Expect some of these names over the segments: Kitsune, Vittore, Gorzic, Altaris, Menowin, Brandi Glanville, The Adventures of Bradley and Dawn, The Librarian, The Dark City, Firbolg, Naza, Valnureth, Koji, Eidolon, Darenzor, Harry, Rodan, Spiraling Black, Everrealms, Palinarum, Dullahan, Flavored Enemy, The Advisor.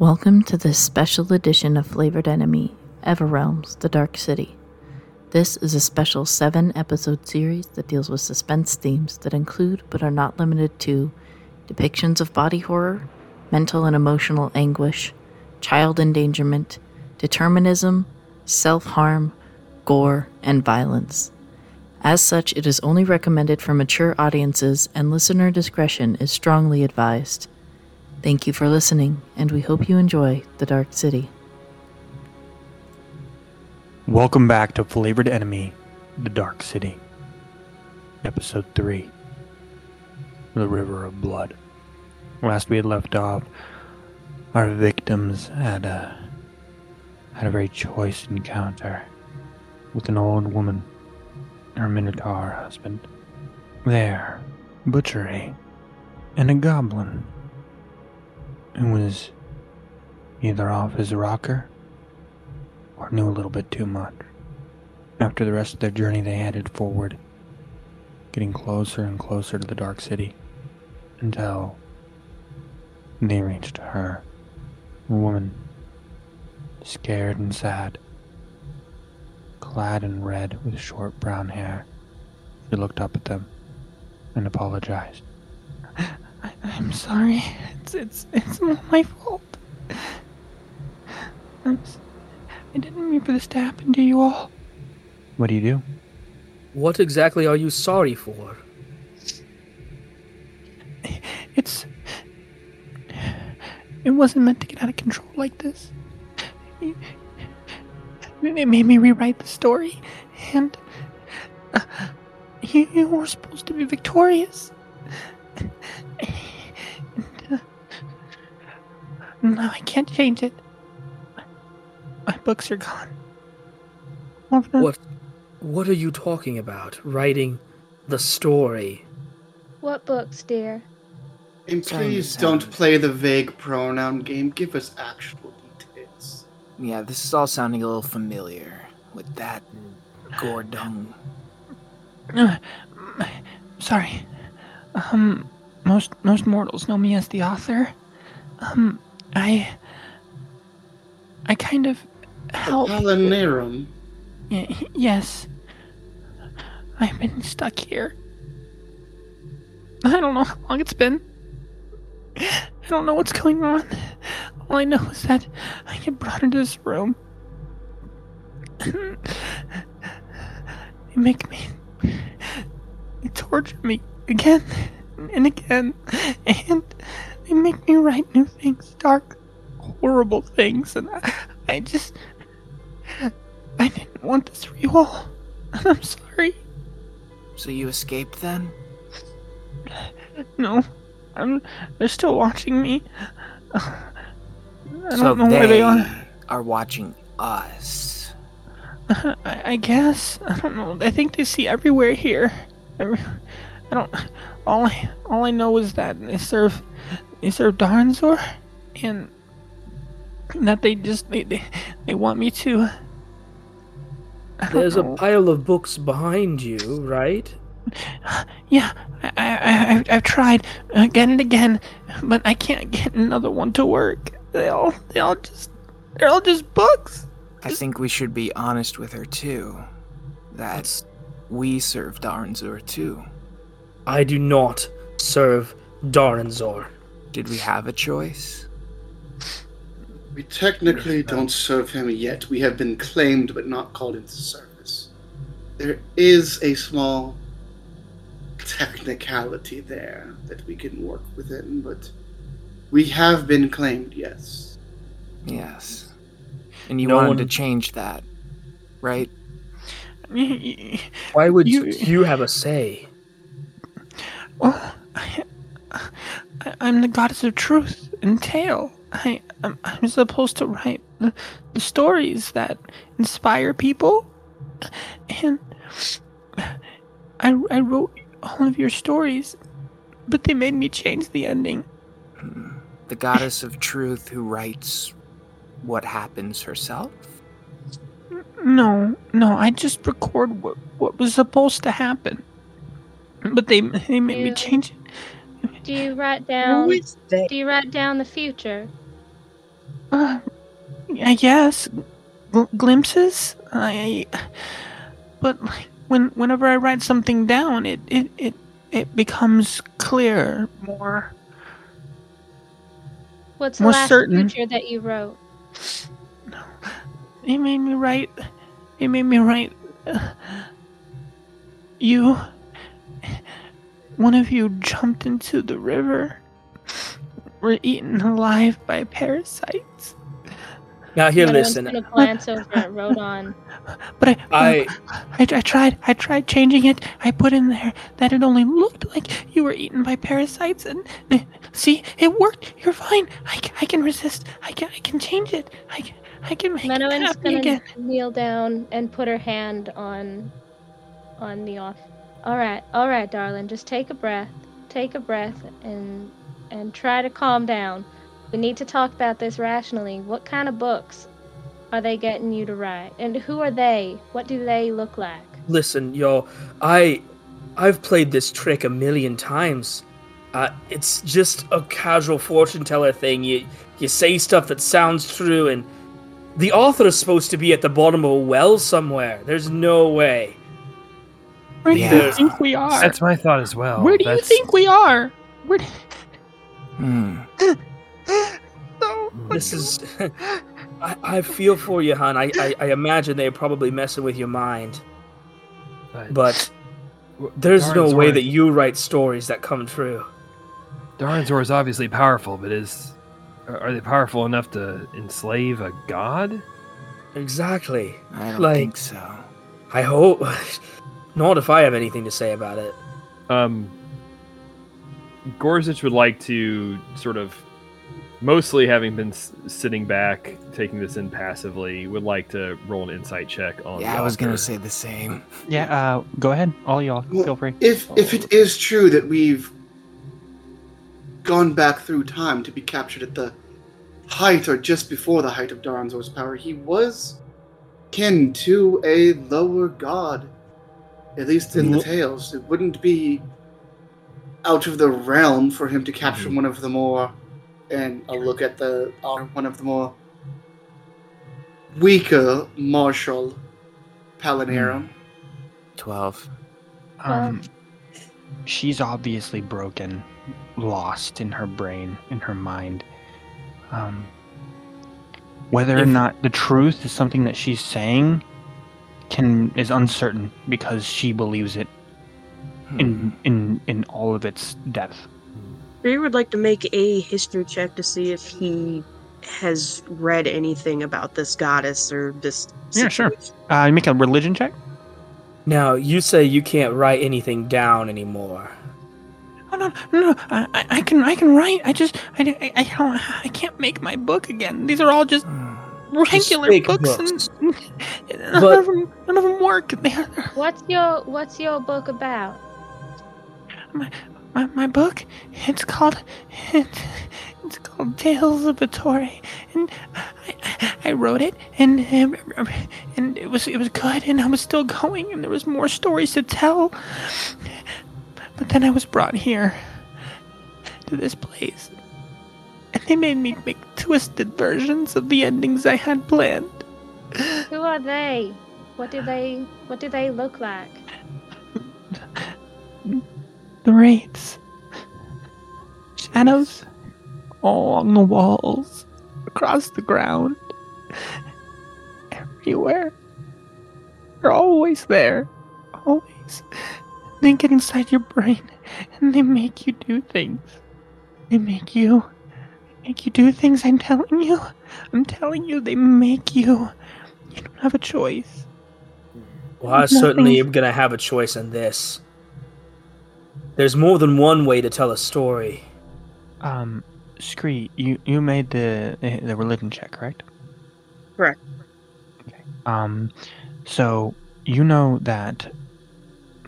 Welcome to this special edition of Flavored Enemy, Everrealms, The Dark City. This is a special 7-episode series that deals with suspense themes that include, but are not limited to, depictions of body horror, mental and emotional anguish, child endangerment, determinism, self-harm, gore, and violence. As such, it is only recommended for mature audiences and listener discretion is strongly advised. Thank you for listening, and we hope you enjoy The Dark City. Welcome back to Flavored Enemy, The Dark City. Episode 3, The River of Blood. Last we had left off, our victims had a very choice encounter with an old woman, her minotaur husband, their butchery, and a goblin who was either off his rocker or knew a little bit too much. After the rest of their journey, they headed forward, getting closer and closer to the Dark City until they reached her. A woman, scared and sad, clad in red with short brown hair. She looked up at them and apologized. I'm sorry. It's not my fault. I didn't mean for this to happen to you all. What do you do? What exactly are you sorry for? It wasn't meant to get out of control like this. It made me rewrite the story, and you were supposed to be victorious. No, I can't change it. My books are gone. What are you talking about? Writing the story? What books, dear? And please don't play the vague pronoun game. Give us actual details. Yeah, this is all sounding a little familiar. With that and Gordon. Sorry. Most mortals know me as the author. I kind of help. Palinarum. Yes. I've been stuck here. I don't know how long it's been. I don't know what's going on. All I know is that I get brought into this room. They torture me again and again, and they make me write new things, dark, horrible things, and I didn't want this real. I'm sorry. So you escaped then? No. They're still watching me. I don't know where they are. They are watching us. I guess. I don't know. I think they see everywhere here. All I know is that they serve... They serve Darenzor, and that they want me to. There's a pile of books behind you, right? Yeah, I've tried again and again, but I can't get another one to work. They're all just books. I think we should be honest with her too. That we serve Darenzor too. I do not serve Darenzor. Did we have a choice? We technically don't serve him yet. We have been claimed but not called into service. There is a small technicality there that we can work within, but we have been claimed, yes. Yes. And you wanted to change that, right? Why would you have a say? Well, I'm the goddess of truth and tale. I'm supposed to write the stories that inspire people. And I wrote all of your stories, but they made me change the ending. The goddess of truth who writes what happens herself? No, I just record what was supposed to happen. But they made me change it. Do you write down the future? I guess. Glimpses? But whenever I write something down, it becomes clearer, more... What's the last picture that you wrote? No. It made me write... you... One of you jumped into the river. Were eaten alive by parasites. Now here, listen. I'm gonna glance over at Rodon. But I tried changing it. I put in there that it only looked like you were eaten by parasites, and see, it worked. You're fine. I can resist. I can change it. I can make Menoin's it happen again. Menoin's gonna kneel down and put her hand on the off. All right, darling. Just take a breath. And try to calm down. We need to talk about this rationally. What kind of books are they getting you to write? And who are they? What do they look like? Listen, y'all, I've played this trick 1,000,000 times. It's just a casual fortune teller thing. You say stuff that sounds true, and the author is supposed to be at the bottom of a well somewhere. There's no way. Where do you think we are? That's my thought as well. Where do you think we are? This is... I feel for you, hon. I imagine they're probably messing with your mind. But there's Darenzor, no way that you write stories that come true. Darenzor is obviously powerful, but are they powerful enough to enslave a god? Exactly. I don't think so. I hope... Not if I have anything to say about it. Gorzic would like to sort of, mostly having been sitting back, taking this in passively, would like to roll an insight check on... Yeah, I was going to say the same. Yeah, go ahead. All y'all, feel free. If it is true that we've gone back through time to be captured at the height or just before the height of Darenzor's power, he was kin to a lower god, at least in the tales. It wouldn't be out of the realm for him to capture one of the more, and a look at one of the more weaker martial Palinarum. 12. She's obviously broken, lost in her brain, in her mind. Whether or not the truth is something that she's saying is uncertain, because she believes it in all of its depth. We would like to make a history check to see if he has read anything about this goddess or this situation. Yeah, sure. Make a religion check. Now, you say you can't write anything down anymore. Oh, no. I can write. I can't make my book again. These are all just regular books. And none of them work. What's your book about? My book, it's called Tales of Vittore, and I wrote it, and it was good, and I was still going, and there was more stories to tell, but then I was brought here to this place, and they made me make twisted versions of the endings I had planned. Who are they? What do they look like? The wraiths. Shadows all on the walls, across the ground, everywhere. They're always there. Always. They get inside your brain and they make you do things. They make you do things, I'm telling you. They make you. You don't have a choice. Well, I certainly am going to have a choice in this. There's more than one way to tell a story. Scree, you made the religion check, correct? Correct. Okay. So you know that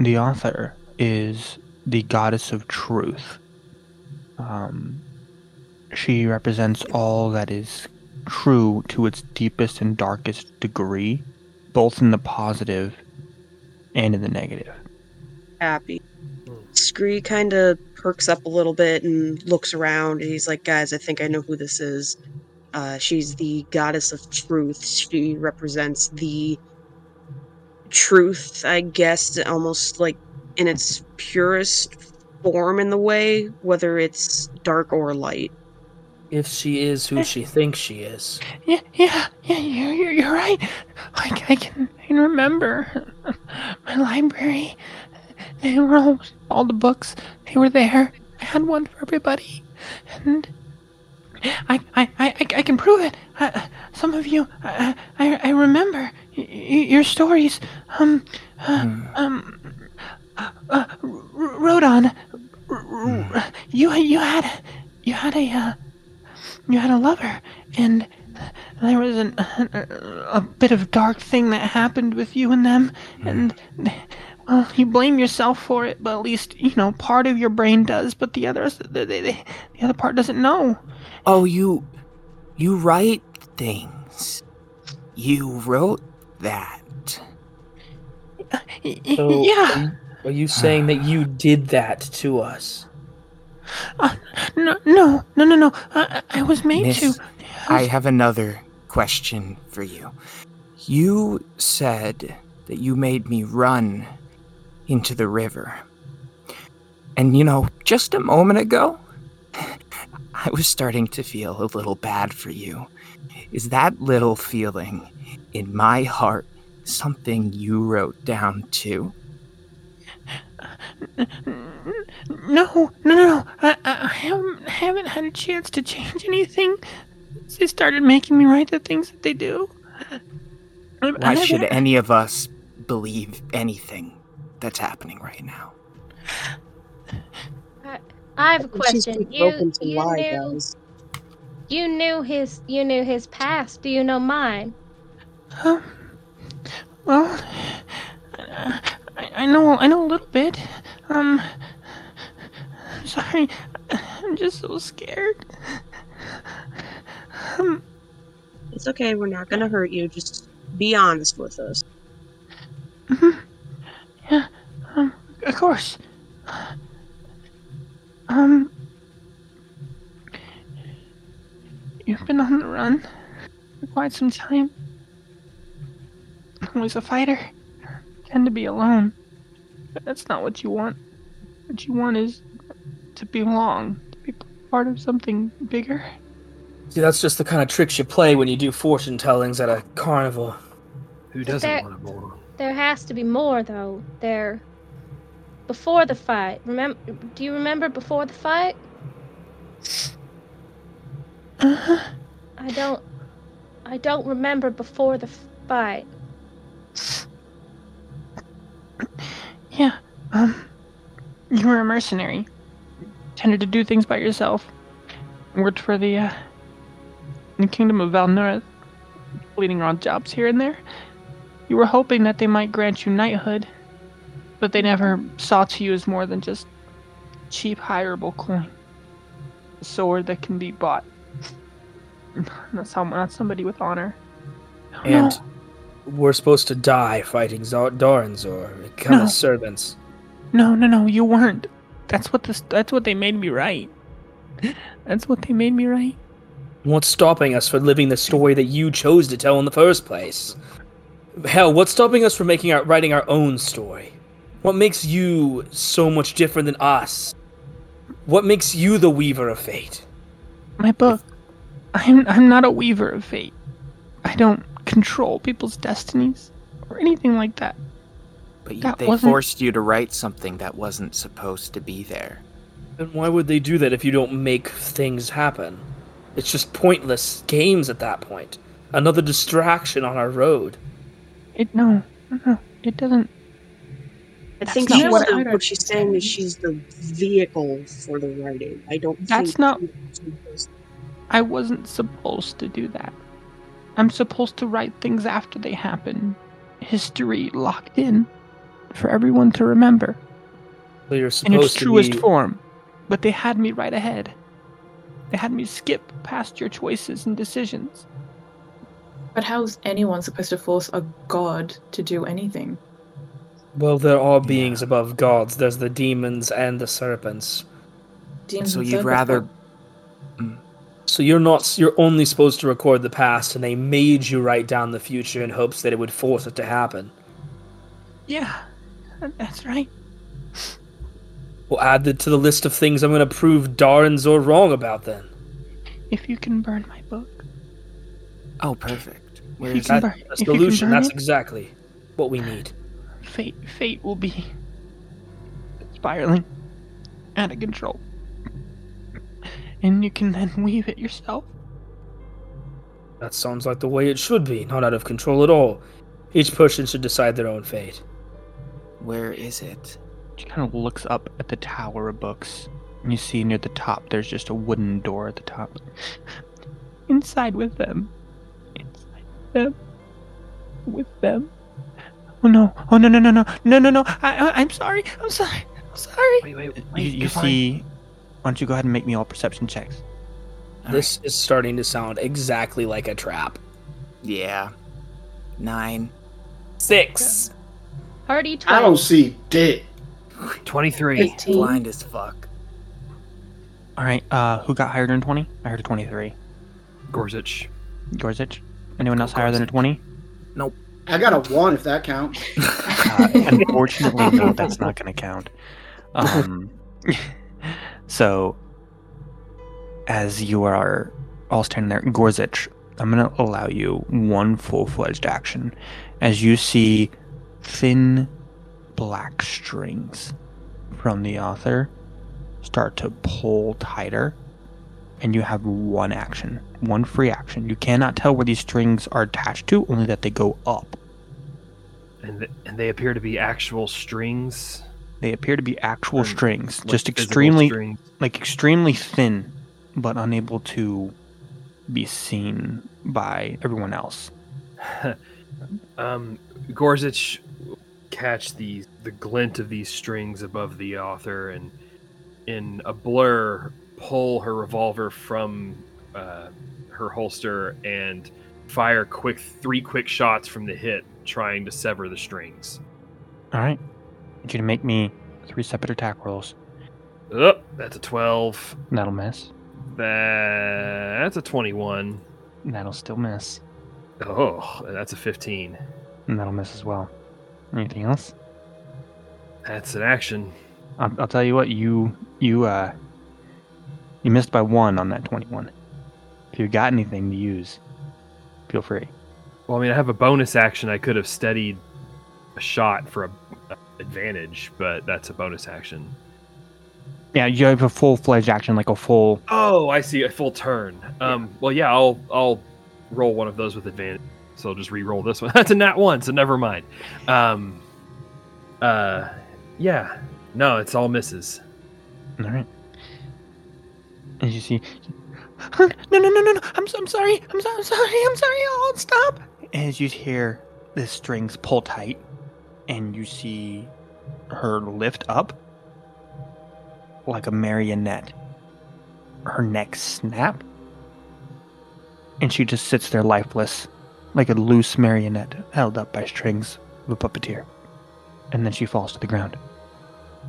the author is the goddess of truth. She represents all that is true to its deepest and darkest degree, both in the positive and in the negative. Happy. Scree kind of perks up a little bit and looks around, and he's like, guys, I think I know who this is. She's the goddess of truth. She represents the truth, I guess, almost like in its purest form in the way, whether it's dark or light. If she is who she thinks she is. Yeah, you're right. I can remember. My library, they were all the books, they were there. I had one for everybody. And I can prove it. Some of you, I remember your stories. Rodan, you had a lover, and there was a bit of dark thing that happened with you and them, and well, you blame yourself for it, but at least part of your brain does, but the other part doesn't know. Oh, you write things. You wrote that. So, yeah. Are you saying that you did that to us? No. I was made Miss, to. I have another question for you. You said that you made me run into the river. And, just a moment ago, I was starting to feel a little bad for you. Is that little feeling in my heart something you wrote down too? No. I haven't had a chance to change anything. They started making me write the things that they do. Why should any of us believe anything that's happening right now? I have a question. You knew his past. Do you know mine? Well, I know a little bit. I'm sorry. I'm just so scared. It's okay. We're not gonna hurt you. Just be honest with us. Mm-hmm. Yeah. Of course. You've been on the run for quite some time. I was a fighter. I tend to be alone. But that's not what you want. What you want is to belong, to be part of something bigger. See, that's just the kind of tricks you play when you do fortune tellings at a carnival. Who doesn't want to belong? There has to be more, though. Before the fight, do you remember before the fight? Uh-huh. I don't remember before the fight. Yeah, you were a mercenary. Tended to do things by yourself. Worked for the Kingdom of Valnureth, leading on jobs here and there. You were hoping that they might grant you knighthood, but they never saw to you as more than just cheap hireable coin. A sword that can be bought. Not somebody with honor. And... No. We're supposed to die fighting Darenzor, become servants. No, you weren't. That's what they made me write. That's what they made me write. What's stopping us from living the story that you chose to tell in the first place? Hell, what's stopping us from writing our own story? What makes you so much different than us? What makes you the weaver of fate? My book. I'm not a weaver of fate. I don't control people's destinies or anything like that. But they forced you to write something that wasn't supposed to be there. Then why would they do that if you don't make things happen? It's just pointless games at that point. Another distraction on our road. It doesn't. I think what she's saying is she's the vehicle for the writing. I wasn't supposed to do that. I'm supposed to write things after they happen. History locked in for everyone to remember. Well, you're supposed in its truest form. But they had me right ahead. They had me skip past your choices and decisions. But how's anyone supposed to force a god to do anything? Well, there are beings above gods. There's the demons and the serpents. Demons and serpents. So you'd rather... So you're only supposed to record the past, and they made you write down the future in hopes that it would force it to happen. Yeah, that's right. We'll add it to the list of things I'm going to prove Darenzor wrong about then. If you can burn my book. Oh, perfect. That's the solution. That's exactly what we need. Fate will be spiraling out of control. And you can then weave it yourself. That sounds like the way it should be. Not out of control at all. Each person should decide their own fate. Where is it? She kind of looks up at the tower of books. And you see near the top, there's just a wooden door at the top. Inside with them. With them. Oh no. Oh no, no, no, no. No, no, no. I'm sorry. Wait. You see... Why don't you go ahead and make me all perception checks? This is starting to sound exactly like a trap. Yeah. 9. 6. Hardy 12. I don't see dick. 23. 18. Blind as fuck. Alright, who got higher than 20? I heard a 23. Gorsuch? Anyone else higher than a 20? Nope. I got a 1 if that counts. Unfortunately, no, that's not going to count. So, as you are all standing there, Gorsuch, I'm going to allow you one full-fledged action. As you see thin black strings from the author start to pull tighter, and you have one free action. You cannot tell where these strings are attached to, only that they go up. And they appear to be actual strings? They appear to be actual strings, like just extremely thin, but unable to be seen by everyone else. Gorsuch catch the glint of these strings above the author, and in a blur, pull her revolver from her holster and fire three quick shots from the hip, trying to sever the strings. All right. You to make me 3 separate attack rolls. Oh, that's a 12. That'll miss. That's a 21. That'll still miss. Oh, that's a 15. And that'll miss as well. Anything else? That's an action. I'll tell you what, you missed by 1 on that 21. If you got anything to use, feel free. Well, I mean, I have a bonus action. I could have steadied a shot for a advantage, but that's a bonus action. Yeah, you have a full-fledged action, like a full... Oh, I see, a full turn. Yeah. Well, yeah, I'll roll one of those with advantage, so I'll just re-roll this one. That's a nat 1, so never mind. Yeah. No, it's all misses. All right. As you see... No, I'm sorry, I'll stop! As you hear the strings pull tight, and you see her lift up like a marionette. Her neck snap. And she just sits there lifeless, like a loose marionette held up by strings of a puppeteer. And then she falls to the ground.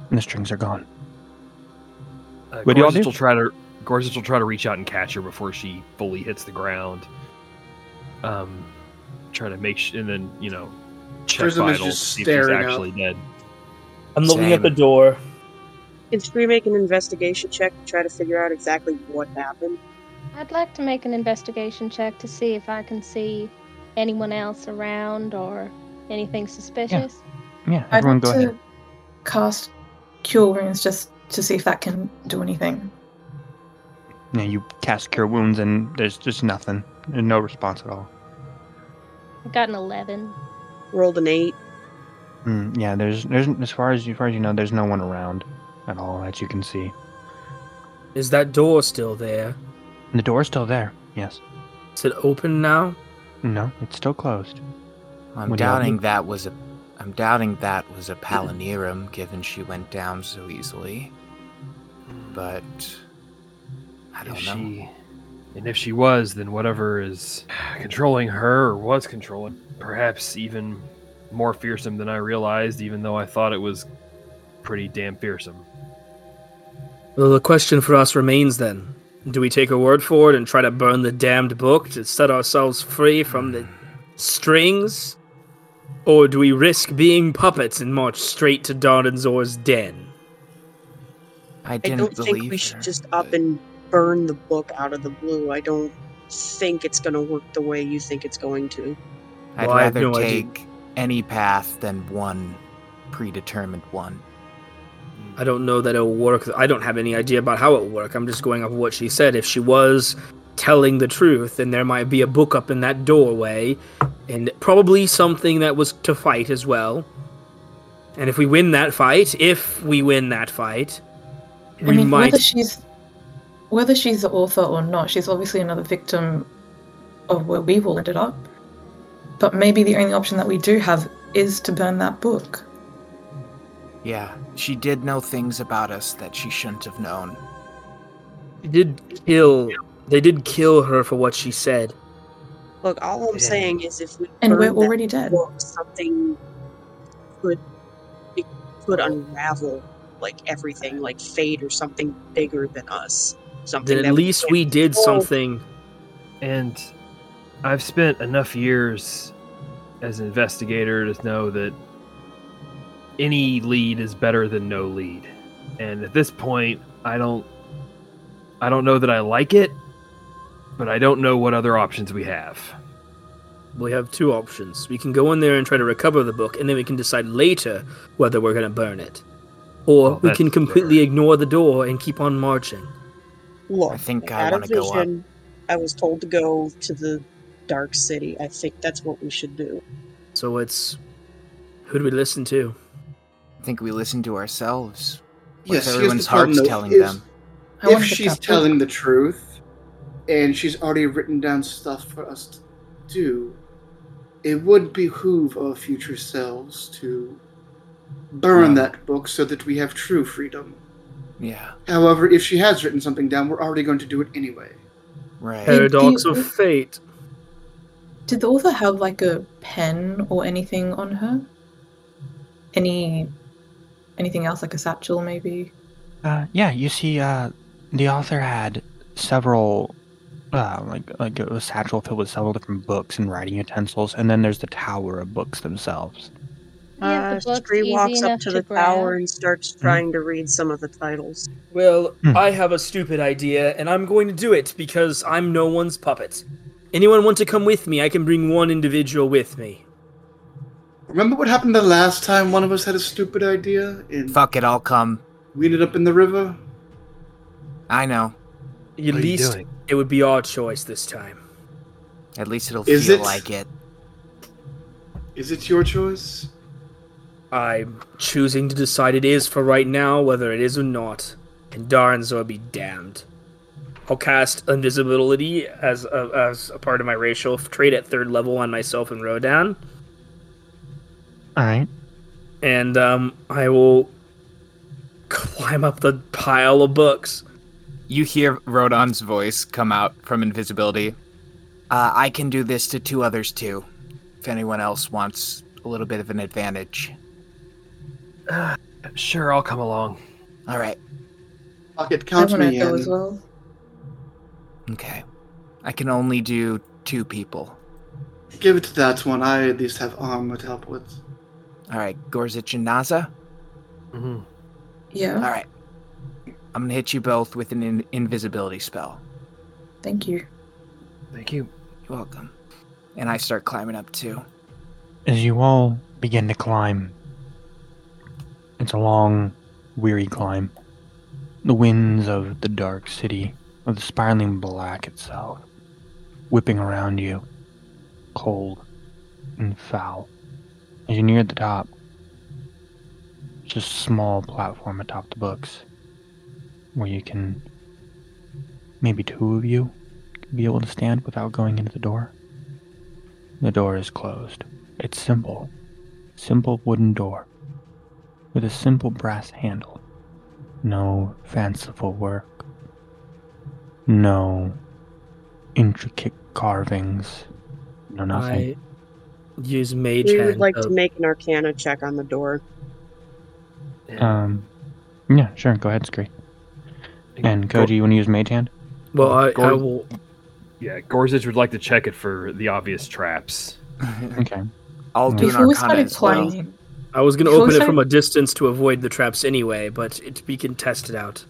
And the strings are gone. Gorsuch will try to reach out and catch her before she fully hits the ground. Try to make... and then, you know... Prism is just staring actually up. Dead. I'm looking at the door. Can Spree make an investigation check to try to figure out exactly what happened? I'd like to make an investigation check to see if I can see anyone else around or anything suspicious. Yeah, everyone go ahead. Cast Cure Wounds just to see if that can do anything. Yeah, you cast Cure Wounds and there's just nothing. There's no response at all. I got an 11. Rolled an 8. Yeah, there's as far as you know, there's no one around at all that you can see. Is that door still there? The door's still there, yes. Is it open now? No, it's still closed. I'm doubting that was a Palinarum, given she went down so easily. But I don't know. And if she was, then whatever is controlling her, or was controlling, perhaps even more fearsome than I realized, even though I thought it was pretty damn fearsome. Well, the question for us remains then, Do we take her word for it and try to burn the damned book to set ourselves free from the strings? Or do we risk being puppets and march straight to Darenzor's den? I don't think we should just up and burn the book out of the blue. I don't think it's going to work the way you think it's going to. I'd rather take any path than one predetermined one. I don't know that it'll work. I don't have any idea about how it'll work. I'm just going off of what she said. If she was telling the truth, then there might be a book up in that doorway, and probably something that was to fight as well. And if we win that fight, we might... Whether she's the author or not, she's obviously another victim of where we've all ended up. But maybe the only option that we do have is to burn that book. Yeah, she did know things about us that she shouldn't have known. They did kill her for what she said. Look, all I'm saying is if we... And we're already dead. Something could unravel, like, everything, like fate or something bigger than us. Something then at least we did something. And I've spent enough years as an investigator to know that any lead is better than no lead. And at this point, I don't know that I like it, but I don't know what other options we have. We have two options. We can go in there and try to recover the book, and then we can decide later whether we're going to burn it. Or we can completely ignore the door and keep on marching. Look, I think I want to go up. I was told to go to the Dark City. I think that's what we should do. So it's... Who do we listen to? I think we listen to ourselves. Yes, everyone's heart's telling them. If she's telling the truth, and she's already written down stuff for us to do, it would behoove our future selves to burn that book so that we have true freedom. Yeah. However, if she has written something down, we're already going to do it anyway. Right. Paradox of fate. Did the author have, like, a pen or anything on her? Anything else, like a satchel, maybe? Yeah, you see, the author had several, like a satchel filled with several different books and writing utensils, and then there's the tower of books themselves. Yeah, the Spree walks up to the tower and starts trying to read some of the titles. Well, I have a stupid idea, and I'm going to do it, because I'm no one's puppet. Anyone want to come with me? I can bring one individual with me. Remember what happened the last time one of us had a stupid idea? Fuck it, I'll come. We ended up in the river? I know. At least it would be our choice this time. At least it'll feel like it. Is it your choice? I'm choosing to decide it is for right now, whether it is or not. And Darenzor be damned. I'll cast Invisibility as a part of my racial trait at 3rd level on myself and Rodan. Alright. And I will climb up the pile of books. You hear Rodan's voice come out from invisibility. I can do this to 2 others too, if anyone else wants a little bit of an advantage. Sure, I'll come along. Alright. Pocket counts me in. As well. Okay. I can only do 2 people. Give it to that one. I at least have armor to help with. Alright, Gorzic and Naza? Mm-hmm. Yeah. Alright. I'm going to hit you both with an invisibility spell. Thank you. Thank you. You're welcome. And I start climbing up too. As you all begin to climb, it's a long, weary climb. The winds of the Dark City, of the Spiraling Black itself, whipping around you, cold and foul. As you near the top, just a small platform atop the books, where you can, maybe 2 of you, be able to stand without going into the door. The door is closed. It's simple. Simple wooden door, with a simple brass handle. No fanciful work. No intricate carvings. No nothing. Use mage hand. We would like to make an arcana check on the door. Yeah, sure. Go ahead, Scree. And Koji, you want to use mage hand? Well, I will... Yeah, Gorsuch would like to check it for the obvious traps. Okay. I'll do an arcana as well. I was going to open it from a distance to avoid the traps anyway, but we can test it out.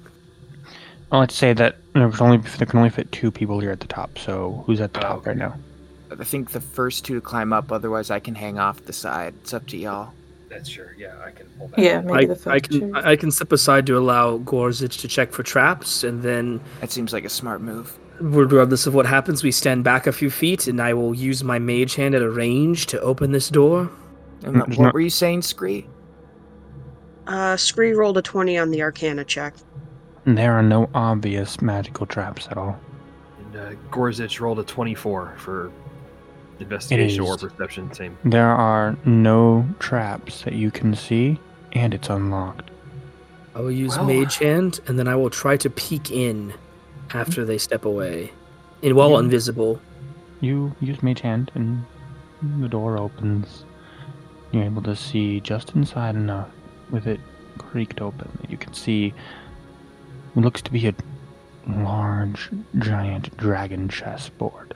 Well, let's say that there can only fit two people here at the top, so who's at the top right now? I think the first two to climb up, otherwise I can hang off the side. It's up to y'all. That's sure, yeah, I can pull that. Yeah, maybe the first two. I can step aside to allow Gorsuch to check for traps, and then... That seems like a smart move. Regardless of what happens, we stand back a few feet, and I will use my mage hand at a range to open this door. And what were you saying, Scree? Scree rolled a 20 on the Arcana check. There are no obvious magical traps at all. And Gorsuch rolled a 24 for investigation or perception. Same. There are no traps that you can see, and it's unlocked. I will use Mage Hand, and then I will try to peek in after they step away. And while invisible. You use Mage Hand, and the door opens. You're able to see just inside enough with it creaked open that you can see what looks to be a large, giant dragon chessboard.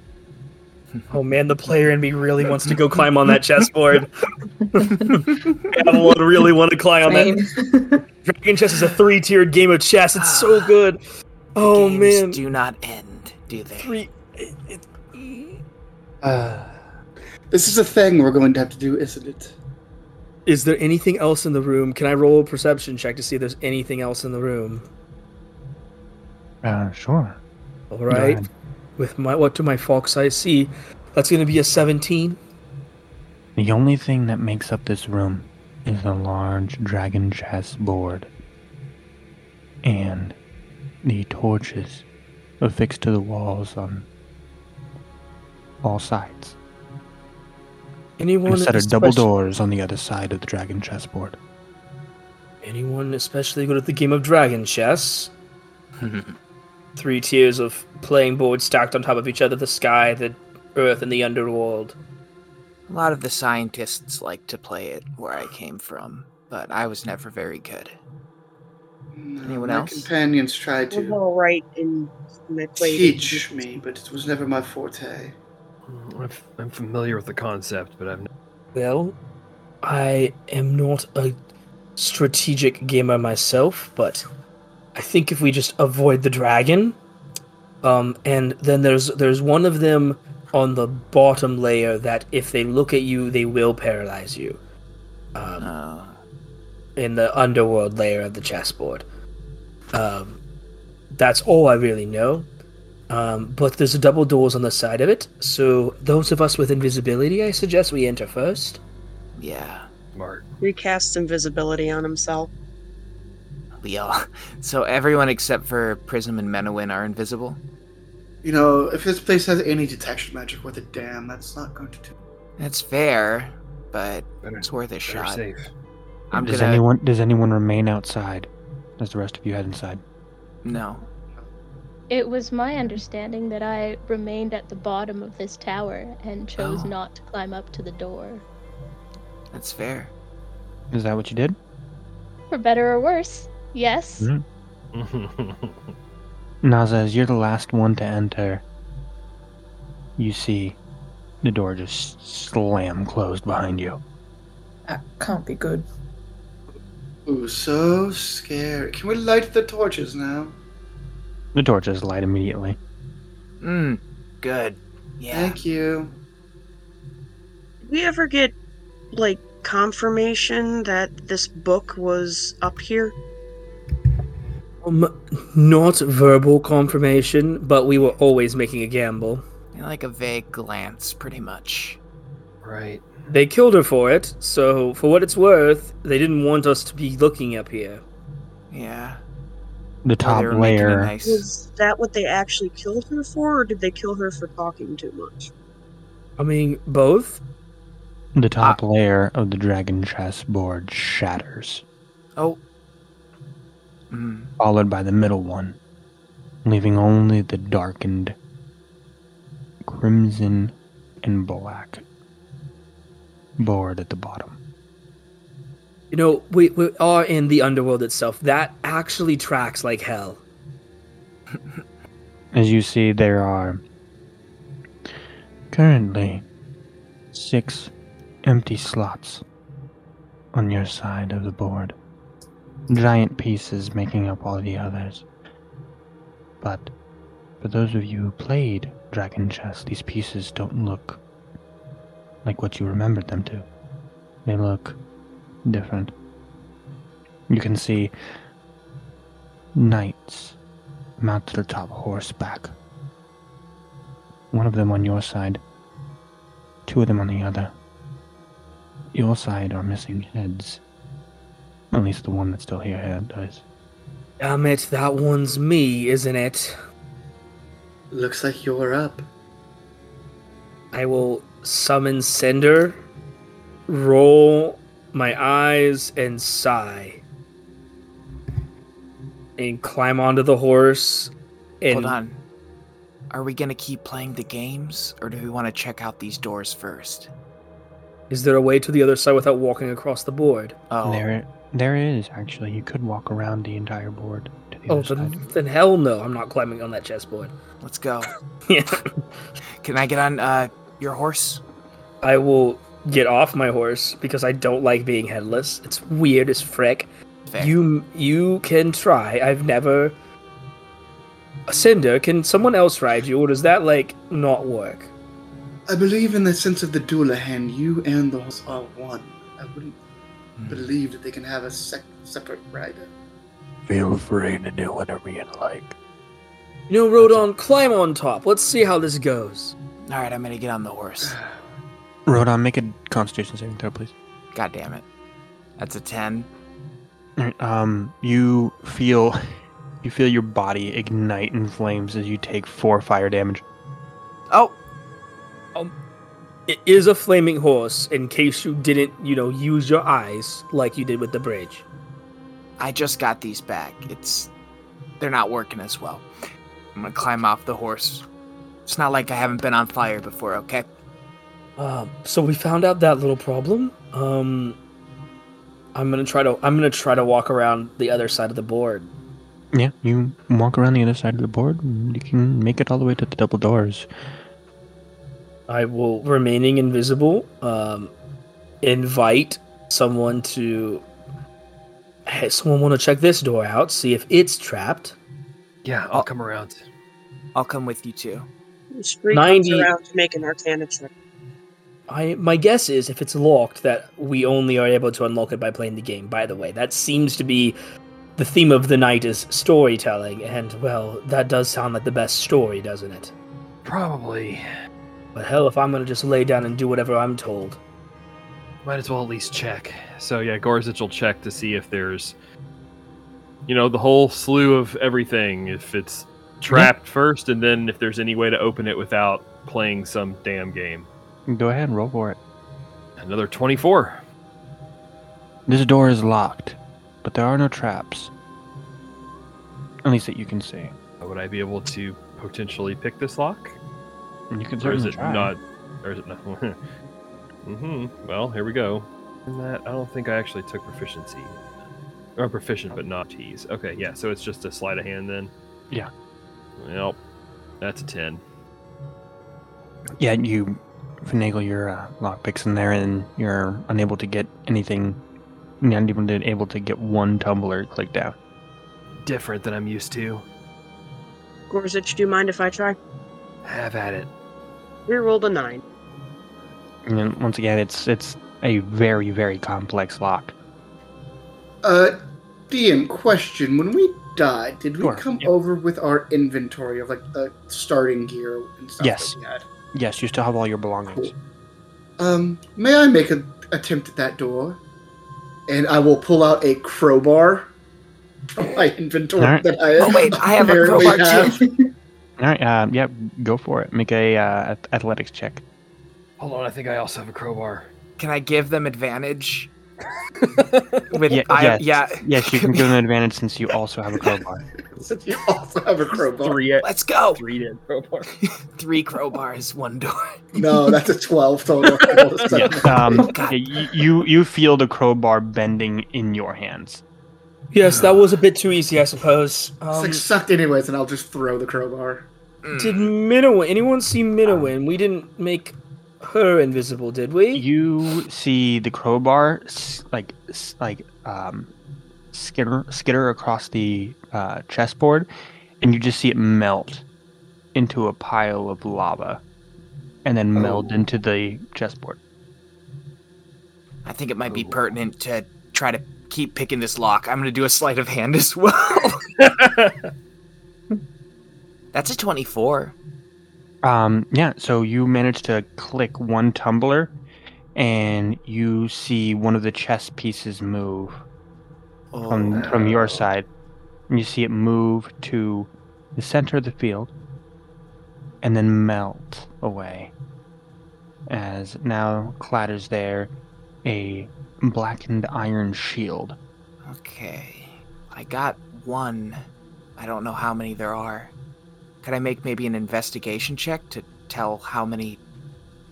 Oh man, the player in me really wants to go climb on that chessboard. Avalon really want to climb on that. Dragon chess is a 3-tiered game of chess. It's so good. Oh games man. Games do not end, do they? This is a thing we're going to have to do, isn't it? Is there anything else in the room? Can I roll a perception check to see if there's anything else in the room? Sure. All right. With my what do my fox eyes see? That's going to be a 17. The only thing that makes up this room is a large dragon chess board. And the torches affixed to the walls on all sides. Anyone and a set of double doors on the other side of the dragon chess board. Anyone especially good at the game of dragon chess? 3 tiers of playing boards stacked on top of each other, the sky, the earth, and the underworld. A lot of the scientists like to play it where I came from, but I was never very good. Anyone else? My companions tried to teach me, but it was never my forte. I'm familiar with the concept, but I've... Well, I am not a strategic gamer myself, but... I think if we just avoid the dragon, and then there's one of them on the bottom layer that if they look at you, they will paralyze you. In the underworld layer of the chessboard. That's all I really know. But there's double doors on the side of it, so those of us with invisibility, I suggest we enter first. Yeah. Smart. He casts invisibility on himself. We all. So everyone except for Prism and Menowin are invisible? You know, if this place has any detection magic worth a damn, that's not going to do. That's fair, but it's worth a shot. Safe. Does anyone remain outside? Does the rest of you head inside? No. It was my understanding that I remained at the bottom of this tower and chose not to climb up to the door. That's fair. Is that what you did? For better or worse. Yes. Mm-hmm. Naza, as you're the last one to enter, you see the door just slam closed behind you. That can't be good. Ooh, so scary. Can we light the torches now? The torches light immediately. Good. Yeah. Thank you. Did we ever get, confirmation that this book was up here? Not verbal confirmation, but we were always making a gamble. Like a vague glance, pretty much. Right. They killed her for it, so for what it's worth, they didn't want us to be looking up here. Yeah. The top layer. Is that what they actually killed her for, or did they kill her for talking too much? I mean, both. The top layer of the dragon chess board shatters. Oh. Followed by the middle one, leaving only the darkened crimson and black board at the bottom. You know, we are in the underworld itself. That actually tracks like hell. As you see, there are currently 6 empty slots on your side of the board. Giant pieces making up all the others. But for those of you who played Dragon Chess, these pieces don't look like what you remembered them to. They look different. You can see knights mounted atop horseback. One of them on your side, 2 of them on the other. Your side are missing heads. At least the one that's still here does. Damn it, that one's me, isn't it? Looks like you're up. I will summon Cinder, roll my eyes, and sigh. And climb onto the horse. And hold on. Are we going to keep playing the games, or do we want to check out these doors first? Is there a way to the other side without walking across the board? Oh. There is, actually. You could walk around the entire board to the other side. Oh, then hell no. I'm not climbing on that chessboard. Let's go. Yeah. Can I get on your horse? I will get off my horse because I don't like being headless. It's weird as frick. Fair. You can try. I've never... Cinder, can someone else ride you, or does that, not work? I believe in the sense of the Dullahan, you and the horse are one. I wouldn't believe that they can have a separate rider. Feel free to do whatever you'd like. You know, Rodon, climb on top. Let's see how this goes. All right, I'm going to get on the horse. Rodon, make a Constitution saving throw, please. God damn it. That's a 10. You feel your body ignite in flames as you take 4 fire damage. Oh! It is a flaming horse, in case you didn't, use your eyes like you did with the bridge. I just got these back. They're not working as well. I'm gonna climb off the horse. It's not like I haven't been on fire before, okay? So we found out that little problem. I'm gonna try to walk around the other side of the board. Yeah, you walk around the other side of the board, and you can make it all the way to the double doors. I will, remaining invisible, invite someone to... Hey, someone want to check this door out, see if it's trapped? Yeah, I'll come around. I'll come with you too. Spree comes around to make an Arcana check. My guess is, if it's locked, that we only are able to unlock it by playing the game, by the way. That seems to be... The theme of the night is storytelling, and, well, that does sound like the best story, doesn't it? Probably. But hell, if I'm going to just lay down and do whatever I'm told. Might as well at least check. So, yeah, Gorzic will check to see if there's, the whole slew of everything. If it's trapped first, and then if there's any way to open it without playing some damn game. Go ahead and roll for it. Another 24. This door is locked, but there are no traps. At least that you can see. Would I be able to potentially pick this lock? You can certainly try. Or is it not? Well, here we go. And that, I don't think I actually took proficiency. Or proficient, but not tease. Okay, yeah, so it's just a sleight of hand then? Yeah. Well, that's a 10. Yeah, you finagle your lockpicks in there, and you're unable to get anything. You're not even able to get one tumbler clicked down. Different than I'm used to. Gorzic, do you mind if I try? Have at it. We rolled a 9. And once again, it's a very, very complex lock. DM, question. When we died, did we come over with our inventory of, starting gear and stuff that we had? Yes, you still have all your belongings. Cool. May I make an attempt at that door? And I will pull out a crowbar from my inventory that I have a crowbar too. All right, go for it. Make a athletics check. Hold on, I think I also have a crowbar. Can I give them advantage? Yes, you can give them advantage since you also have a crowbar. Since you also have a crowbar. Let's go! 3 crowbar. 3 crowbars, 1 door. No, that's a 12 total. You feel the crowbar bending in your hands. Yes, that was a bit too easy, I suppose. It's sucked anyways, and I'll just throw the crowbar. Did Minnowen, anyone see Minnowen? We didn't make her invisible, did we? You see the crowbar skitter across the chessboard, and you just see it melt into a pile of lava and then meld into the chessboard. I think it might be pertinent to try to keep picking this lock. I'm going to do a sleight of hand as well. That's a 24. Yeah, so you manage to click one tumbler, and you see one of the chess pieces move from your side. And you see it move to the center of the field, and then melt away. As now clatters there a blackened iron shield. Okay. I got one. I don't know how many there are. Could I make maybe an investigation check to tell how many?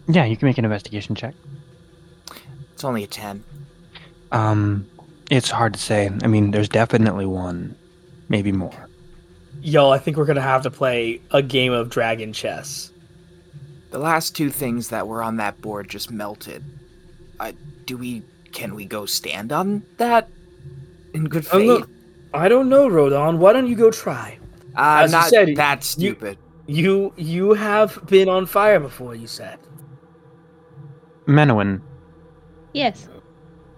Yeah, you can make an investigation check. It's only a 10. It's hard to say. I mean, there's definitely one, maybe more. Y'all, I think we're going to have to play a game of dragon chess. The last two things that were on that board just melted. Can we go stand on that in good faith? I don't know, Rodan. Why don't you go try? As not said, that stupid. You have been on fire before, you said. Menowin. Yes.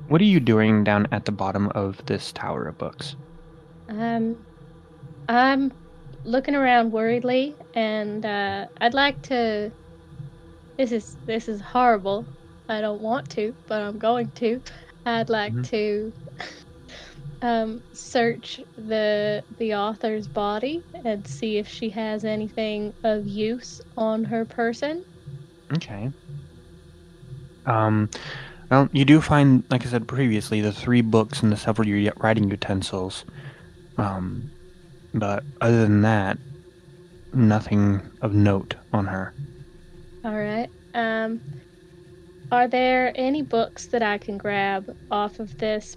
What are you doing down at the bottom of this tower of books? I'm looking around worriedly, and I'd like to. This is horrible. I don't want to, but I'm going to. I'd like to. Search the author's body and see if she has anything of use on her person. Okay. Well, you do find, like I said previously, the 3 books and the several writing utensils. But other than that, nothing of note on her. All right. Are there any books that I can grab off of this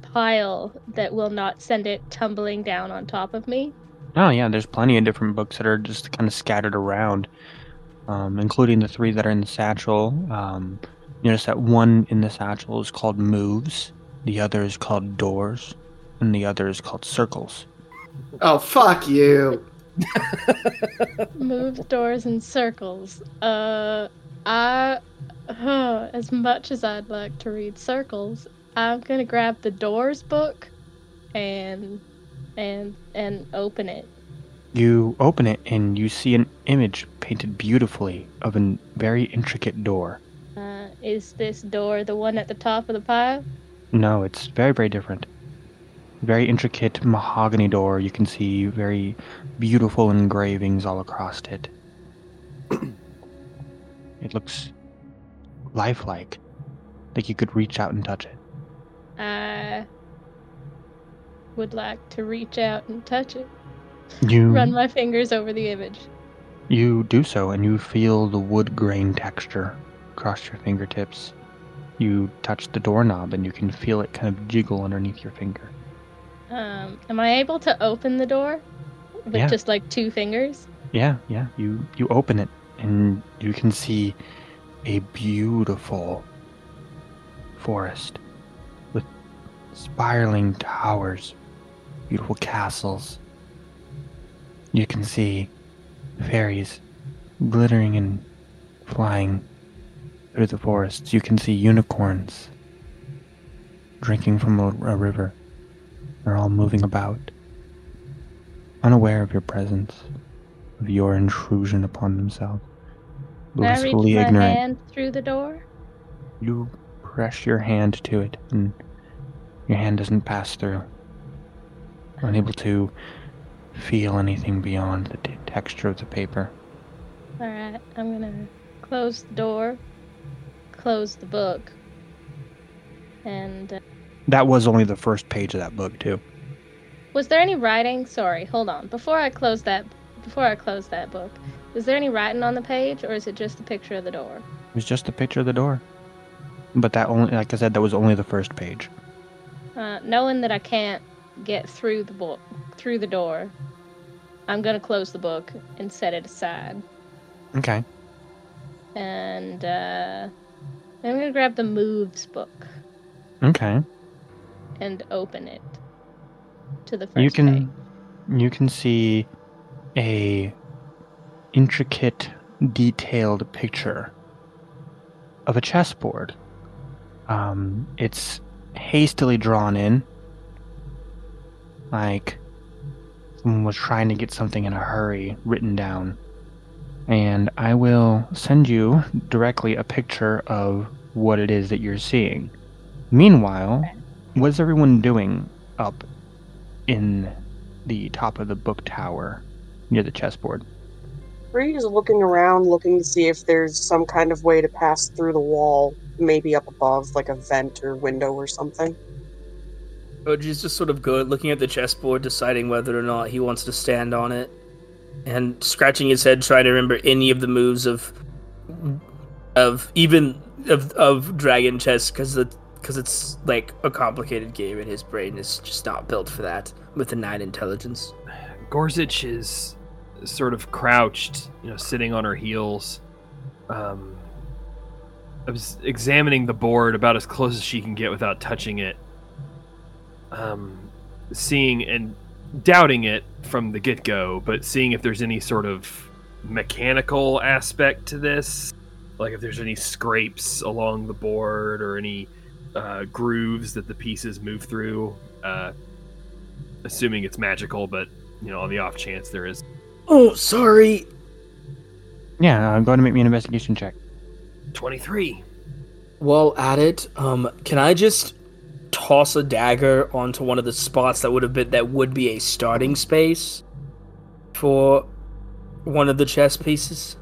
pile that will not send it tumbling down on top of me? Oh yeah, there's plenty of different books that are just kind of scattered around, including the 3 that are in the satchel. You notice that one in the satchel is called Moves, the other is called Doors, and the other is called Circles. Oh, fuck you. Moves, Doors, and Circles. As much as I'd like to read Circles, I'm gonna grab the Doors book and open it. You open it and you see an image painted beautifully of a very intricate door. Is this door the one at the top of the pile? No, it's very, very different. Very intricate mahogany door. You can see very beautiful engravings all across it. It looks lifelike, like you could reach out and touch it. I would like to reach out and touch it. You run my fingers over the image. You do so, and you feel the wood grain texture across your fingertips. You touch the doorknob, and you can feel it kind of jiggle underneath your finger. Am I able to open the door with just like 2 fingers? Yeah. You open it, and you can see a beautiful forest. Spiraling towers, beautiful castles. You can see fairies glittering and flying through the forests. You can see unicorns drinking from a river. They're all moving about, unaware of your presence, of your intrusion upon themselves. Blissfully ignorant. Can I reach my hand through the door? You press your hand to it, and your hand doesn't pass through. Unable to feel anything beyond the texture of the paper. Alright, I'm gonna close the door, close the book, and... that was only the first page of that book, too. Was there any writing? Sorry, hold on. Before I close that book, is there any writing on the page, or is it just the picture of the door? It was just the picture of the door. But that only, like I said, that was only the first page. Knowing that I can't get through the door, I'm going to close the book and set it aside. Okay. And I'm going to grab the Moves book. Okay. And open it to the first page. You can see a intricate, detailed picture of a chessboard. It's hastily drawn in, like someone was trying to get something in a hurry written down. And I will send you directly a picture of what it is that you're seeing. Meanwhile, what's everyone doing up in the top of the book tower near the chessboard? Bree is looking around, looking to see if there's some kind of way to pass through the wall, maybe up above, like a vent or window or something. Oji's just sort of good, looking at the chessboard, deciding whether or not he wants to stand on it, and scratching his head, trying to remember any of the moves of dragon chess, because it's like a complicated game, and his brain is just not built for that with a 9 intelligence. Gorsuch is sort of crouched, sitting on her heels, examining the board about as close as she can get without touching it, seeing and doubting it from the get-go, but seeing if there's any sort of mechanical aspect to this, like if there's any scrapes along the board or any grooves that the pieces move through, assuming it's magical, but on the off chance there is. Oh, sorry. Yeah, I'm going to make me an investigation check. 23. While at it, can I just toss a dagger onto one of the spots that would be a starting space for one of the chess pieces?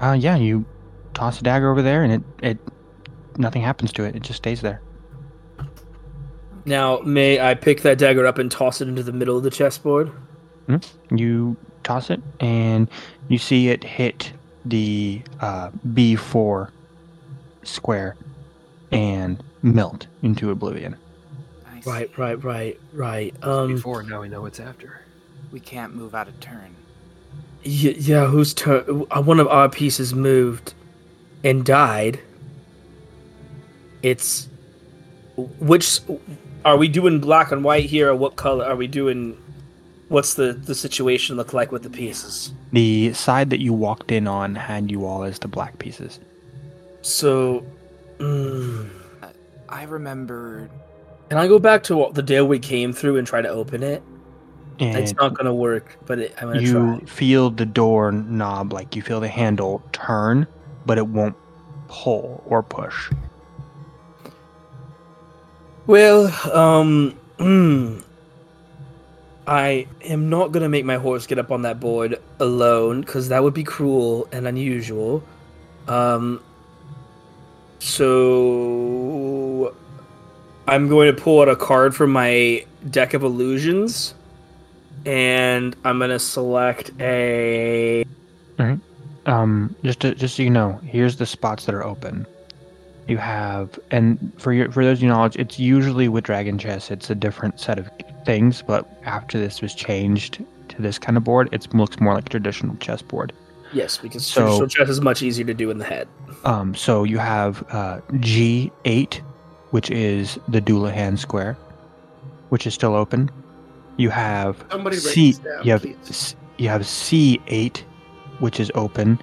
Yeah, you toss a dagger over there, and it nothing happens to it. It just stays there. Now, may I pick that dagger up and toss it into the middle of the chessboard? Mm-hmm. You toss it, and you see it hit the B4 square and melt into oblivion. Nice. Right. Before, now we know what's after. We can't move out of turn. Yeah, whose turn? One of our pieces moved and died. It's... Which... Are we doing black and white here, or what color? Are we doing... What's the situation look like with the pieces? The side that you walked in on had you all as the black pieces. So... I remembered... Can I go back to the deal we came through and try to open it? And it's not going to work, but I'm going to try. You feel the door knob, like you feel the handle turn, but it won't pull or push. Well, I am not going to make my horse get up on that board alone, because that would be cruel and unusual. So I'm going to pull out a card from my deck of illusions, and I'm going to select a... All right. Just so you know, here's the spots that are open. You have, and for those of your knowledge, it's usually with Dragon Chess, it's a different set of things, but after this was changed to this kind of board, it looks more like a traditional chess board. Yes, because traditional chess is much easier to do in the head. So you have G8, which is the Dullahan square, which is still open. You have C8, which is open.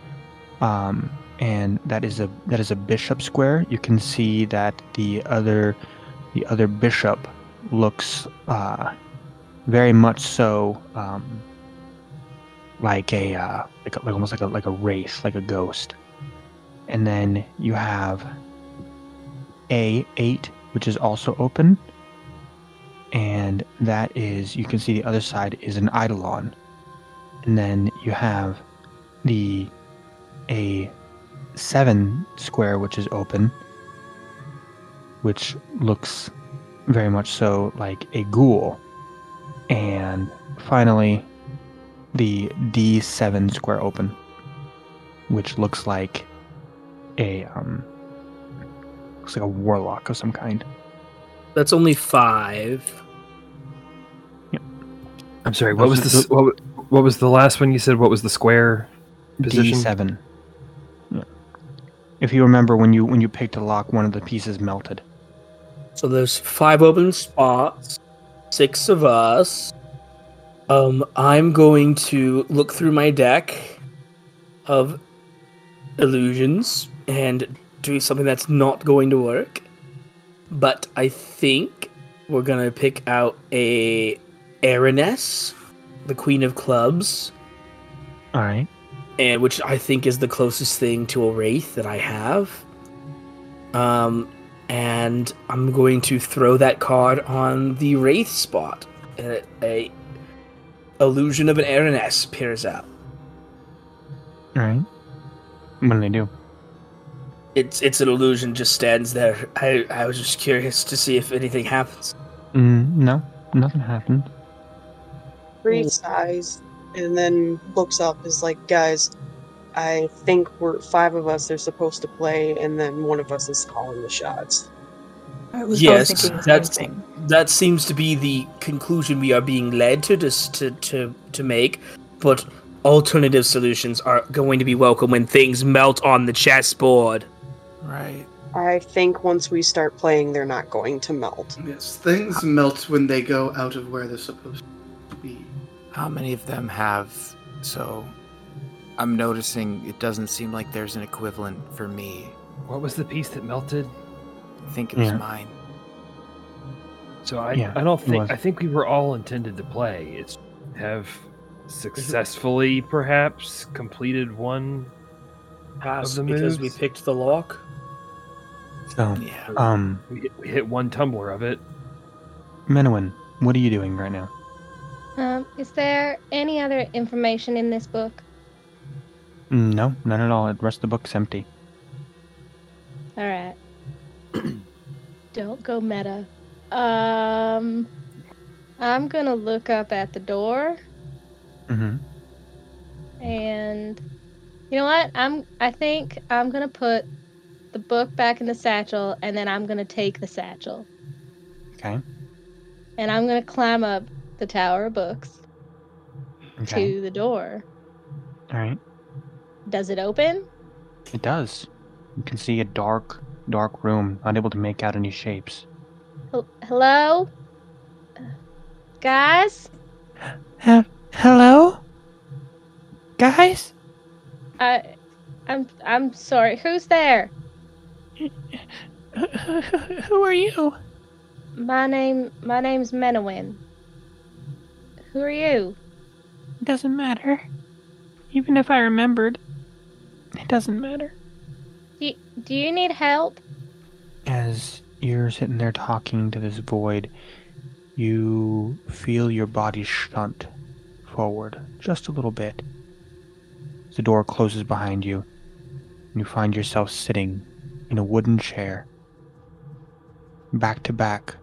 And that is a bishop square. You can see that the other bishop looks very much so like almost like a wraith, like a ghost. And then you have A8, which is also open, and that is, you can see the other side is an eidolon. And then you have the A7 square, which is open, which looks very much so like a ghoul. And finally, the D7 square open, which looks like a warlock of some kind. That's only 5. Yeah. I'm sorry. What was this? What What was the last one you said? What was the square position? D7. Yeah. If you remember, when you picked a lock, one of the pieces melted. So there's 5 open spots, 6 of us. I'm going to look through my deck of illusions and do something that's not going to work. But I think we're going to pick out a Araness, the Queen of Clubs. All right. And which I think is the closest thing to a Wraith that I have. And I'm going to throw that card on the Wraith spot. A illusion of an Araness appears out. All right. What do they do? It's an illusion, just stands there. I was just curious to see if anything happens. No, nothing happened. Bree sighs and then looks up, is like, guys, I think we're 5 of us, they're supposed to play, and then one of us is calling the shots. I was thinking that seems to be the conclusion we are being led to make, but alternative solutions are going to be welcome when things melt on the chessboard. Right. I think once we start playing, they're not going to melt. Yes, things melt when they go out of where they're supposed to be. How many of them have... So, I'm noticing it doesn't seem like there's an equivalent for me. What was the piece that melted? I think it was mine. So I don't think... I think we were all intended to play. It's have successfully, perhaps, completed one of the moves. Because we picked the lock. So, we hit one tumbler of it. Menowin, what are you doing right now? Is there any other information in this book? No, none at all. The rest of the book's empty. Alright. Don't go meta. I'm gonna look up at the door. Mm-hmm. And you know what? I think I'm gonna put the book back in the satchel, and then I'm going to take the satchel. Okay. And I'm going to climb up the Tower of Books to the door. All right. Does it open? It does. You can see a dark, dark room, unable to make out any shapes. Hello? Guys? Hello? Guys? I'm sorry. Who's there? Who are you? My name's Menowin. Who are you? It doesn't matter. Even if I remembered, it doesn't matter. Do you need help? As you're sitting there talking to this void, you feel your body shunt forward just a little bit. The door closes behind you, and you find yourself sitting in a wooden chair, back to back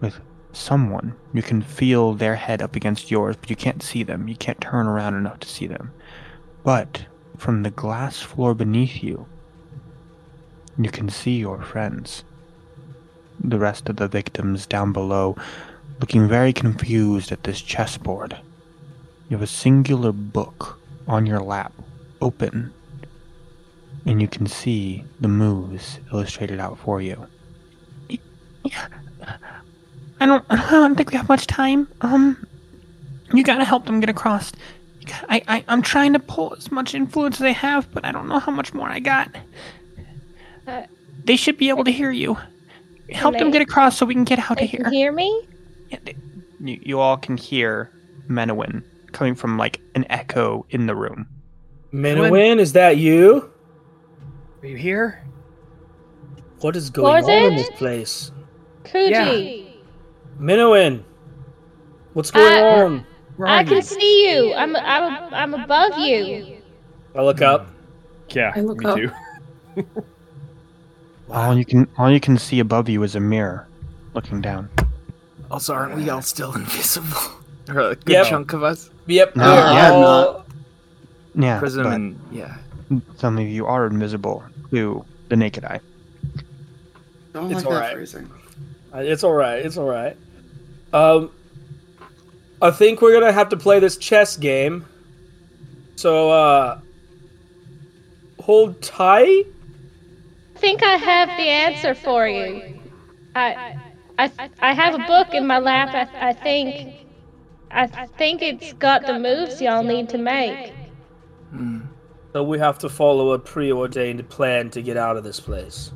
with someone. You can feel their head up against yours, but you can't see them. You can't turn around enough to see them. But from the glass floor beneath you, you can see your friends. The rest of the victims down below, looking very confused at this chessboard. You have a singular book on your lap, open, and you can see the moves illustrated out for you. Yeah. I don't think we have much time. You gotta help them get across. I'm trying to pull as much influence as I have, but I don't know how much more I got. They should be able to hear you. Help them get across so we can get out of here. Can hear me? Yeah, you all can hear Menowin coming from like an echo in the room. Menowin, is that you? Are you here? What is going on in this place? Kuji! Yeah. Menowin! What's going on? I can see you! I'm above you! I look up. Yeah, me too. All you can see above you is a mirror looking down. Also, aren't we all still invisible? Or a good chunk of us? Yep. No, all... Yeah. Prism and... Yeah. Some of you are invisible to the naked eye. It's alright. It's alright. I think we're gonna have to play this chess game. So, hold tight? I think I have the answer for you. I have a book in my lap, I think it's got the moves y'all need to make. Hmm. So we have to follow a preordained plan to get out of this place.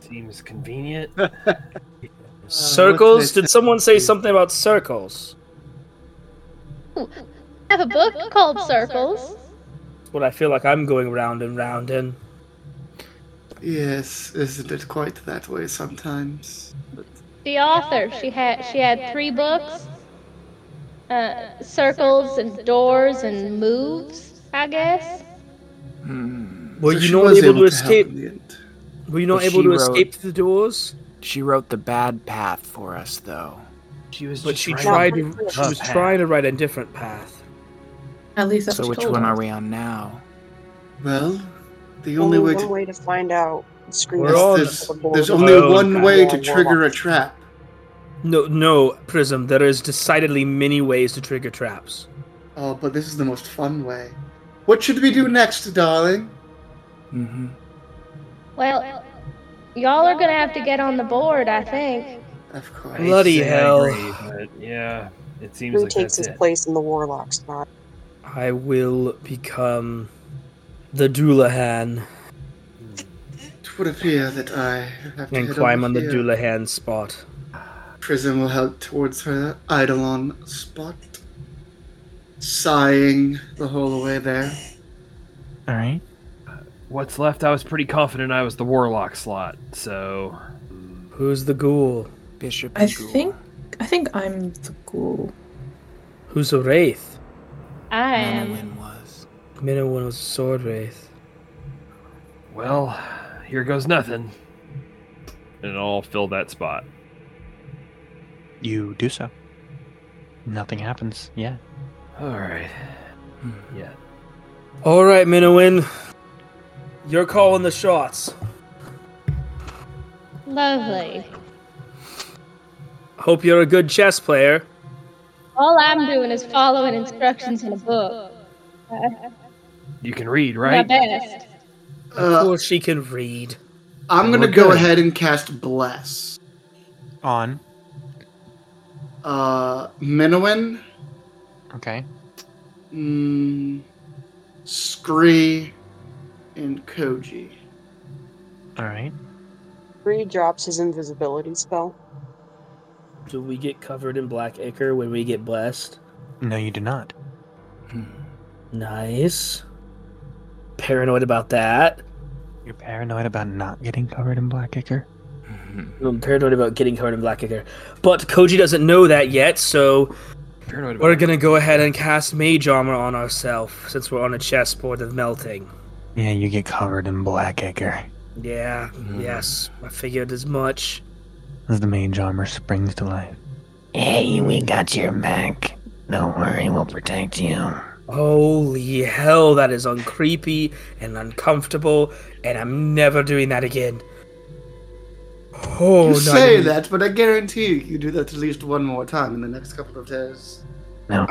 Seems convenient. Circles? Did someone say something about circles? I have a book called Circles. What I feel like I'm going round and round in. Yes, isn't it quite that way sometimes? But... the author, she had three books. Circles and doors and moves, I guess. Hmm. Were you not able to escape? Were you not able to escape the doors? She wrote the bad path for us, though. She was trying to write a different path. At least that's what she told us. So which one are we on now? Well, the only way to find out. There's only one way to trigger a trap. No, Prism, there is decidedly many ways to trigger traps. Oh, but this is the most fun way. What should we do next, darling? Mm-hmm. Well, y'all are gonna have to get on the board, I think. Of course. Bloody hell. Angry, but yeah, it seems like that's it. Who takes his place in the Warlock spot? I will become the Dullahan. It would appear that I have to climb on the Dullahan spot. Prism will head towards her Eidolon spot, sighing the whole way there. All right. What's left? I was pretty confident I was the Warlock slot, so... Who's the ghoul? Bishop I ghoul. I think I'm the ghoul. Who's a wraith? I am. Minowin was a sword wraith. Well, here goes nothing. And I'll fill that spot. You do so. Nothing happens. Yeah. Alright. Yeah. Alright, Minowin. You're calling the shots. Lovely. Hope you're a good chess player. All I'm doing is following instructions in a book. You can read, right? My best. Of course she can read. I'm going to go ahead and cast Bless. On? Minowin. Okay. Scree and Koji. Alright. Scree drops his invisibility spell. Do we get covered in black ichor when we get blessed? No, you do not. Nice. Paranoid about that. You're paranoid about not getting covered in black ichor? I'm paranoid about getting covered in black ichor. But Koji doesn't know that yet, so we're going to go ahead and cast Mage Armor on ourselves, since we're on a chessboard of melting. Yeah, you get covered in black ichor. Yeah, yes, I figured as much. As the Mage Armor springs to life. Hey, we got your back. Don't worry, we'll protect you. Holy hell, that is uncreepy and uncomfortable, and I'm never doing that again. Oh, you say that, but I guarantee you do that at least one more time in the next couple of days. No,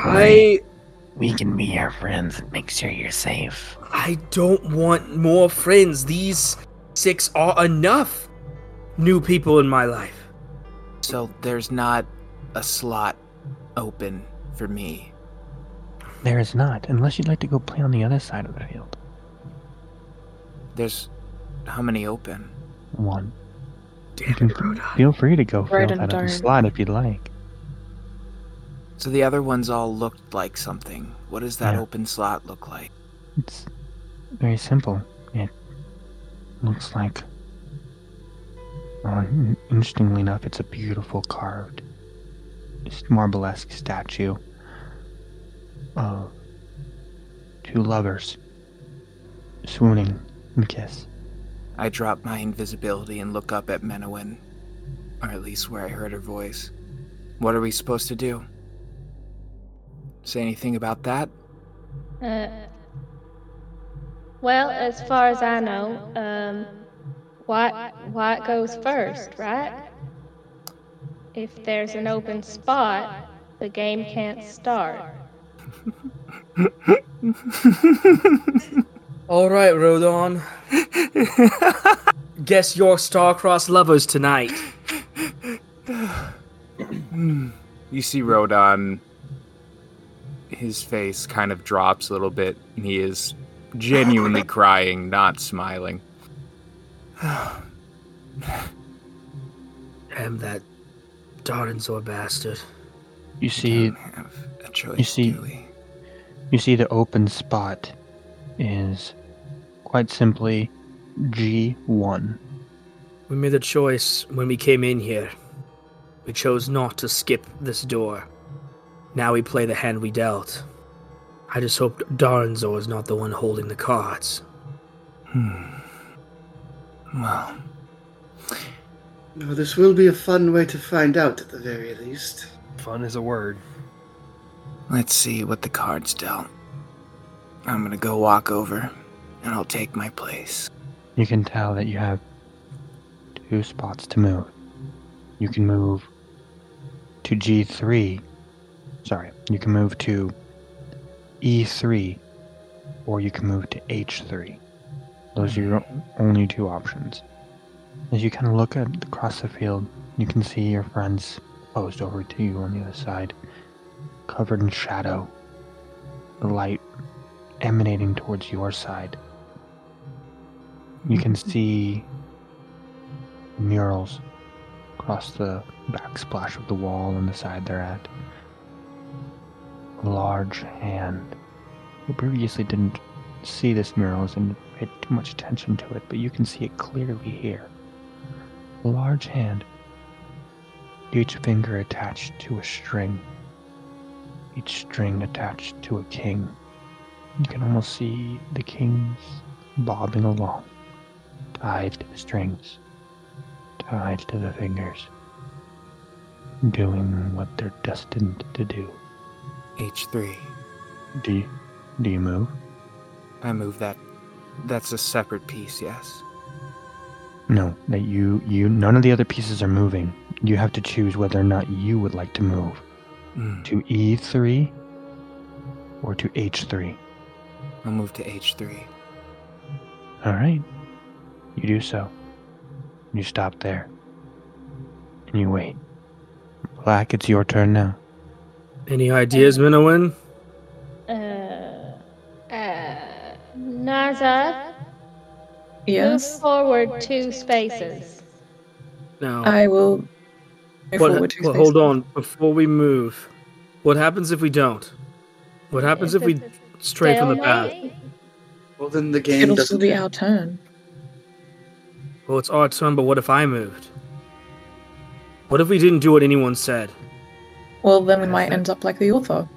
we can be your friends and make sure you're safe. I don't want more friends. These 6 are enough new people in my life. So there's not a slot open for me. There is not, unless you'd like to go play on the other side of the field. There's how many open? 1. Damn it, Rodan. Feel free to go fill out a slot if you'd like. So the other ones all looked like something. What does that open slot look like? It's very simple. It looks like... well, interestingly enough, it's a beautiful carved, marble-esque statue of 2 lovers swooning in a kiss. I drop my invisibility and look up at Menowin, or at least where I heard her voice. What are we supposed to do? Say anything about that? Well, as far as I know, White goes first, right? If there's an open spot, the game can't start. All right, Rodon. Guess your star-crossed lovers tonight. You see Rodon, his face kind of drops a little bit, and he is genuinely crying, not smiling. And that Darenzor bastard. You see, you see the open spot is quite simply G1. We made a choice when we came in here. We chose not to skip this door. Now we play the hand we dealt. I just hope Darenzor is not the one holding the cards. Well. No, this will be a fun way to find out at the very least. Fun is a word. Let's see what the cards dealt. I'm going to go walk over, and I'll take my place. You can tell that you have 2 spots to move. You can move to G3. Sorry, you can move to E3, or you can move to H3. Those are your only 2 options. As you kind of look across the field, you can see your friends posed over to you on the other side, covered in shadow, the light emanating towards your side. You can see murals across the backsplash of the wall and the side they're at. A large hand. You previously didn't see this mural and paid too much attention to it, but you can see it clearly here. A large hand, each finger attached to a string, each string attached to a king. You can almost see the kings bobbing along, tied to the strings, tied to the fingers, doing what they're destined to do. H3. Do you move? I move that. That's a separate piece, yes. No, that you none of the other pieces are moving. You have to choose whether or not you would like to move to E3 or to H3. I'll move to H3. All right. You do so. You stop there. And you wait. Black, it's your turn now. Any ideas, Minowin? Nazar? Yes. Move forward 2 spaces. No. I will move forward 2 spaces. Hold on. Before we move, what happens if we don't? What happens if we stray from the path? Well, then the game It'll still be our turn. Well, it's our turn, but what if I moved? What if we didn't do what anyone said? Well, then we might end up like the author.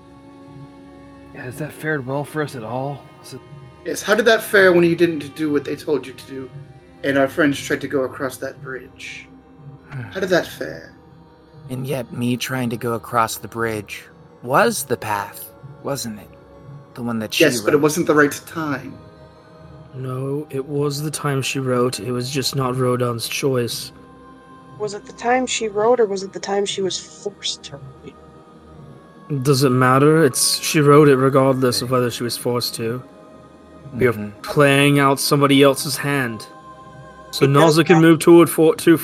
Yeah, has that fared well for us at all? Yes, how did that fare when you didn't do what they told you to do, and our friends tried to go across that bridge? How did that fare? And yet me trying to go across the bridge was the path, wasn't it? The one that she wrote. Yes, but it wasn't the right time. No, it was the time she wrote. It was just not Rodon's choice. Was it the time she wrote, or was it the time she was forced to write? Does it matter? She wrote it regardless of whether she was forced to. We are playing out somebody else's hand. So Naza can move forward 2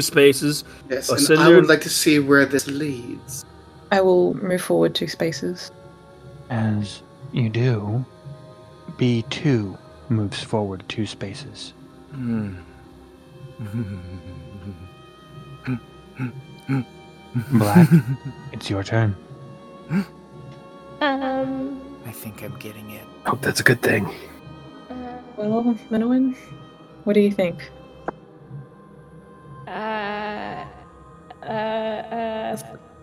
spaces. Yes, and I would like to see where this leads. I will move forward 2 spaces. As you do, B2 moves forward 2 spaces. Black, it's your turn. I think I'm getting it. I hope that's a good thing. Well, Minowin, what do you think?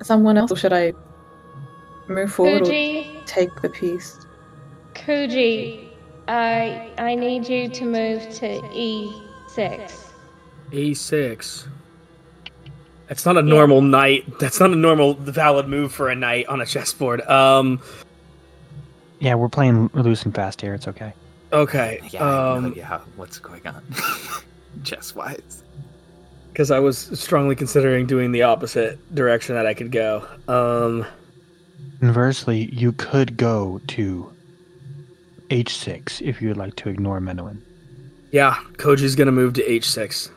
Someone else? Or should I move forward Kuji, or take the piece? Kuji, I need you to move to E6. E6? That's not a normal knight. That's not a normal valid move for a knight on a chessboard. Yeah, we're playing loose and fast here. It's okay. Okay. Yeah, I have no idea what's going on, chess-wise. because I was strongly considering doing the opposite direction that I could go. Conversely, you could go to H6 if you would like to ignore Menowin. Yeah, Koji's going to move to H6.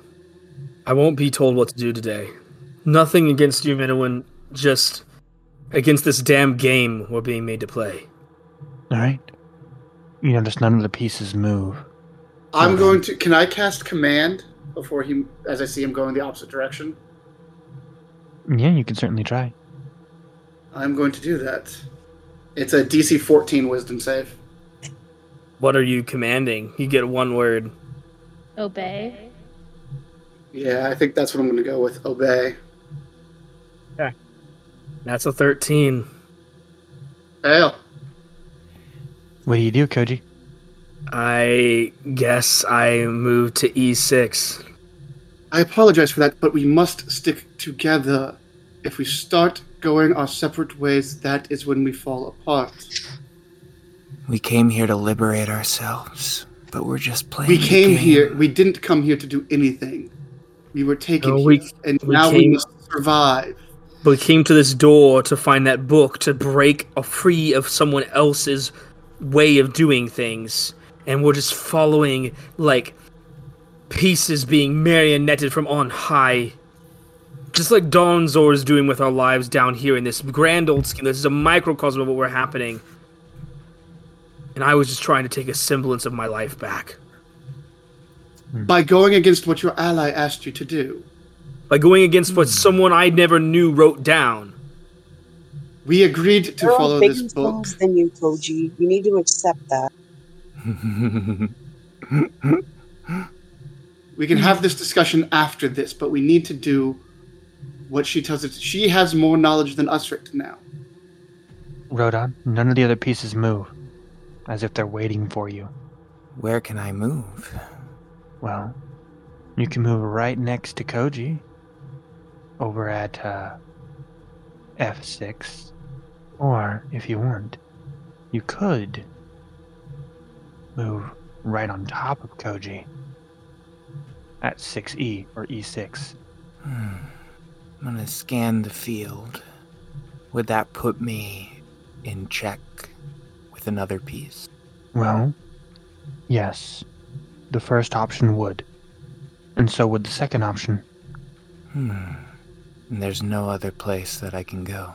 I won't be told what to do today. Nothing against you, Menowin, just against this damn game we're being made to play. All right. You notice none of the pieces move. I'm going to... Can I cast Command before he... as I see him going the opposite direction? Yeah, you can certainly try. I'm going to do that. It's a DC 14 Wisdom save. What are you commanding? You get one word. Obey. Yeah, I think that's what I'm going to go with. Obey. Okay. That's a 13. Fail. What do you do, Koji? I guess I move to E6. I apologize for that, but we must stick together. If we start going our separate ways, that is when we fall apart. We came here to liberate ourselves, but we're just playing. We came here. We didn't come here to do anything. We were taken here, and now we must survive. But we came to this door to find that book to break free of someone else's way of doing things, and we're just following like pieces being marionetted from on high, just like Darenzor is doing with our lives down here in this grand old scheme. This is a microcosm of what we're happening, and I was just trying to take a semblance of my life back by going against what your ally asked you to do, by going against what someone I never knew wrote down. We agreed to follow this book. Than you, Koji. You need to accept that. We can have this discussion after this, but we need to do what she tells us. She has more knowledge than us right now. Rodan, none of the other pieces move, as if they're waiting for you. Where can I move? Well, you can move right next to Koji, over at F6. Or, if you want, you could move right on top of Koji at 6E or E6. I'm going to scan the field. Would that put me in check with another piece? Well, yes. The first option would. And so would the second option. And there's no other place that I can go.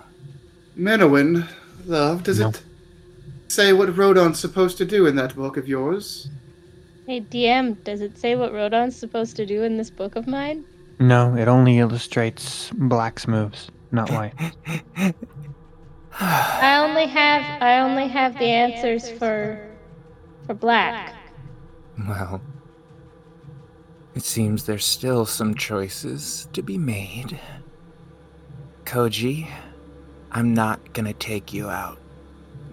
Menowin, love, does it say what Rodan's supposed to do in that book of yours? Hey, DM, does it say what Rodan's supposed to do in this book of mine? No, it only illustrates Black's moves, not white. I only have the answers for Black. Well, it seems there's still some choices to be made. Koji, I'm not gonna take you out,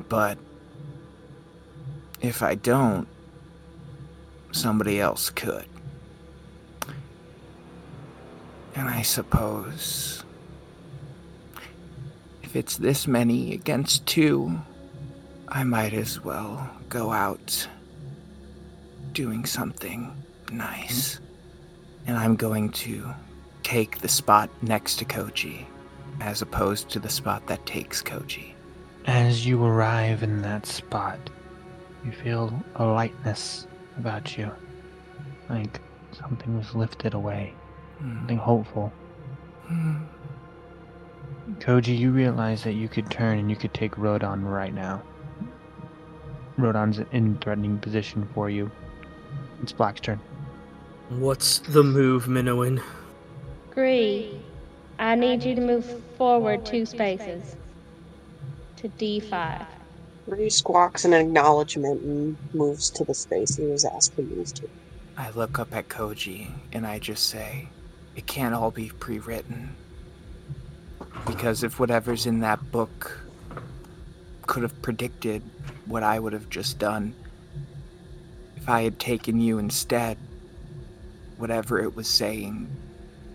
but if I don't, somebody else could. And I suppose if it's this many against two, I might as well go out doing something nice. And I'm going to take the spot next to Koji, as opposed to the spot that takes Koji. As you arrive in that spot, you feel a lightness about you, like something was lifted away, something hopeful. Koji, you realize that you could turn and you could take Rodan right now. Rodan's in threatening position for you. It's Black's turn. What's the move, Menowin? Green. I need you to move forward 2 spaces. To D5. Ryu squawks an acknowledgement and moves to the space he was asked to move to. I look up at Koji and I just say, it can't all be pre-written. Because if whatever's in that book could have predicted what I would have just done, if I had taken you instead, whatever it was saying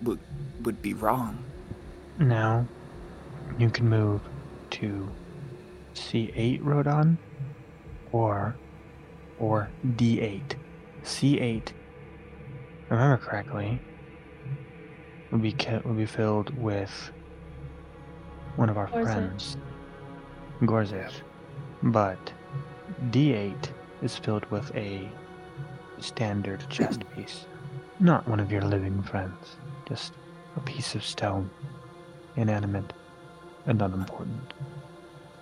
would be wrong. Now, you can move to C8, Rodan, or D8. C8, remember correctly, would be filled with one of our friends, Gorzeth. But D8 is filled with a standard chest piece. Not one of your living friends. Just a piece of stone. Inanimate and unimportant.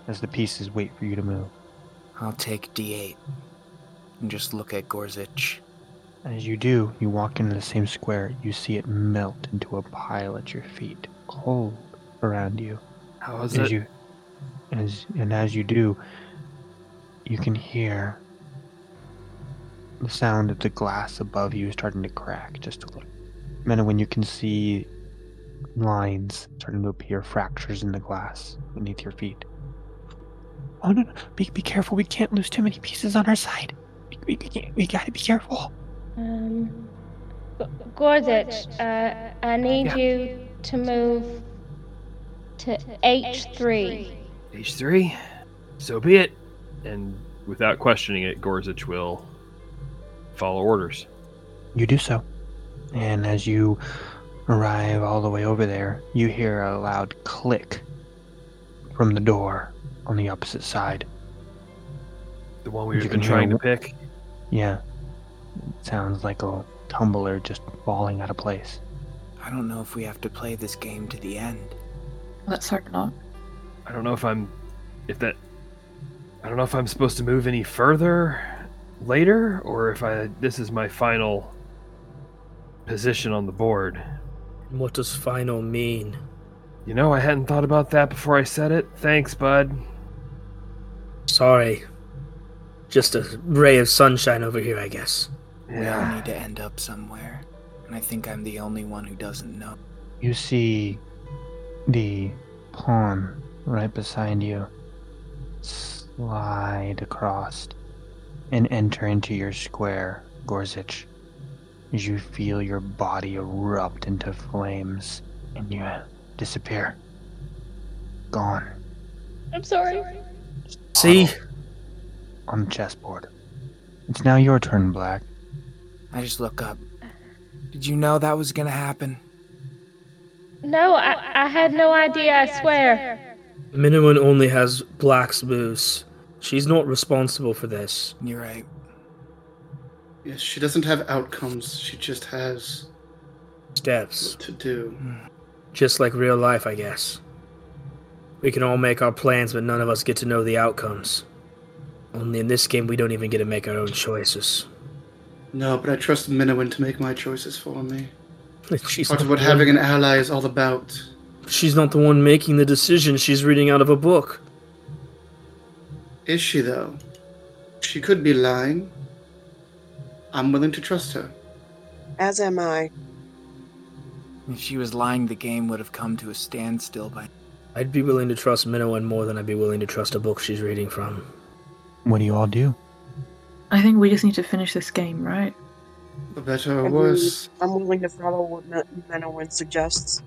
As the pieces wait for you to move. I'll take D8 and just look at Gorzich. As you do, you walk into the same square. You see it melt into a pile at your feet, cold around you. How is it? As you do, you can hear the sound of the glass above you starting to crack just a little. And when you can see lines starting to appear, fractures in the glass beneath your feet. Oh no! Be careful! We can't lose too many pieces on our side. We gotta be careful. Gorzich, I need you to move to H3. H3? So be it. And without questioning it, Gorzich will follow orders. You do so. And as you arrive all the way over there, you hear a loud click from the door on the opposite side. The one we've been trying to pick? Yeah. It sounds like a tumbler just falling out of place. I don't know if we have to play this game to the end. Let's start not. I don't know if I'm supposed to move any further later, or if this is my final position on the board. What does final mean? You know, I hadn't thought about that before I said it. Thanks, bud. Sorry. Just a ray of sunshine over here, I guess. Yeah. We all need to end up somewhere, and I think I'm the only one who doesn't know. You see the pawn right beside you slide across and enter into your square, Gorzich, as you feel your body erupt into flames and you disappear. Gone. I'm sorry. See? On the chessboard. It's now your turn, Black. I just look up. Did you know that was going to happen? No, I had no idea, I swear. Minuin only has Black's moves. She's not responsible for this. You're right. Yes, she doesn't have outcomes. She just has steps to do. Just like real life, I guess. We can all make our plans, but none of us get to know the outcomes. Only in this game, we don't even get to make our own choices. No, but I trust Minuin to make my choices for me. She's part of what having an ally is all about. She's not the one making the decision. She's reading out of a book. Is she, though? She could be lying. I'm willing to trust her. As am I. If she was lying, the game would have come to a standstill by... I'd be willing to trust Minuin more than I'd be willing to trust a book she's reading from. What do you all do? I think we just need to finish this game, right? The better or worse. I'm willing to follow what Minuin suggests.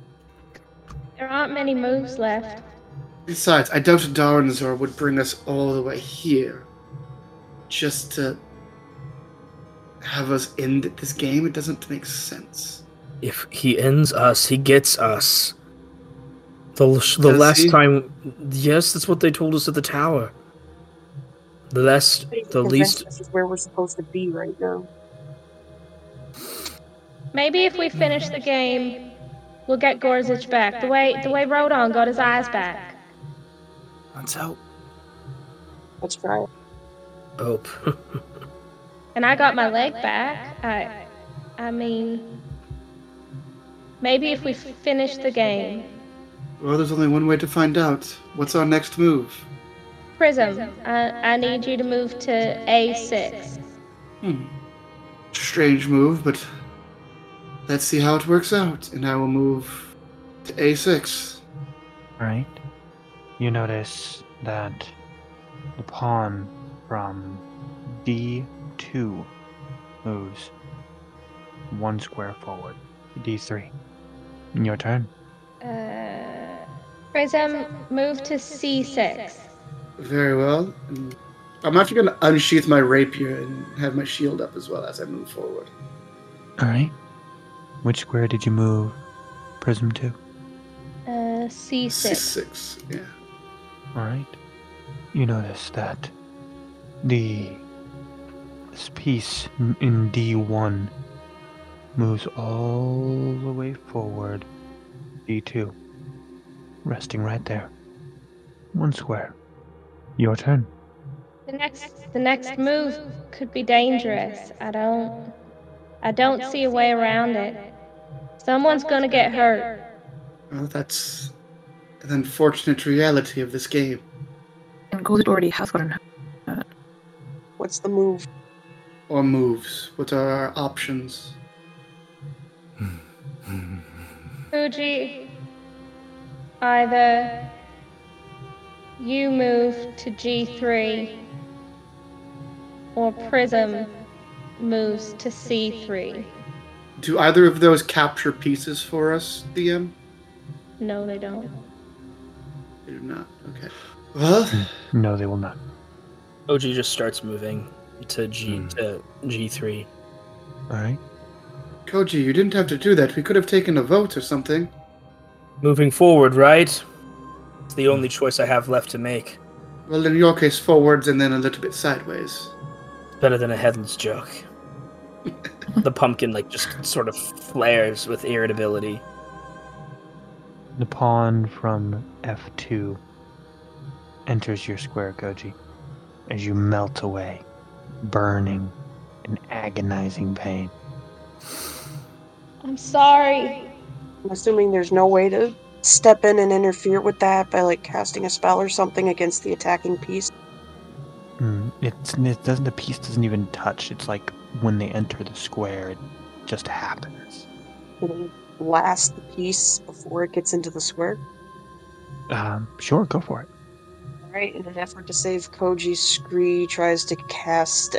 There aren't many moves left. Besides, I doubt Darenzor would bring us all the way here just to have us end this game. It doesn't make sense. If he ends us, he gets us. The last time... Yes, that's what they told us at the tower. The least... This is where we're supposed to be right now. Maybe if we finish the game, we'll get Gorzich back. The way Rodon got his eyes back. Let's hope. Let's try it. Hope. And I got my leg back. I mean, maybe if we finish the game. Well, there's only one way to find out. What's our next move? Prism, I need you to move to A6. Strange move, but... let's see how it works out, and I will move to A6. Alright. You notice that the pawn from D2 moves one square forward to D3. Your turn. Prism, move to C6. Very well. I'm actually going to unsheath my rapier and have my shield up as well as I move forward. Alright. Which square did you move prism to? C6. C6, yeah. All right. You notice that this piece in D1 moves all the way forward, D2, resting right there. One square. Your turn. The next move could be dangerous. I don't see a way around it. Someone's gonna get hurt. Well, that's an unfortunate reality of this game. And Gold already has one. What's the move? Or moves. What are our options? Fuji, either you move to G3 or Prism moves to C3. Do either of those capture pieces for us, DM? No, they don't. They do not? Okay. Well, no, they will not. OG just starts moving to G3. Alright. Koji, you didn't have to do that. We could have taken a vote or something. Moving forward, right? It's the only choice I have left to make. Well, in your case, forwards and then a little bit sideways. Better than a Headless joke. The pumpkin, just sort of flares with irritability. The pawn from F2 enters your square, Koji, as you melt away, burning in agonizing pain. I'm sorry. I'm assuming there's no way to step in and interfere with that by, casting a spell or something against the attacking piece. The piece doesn't even touch. It's like when they enter the square, it just happens. Can we blast the piece before it gets into the square? Sure, go for it. Alright, in an effort to save Koji, Scree tries to cast...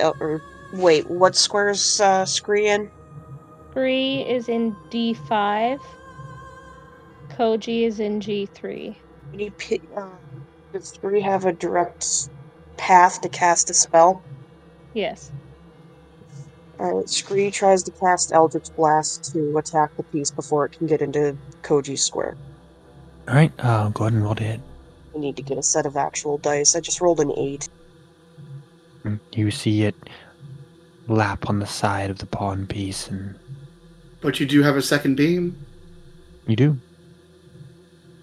wait, what square is Scree in? Scree is in D5. Koji is in G3. Does Scree have a direct path to cast a spell? Yes. Alright, Scree tries to cast Eldritch Blast to attack the piece before it can get into Koji's square. Alright, go ahead and roll to hit. I need to get a set of actual dice. I just rolled an 8. You see it lap on the side of the pawn piece. But you do have a second beam? You do.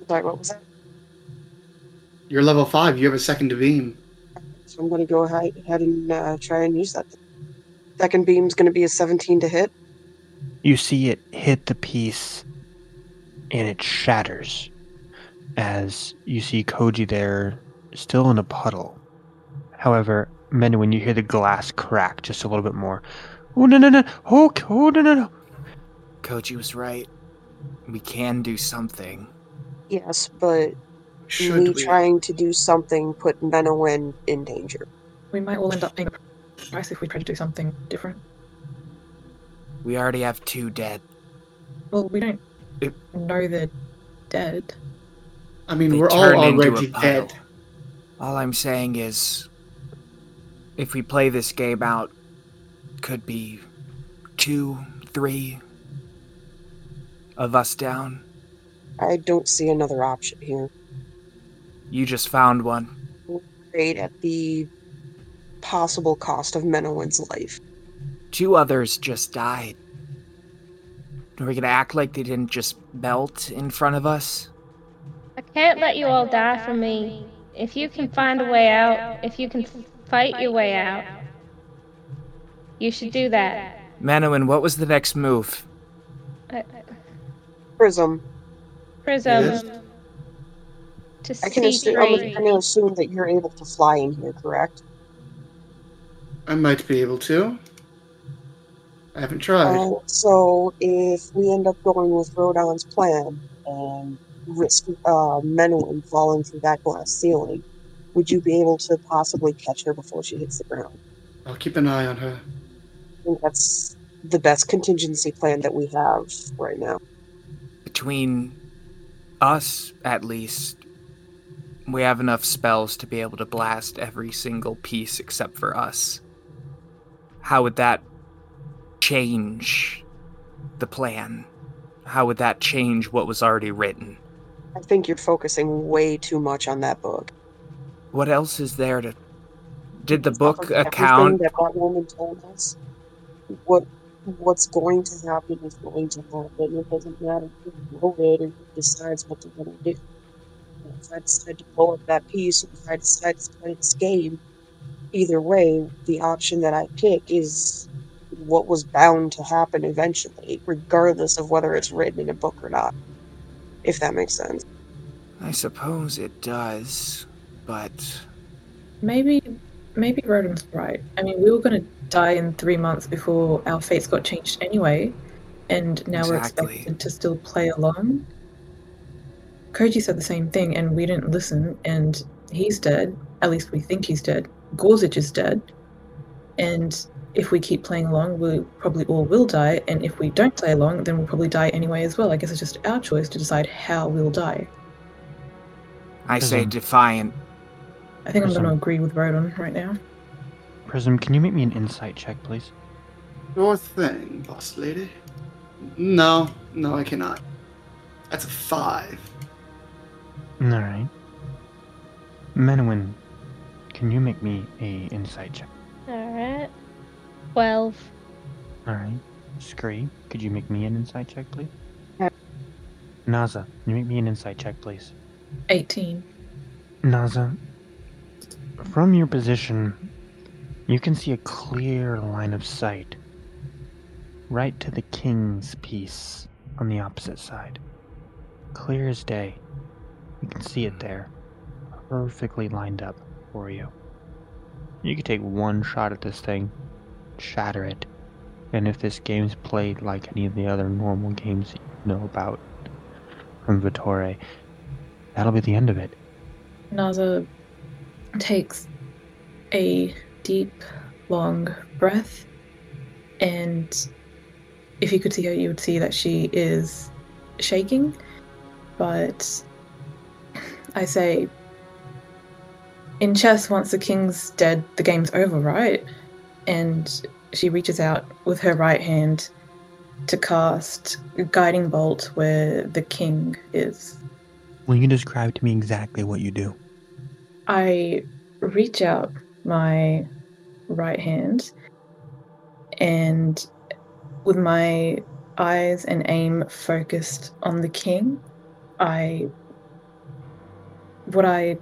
Sorry, what was that? You're level 5, you have a second beam. So I'm going to go ahead and try and use that. Second beam's going to be a 17 to hit. You see it hit the piece, and it shatters. As you see Koji there, still in a puddle. However, Menu, when you hear the glass crack just a little bit more. Oh, no, no, no. Oh, no, no, no. Koji was right. We can do something. Yes, but Should we trying to do something put Menno in danger. We might all end up being a price if we try to do something different. We already have 2 dead. Well, we don't know they're dead. I mean, we're all already dead. All I'm saying is, if we play this game out, could be 2, 3 of us down. I don't see another option here. You just found one. We're great at the possible cost of Menowin's life. 2 others just died. Are we going to act like they didn't just melt in front of us? I can't let you all die for me. If you can find a way out, if you can fight your way out, you should do that. Menowin, what was the next move? Prism. Yes. To C3. I'm going to assume that you're able to fly in here, correct? I might be able to. I haven't tried. So if we end up going with Rodan's plan and risk Menowin falling through that glass ceiling, would you be able to possibly catch her before she hits the ground? I'll keep an eye on her. I think that's the best contingency plan that we have right now. Between us, at least, we have enough spells to be able to blast every single piece except for us. How would that change the plan? How would that change what was already written? I think you're focusing way too much on that book. What else is there to... Did the book account... That woman told us. What's going to happen is going to happen. It doesn't matter who wrote it and who decides what they're going to do. If I decide to blow up that piece, or if I decide to play this game, either way, the option that I pick is what was bound to happen eventually, regardless of whether it's written in a book or not. If that makes sense. I suppose it does, but... Maybe Rodan's right. I mean, we were going to die in 3 months before our fates got changed anyway, and now exactly. We're expected to still play along. Koji said the same thing, and we didn't listen, and he's dead. At least we think he's dead. Gorsuch is dead. And if we keep playing along, we probably all will die, and if we don't play along, then we'll probably die anyway as well. I guess it's just our choice to decide how we'll die. I say defiant. I think Prism. I'm going to agree with Rodan right now. Prism, can you make me an insight check, please? Sure thing, boss lady. No, I cannot. That's a 5. Alright. Menowin, can you make me an insight check? Alright. 12. Alright. Scree, could you make me an insight check, please? Yeah. Naza, can you make me an insight check, please? 18. Naza, from your position, you can see a clear line of sight right to the king's piece on the opposite side. Clear as day. You can see it there, perfectly lined up for you. You could take one shot at this thing, shatter it, and if this game's played like any of the other normal games you know about from Vittore, that'll be the end of it. Naza takes a deep, long breath, and if you could see her, you would see that she is shaking, but I say, in chess, once the king's dead, the game's over, right? And she reaches out with her right hand to cast Guiding Bolt where the king is. Will you describe to me exactly what you do? I reach out my right hand and with my eyes and aim focused on the king, I think,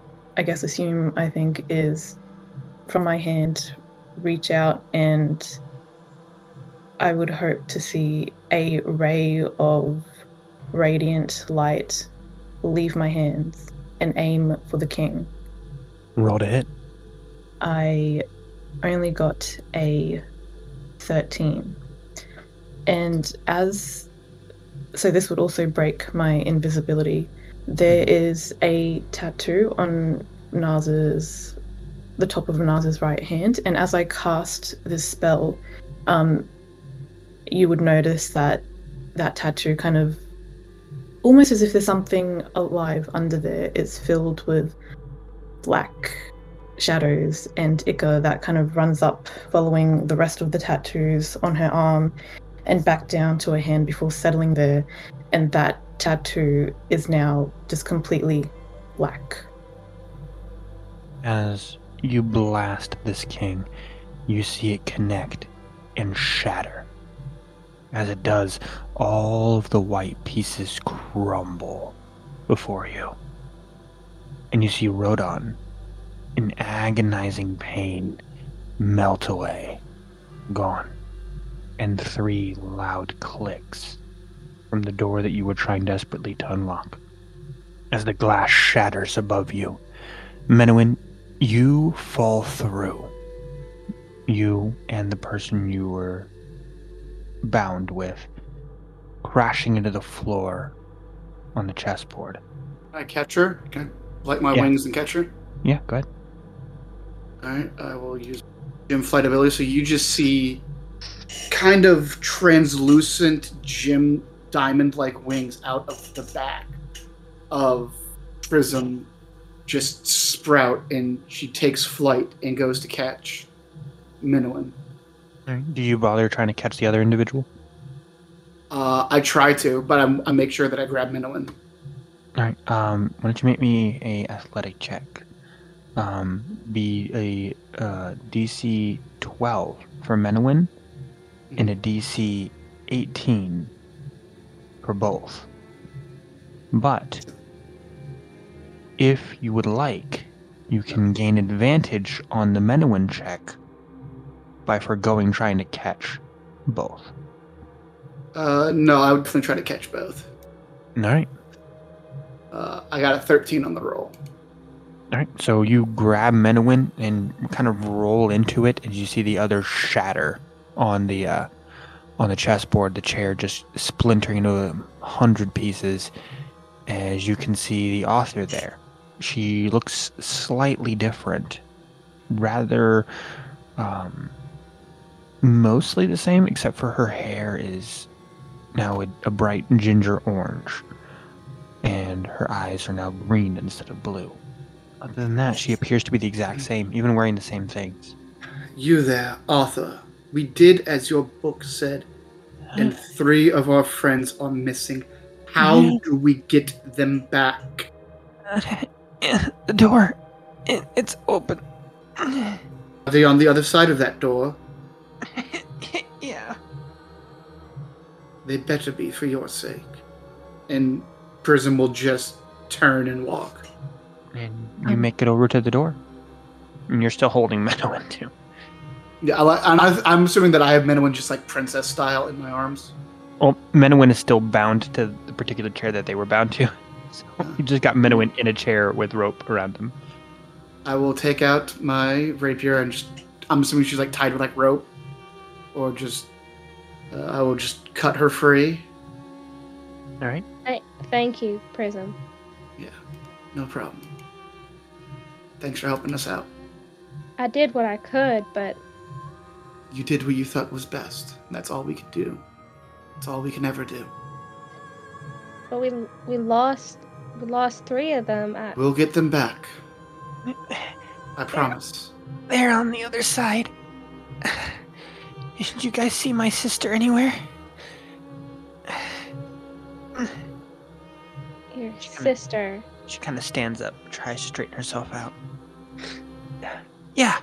is from my hand, reach out, and I would hope to see a ray of radiant light leave my hands and aim for the king. Roll to hit. I only got a 13. And so this would also break my invisibility. There is a tattoo on the top of Naza's right hand, and as I cast this spell, you would notice that tattoo kind of, almost as if there's something alive under there, it's filled with black shadows and ichor that kind of runs up following the rest of the tattoos on her arm and back down to her hand before settling there, and that tattoo is now just completely black. As you blast this king, you see it connect and shatter. As it does, all of the white pieces crumble before you. And you see Rodan, in agonizing pain, melt away, gone. And 3 loud clicks from the door that you were trying desperately to unlock. As the glass shatters above you, Menowin, you fall through. You and the person you were bound with, crashing into the floor on the chessboard. Can I catch her? Can I light my wings and catch her? Yeah, go ahead. Alright, I will use gem flight ability. So you just see kind of translucent gem diamond-like wings out of the back of Prism just sprout, and she takes flight and goes to catch Menowin. Do you bother trying to catch the other individual? I try to, but I make sure that I grab Minowin. All right. Why don't you make me a athletic check? Be a DC 12 for Minowin, and a DC 18 for both. But if you would like, you can gain advantage on the Minowin check by foregoing trying to catch both. No, I would definitely try to catch both. All right. I got a 13 on the roll. All right, so you grab Minowin and kind of roll into it, and you see the other shatter on the chessboard, the chair just splintering into 100 pieces. As you can see the author there, she looks slightly different, rather mostly the same, except for her hair is now a bright ginger orange, and her eyes are now green instead of blue. Other than that, she appears to be the exact same, even wearing the same things. You there, Arthur. We did as your book said, and 3 of our friends are missing. How do we get them back? The door. It's open. Are they on the other side of that door? Yeah. They better be, for your sake. And Prism will just turn and walk. And you make it over to the door. And you're still holding Minowin, too. Yeah, I'm assuming that I have Minowin just like princess style in my arms. Well, Minowin is still bound to the particular chair that they were bound to. So you just got Minowin in a chair with rope around them. I will take out my rapier and just... I'm assuming she's like tied with like rope. Or just... I will just cut her free. All right. Thank you, Prism. Yeah, no problem. Thanks for helping us out. I did what I could, but... You did what you thought was best. That's all we could do. That's all we can ever do. But we lost 3 of them. We'll get them back. I promise. They're on the other side. Did you guys see my sister anywhere? Your sister. She kind of stands up, tries to straighten herself out. Yeah.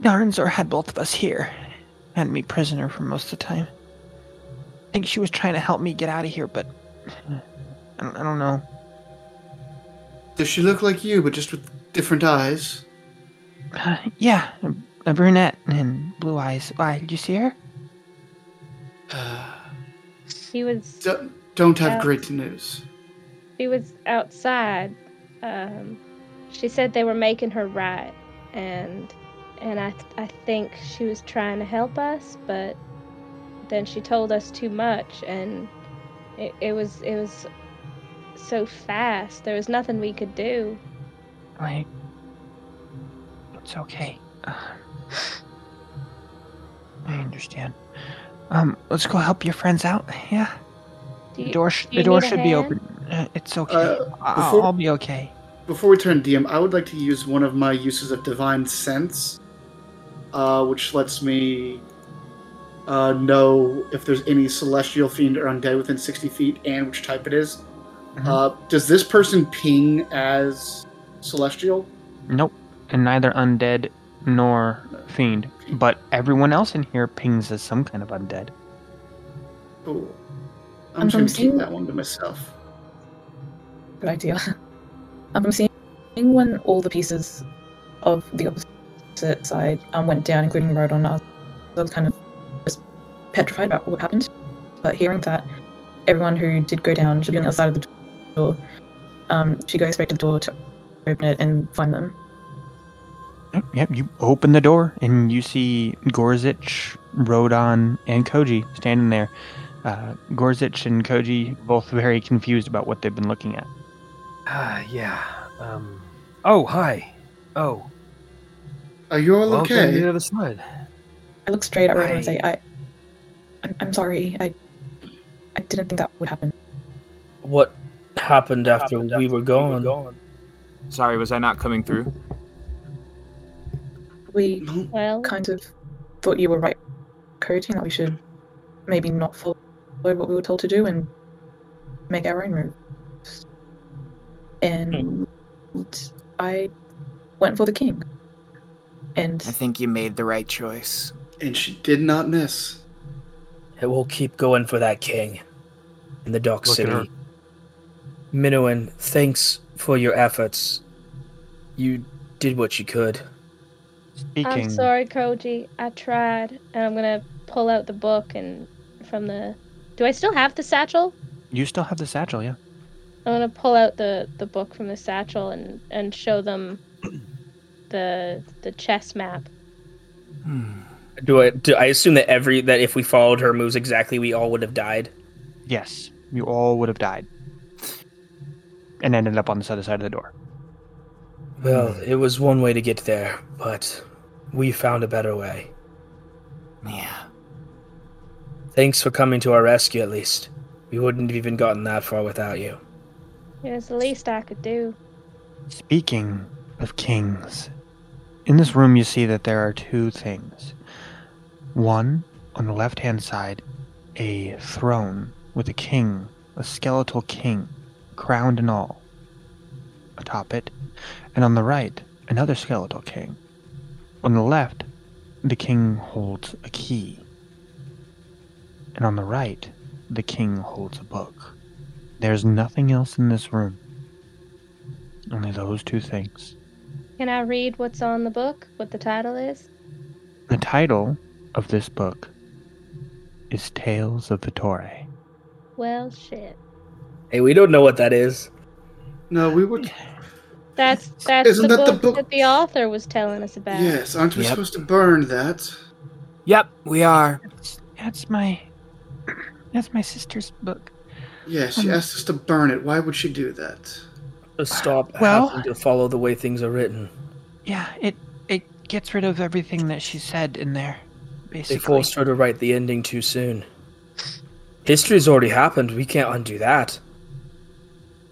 Darenzor had both of us here. Had me prisoner for most of the time. I think she was trying to help me get out of here, but I don't know. Does she look like you, but just with different eyes? Yeah, a brunette and blue eyes. Why, did you see her? She was... Don't have great news. She was outside. She said they were making her ride, and I think she was trying to help us, but then she told us too much, and it was so fast. There was nothing we could do. Like, it's okay. I understand. Let's go help your friends out. Yeah. The door should be open. It's okay. I'll be okay. Before we turn DM, I would like to use one of my uses of Divine Sense. Which lets me know if there's any celestial, fiend, or undead within 60 feet and which type it is. Mm-hmm. Does this person ping as celestial? Nope. And neither undead nor fiend. But everyone else in here pings as some kind of undead. Cool. I'm just going to keep that one to myself. Good idea. I'm seeing when all the pieces of the opposite side went down, including Rodon. I was kind of just petrified about what happened, but hearing that everyone who did go down should be on the other side of the door, she goes straight to the door to open it and find them. Yep, you open the door and you see Gorzic, Rodon, and Koji standing there. Gorzic and Koji both very confused about what they've been looking at. Yeah. Oh, hi. Oh. Are you all okay? Welcome to the other side. I look straight at Rodon and say, I'm sorry. I didn't think that would happen. What happened after we were gone? Sorry, was I not coming through? We kind of thought you were right coating that we should maybe not follow what we were told to do and make our own moves. And I went for the king. And I think you made the right choice. And she did not miss. And we'll keep going for that king in the Dark City. Minoan, thanks for your efforts. You did what you could. Speaking. I'm sorry, Koji. I tried. And I'm going to pull out the book and from the... Do I still have the satchel? You still have the satchel, yeah. I'm going to pull out the book from the satchel and show them the chess map. Do I assume that if we followed her moves exactly, we all would have died? Yes, you all would have died. And ended up on this other side of the door. Well, it was one way to get there, but we found a better way. Yeah. Thanks for coming to our rescue, at least. We wouldn't have even gotten that far without you. It was the least I could do. Speaking of kings, in this room you see that there are two things. One, on the left-hand side, a throne with a king, a skeletal king, crowned and all, atop it. And on the right, another skeletal king. On the left, the king holds a key. And on the right, the king holds a book. There's nothing else in this room. Only those two things. Can I read what's on the book? What the title is? The title of this book is Tales of Vittore. Well, shit. Hey, we don't know what that is. No, we would... Isn't that the book that the author was telling us about? Yes, aren't we supposed to burn that? Yep, we are. That's my sister's book. Yeah, she asked us to burn it. Why would she do that? To stop having to follow the way things are written. Yeah, it gets rid of everything that she said in there, basically. They forced her to write the ending too soon. History's already happened. We can't undo that.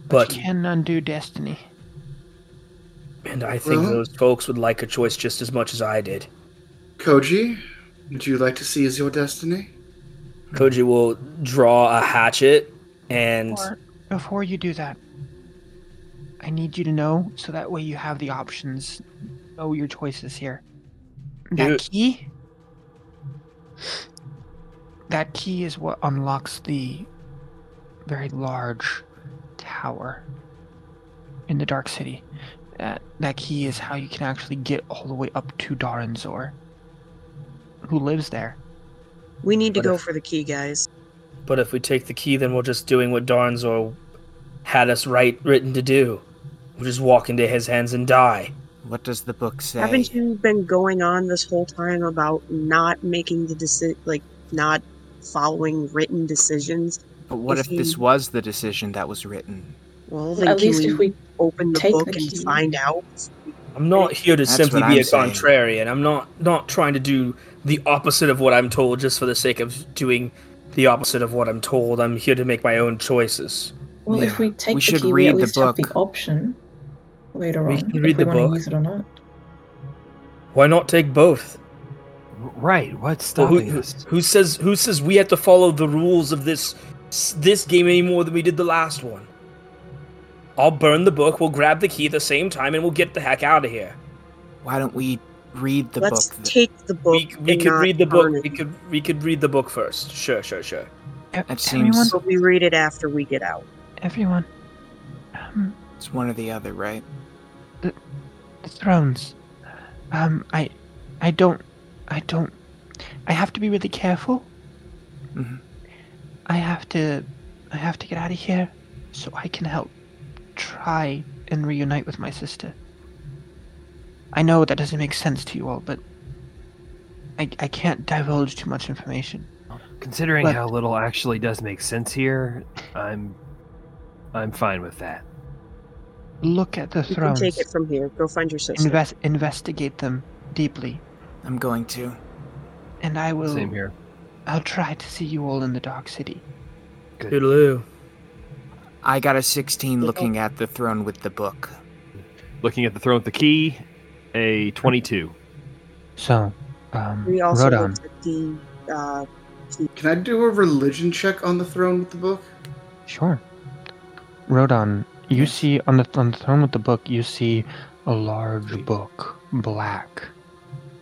But we can undo destiny. And I think those folks would like a choice just as much as I did. Koji, would you like to seize your destiny? Koji will draw a hatchet and... Before you do that, I need you to know so that way you have the options. Know your choices here. That key is what unlocks the very large tower in the Dark City. That key is how you can actually get all the way up to Darenzor, who lives there. We need to go for the key, guys. But if we take the key, then we're just doing what Darenzor had us written to do. We'll just walk into his hands and die. What does the book say? Haven't you been going on this whole time about not making the decision, like not following written decisions? But what if this was the decision that was written? Well, then at least if we open the book and find out. I'm not here to simply be a contrarian. I'm not trying to do the opposite of what I'm told just for the sake of doing the opposite of what I'm told. I'm here to make my own choices. Well, if we take the key, we at least have the option later on if we want to use it or not. Why not take both? Right. What's stopping us? Who says we have to follow the rules of this game any more than we did the last one? I'll burn the book, we'll grab the key at the same time, and we'll get the heck out of here. Why don't we read the book? Let's take the book. We could read the book. We could read the book first. Sure. But we read it after we get out. Everyone. It's one or the other, right? The thrones. I don't. I have to be really careful. Mm-hmm. I have to get out of here so I can help. Try and reunite with my sister. I know that doesn't make sense to you all, but I can't divulge too much information. Considering how little actually does make sense here, I'm fine with that. Look at the thrones. Take it from here. Go find your sister. Investigate them deeply. I'm going to. And I will. Same here. I'll try to see you all in the Dark City. Good. Toodaloo. I got a 16 looking at the throne with the book. Looking at the throne with the key, a 22. So, we also Rodan, Can I do a religion check on the throne with the book? Sure. Rodan, you see on the throne with the book, you see a large book, black,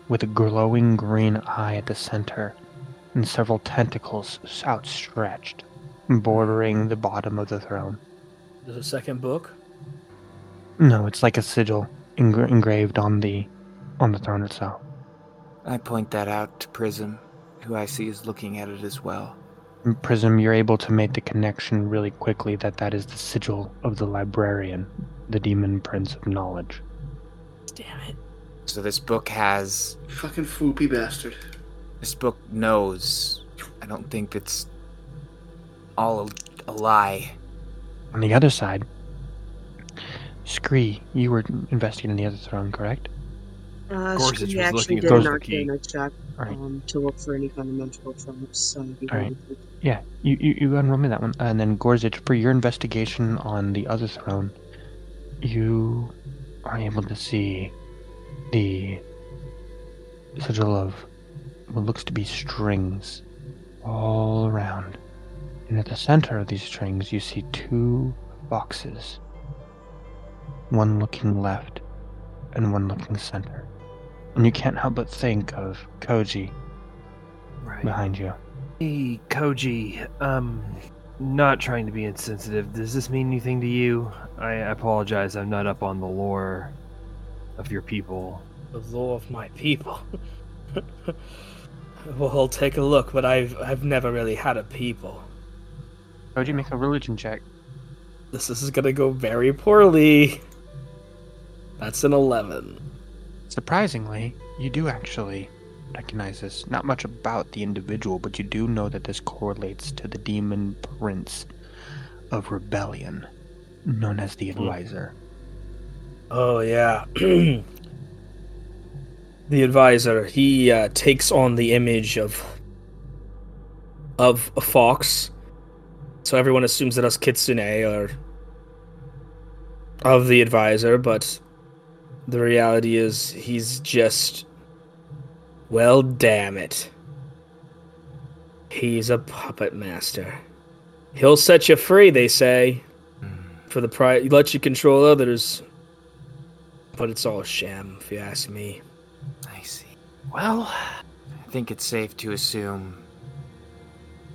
with a glowing green eye at the center, and several tentacles outstretched, bordering the bottom of the throne. There's a second book? No, it's like a sigil engraved on the throne itself. I point that out to Prism, who I see is looking at it as well. Prism, you're able to make the connection really quickly that is the sigil of the Librarian, the Demon Prince of Knowledge. Damn it. So this book has... Fucking foopy bastard. This book knows. I don't think it's all a lie. On the other side, Scree, you were investigating the other throne, correct? Scree actually did an arcana check to look for any fundamental trumps. Alright, yeah, you unroll me that one. And then Gorzic, for your investigation on the other throne, you are able to see the sigil of what looks to be strings all around. And at the center of these strings, you see two boxes. One looking left, and one looking center. And you can't help but think of Koji behind you. Hey, Koji, not trying to be insensitive. Does this mean anything to you? I apologize, I'm not up on the lore of your people. The lore of my people? Well, I'll take a look, but I've never really had a people. Koji, make a religion check. This is gonna go very poorly. That's an 11. Surprisingly, you do actually recognize this. Not much about the individual, but you do know that this correlates to the Demon Prince of Rebellion, known as the Advisor. Oh, yeah. The Advisor, he takes on the image of a fox. So everyone assumes that us Kitsune are of the Advisor, but the reality is he's just... Well, damn it. He's a puppet master. He'll set you free, they say. For the price, he lets you control others. But it's all a sham, if you ask me. I see. Well, I think it's safe to assume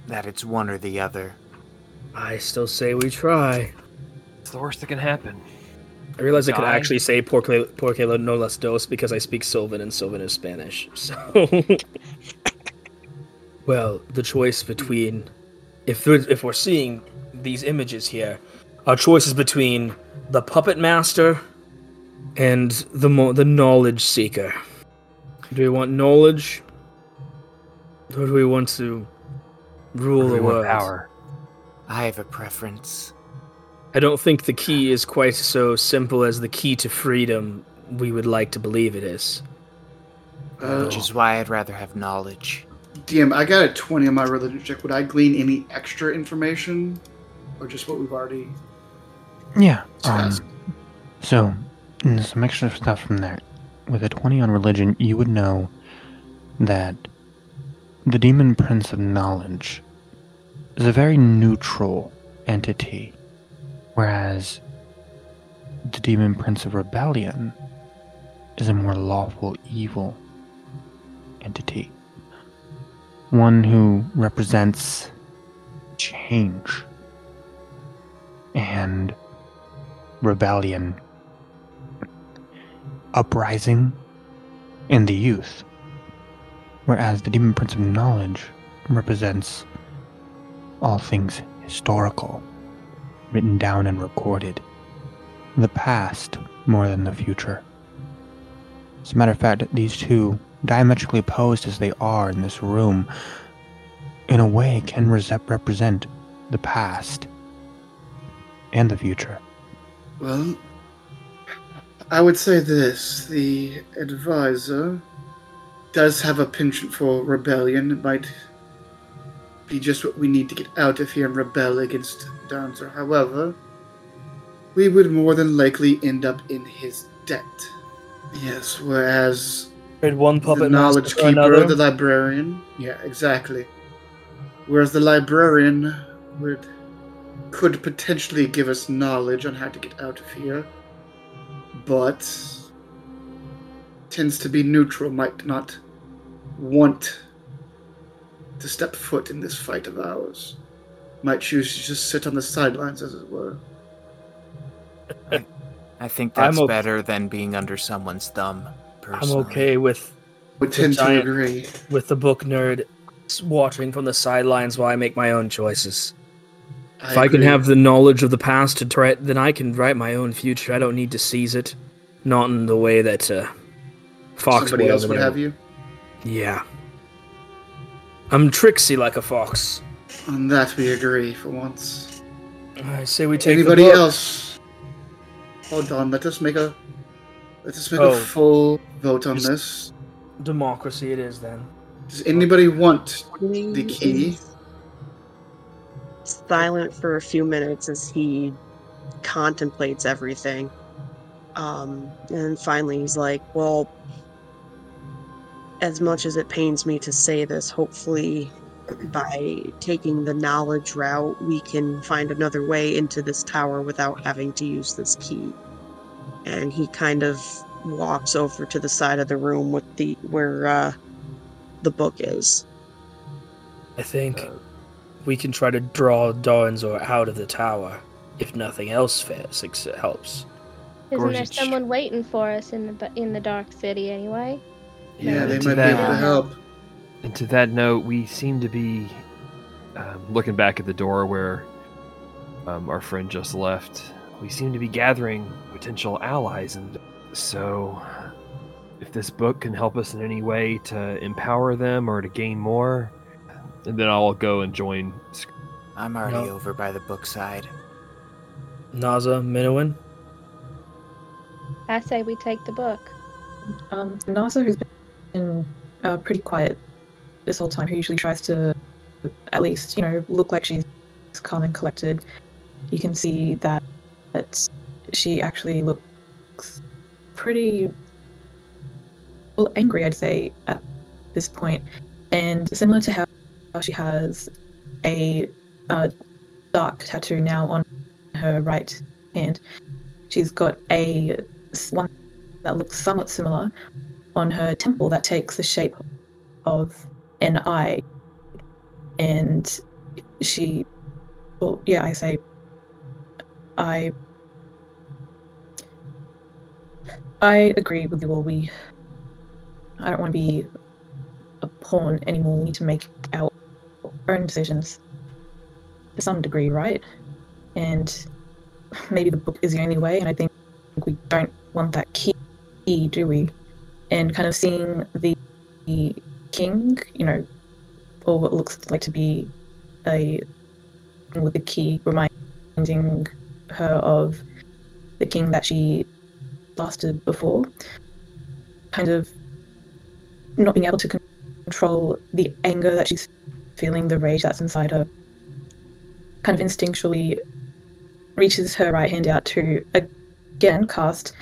that it's one or the other. I still say we try. It's the worst that can happen. I realize I could actually say porque lo no las dos because I speak Sylvan and Sylvan is Spanish. So, well, the choice between if we're seeing these images here, our choice is between the puppet master and the knowledge seeker. Do we want knowledge, or do we want to rule the world? Power. I have a preference. I don't think the key is quite so simple as the key to freedom we would like to believe it is. Which is why I'd rather have knowledge. DM, I got a 20 on my religion check. Would I glean any extra information? Or just what we've already... Yeah. So, some extra stuff from there. With a 20 on religion, you would know that the Demon Prince of Knowledge is a very neutral entity, whereas the Demon Prince of Rebellion is a more lawful evil entity, one who represents change and rebellion, uprising, and the youth, whereas the Demon Prince of Knowledge represents all things historical, written down and recorded, the past more than the future. As a matter of fact, these two, diametrically opposed as they are in this room, in a way can represent the past and the future. Well, I would say this, the Advisor does have a penchant for rebellion. It might be just what we need to get out of here and rebel against Darenzor. However, we would more than likely end up in his debt. Yes, whereas Trade one puppet knowledge keeper, another. The librarian. Yeah, exactly. Whereas the librarian could potentially give us knowledge on how to get out of here, but tends to be neutral, might not want to step foot in this fight of ours. Might choose to just sit on the sidelines, as it were. I think that's better than being under someone's thumb, personally. I'm okay with the book nerd watching from the sidelines while I make my own choices. I can have the knowledge of the past to try, then I can write my own future. I don't need to seize it. Not in the way that Fox somebody else would have you. Yeah. I'm tricksy like a fox. On that we agree for once. I say we take anybody else. Hold on, let us make a full vote on this. Democracy it is then. Does anybody want the key? Silent for a few minutes as he contemplates everything. And finally he's like, well, as much as it pains me to say this, hopefully by taking the knowledge route, we can find another way into this tower without having to use this key. And he kind of walks over to the side of the room with where the book is. I think we can try to draw Darenzor out of the tower if nothing else fails. It helps. Isn't there someone waiting for us in the Dark City anyway? Yeah, they might be able to help. And to that note, we seem to be looking back at the door where our friend just left. We seem to be gathering potential allies, and so if this book can help us in any way to empower them or to gain more, and then I'll go and join. I'm already over by the book side. Naza, Minowin? I say we take the book. Naza, who's been pretty quiet this whole time, who usually tries to at least, look like she's calm and collected, you can see that she actually looks pretty angry, I'd say, at this point. And similar to how she has a dark tattoo now on her right hand, she's got a one that looks somewhat similar on her temple that takes the shape of an eye. And she, I say, I agree with you all. I don't want to be a pawn anymore. We need to make our own decisions to some degree, right? And maybe the book is the only way, and I think we don't want that key, do we? And kind of seeing the king, or what looks like to be a with the key, reminding her of the king that she blasted before, kind of not being able to control the anger that she's feeling, the rage that's inside her, kind of instinctually reaches her right hand out to again cast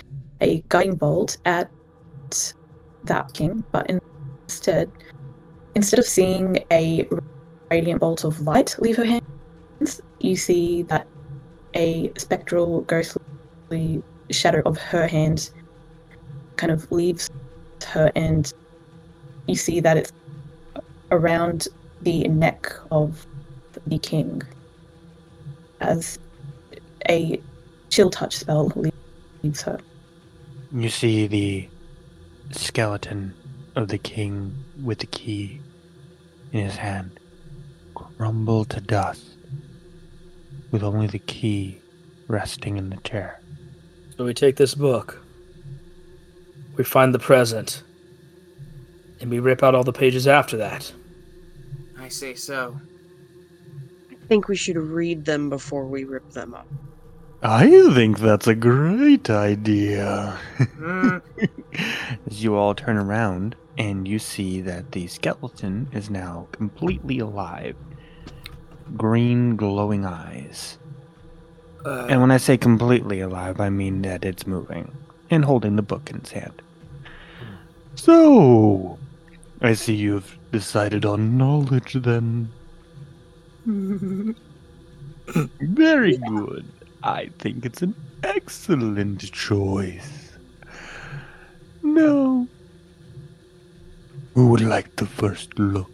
a guiding bolt at that king, but instead of seeing a radiant bolt of light leave her hands, you see that a spectral, ghostly shadow of her hand kind of leaves her, and you see that it's around the neck of the king as a chill touch spell leaves her. You see the skeleton of the king with the key in his hand crumble to dust, with only the key resting in the chair. So we take this book, we find the present, and we rip out all the pages after that. I say so. I think we should read them before we rip them up. I think that's a great idea. As you all turn around, and you see that the skeleton is now completely alive. Green glowing eyes. And when I say completely alive, I mean that it's moving and holding the book in its hand. So, I see you've decided on knowledge, then. Very good. I think it's an excellent choice. Now, who would like the first look?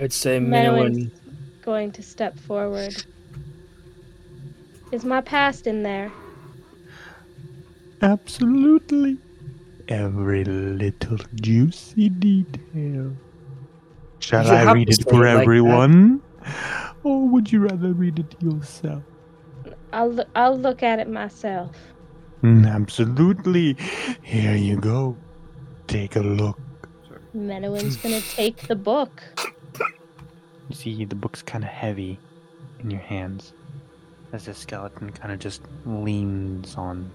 I'd say Meowin's going to step forward. Is my past in there? Absolutely. Every little juicy detail. Shall I read it for everyone? Or would you rather read it yourself? I'll look at it myself. Absolutely. Here you go. Take a look. Menowin's going to take the book. You see, the book's kind of heavy in your hands as the skeleton kind of just leans on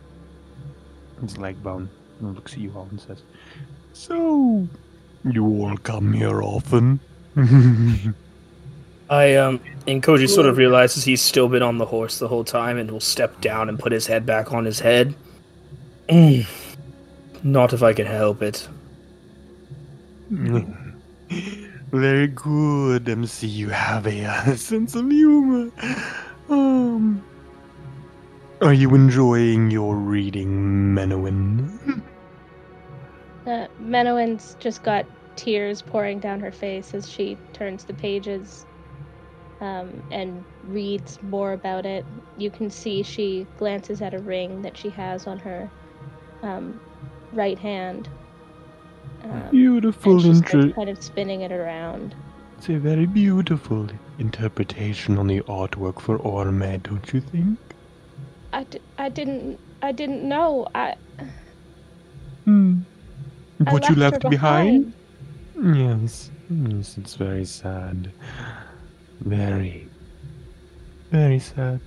his leg bone and looks at you all and says, "So, you all come here often?" And Koji sort of realizes he's still been on the horse the whole time and will step down and put his head back on his head. Not if I can help it. Very good, MC. You have a sense of humor. Are you enjoying your reading, Menowin? Menowin's just got tears pouring down her face as she turns the pages and reads more about it. You can see she glances at a ring that she has on her right hand. Beautiful. She's kind of spinning it around. It's a very beautiful interpretation on the artwork for Orme, don't you think? I didn't know. What you left behind? Yes, it's very sad. Very, very sad.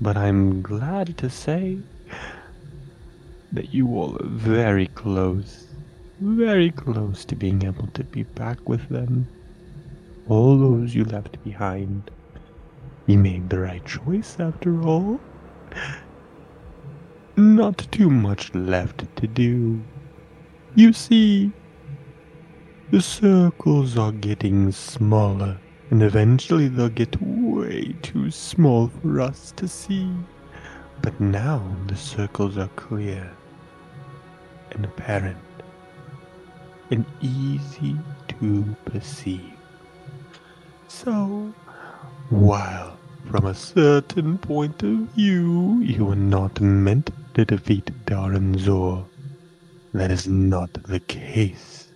But I'm glad to say that you all are very close to being able to be back with them. All those you left behind. You made the right choice after all. Not too much left to do. You see, the circles are getting smaller, and eventually they'll get way too small for us to see. But now the circles are clear and apparent and easy to perceive. So, while from a certain point of view you are not meant to defeat Darenzor, that is not the case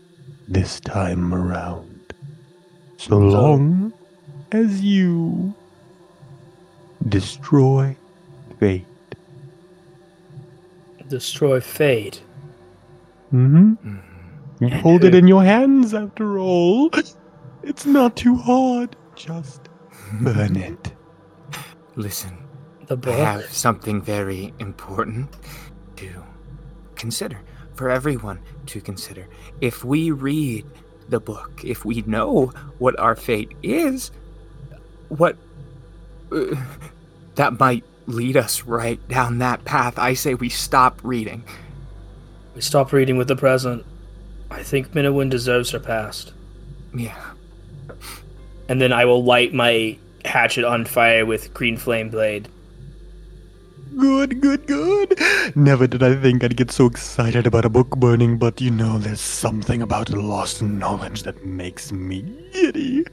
this time around. So long as you destroy fate. Destroy fate? You hold it in your hands after all. It's not too hard. Just burn it. Listen, I have something very important to consider, for everyone to consider. If we read the book, if we know what our fate is, that might lead us right down that path. I say we stop reading. We stop reading with the present. I think Menowin deserves her past. Yeah. And then I will light my hatchet on fire with green flame blade. Good. Never did I think I'd get so excited about a book burning, but you know, there's something about lost knowledge that makes me giddy.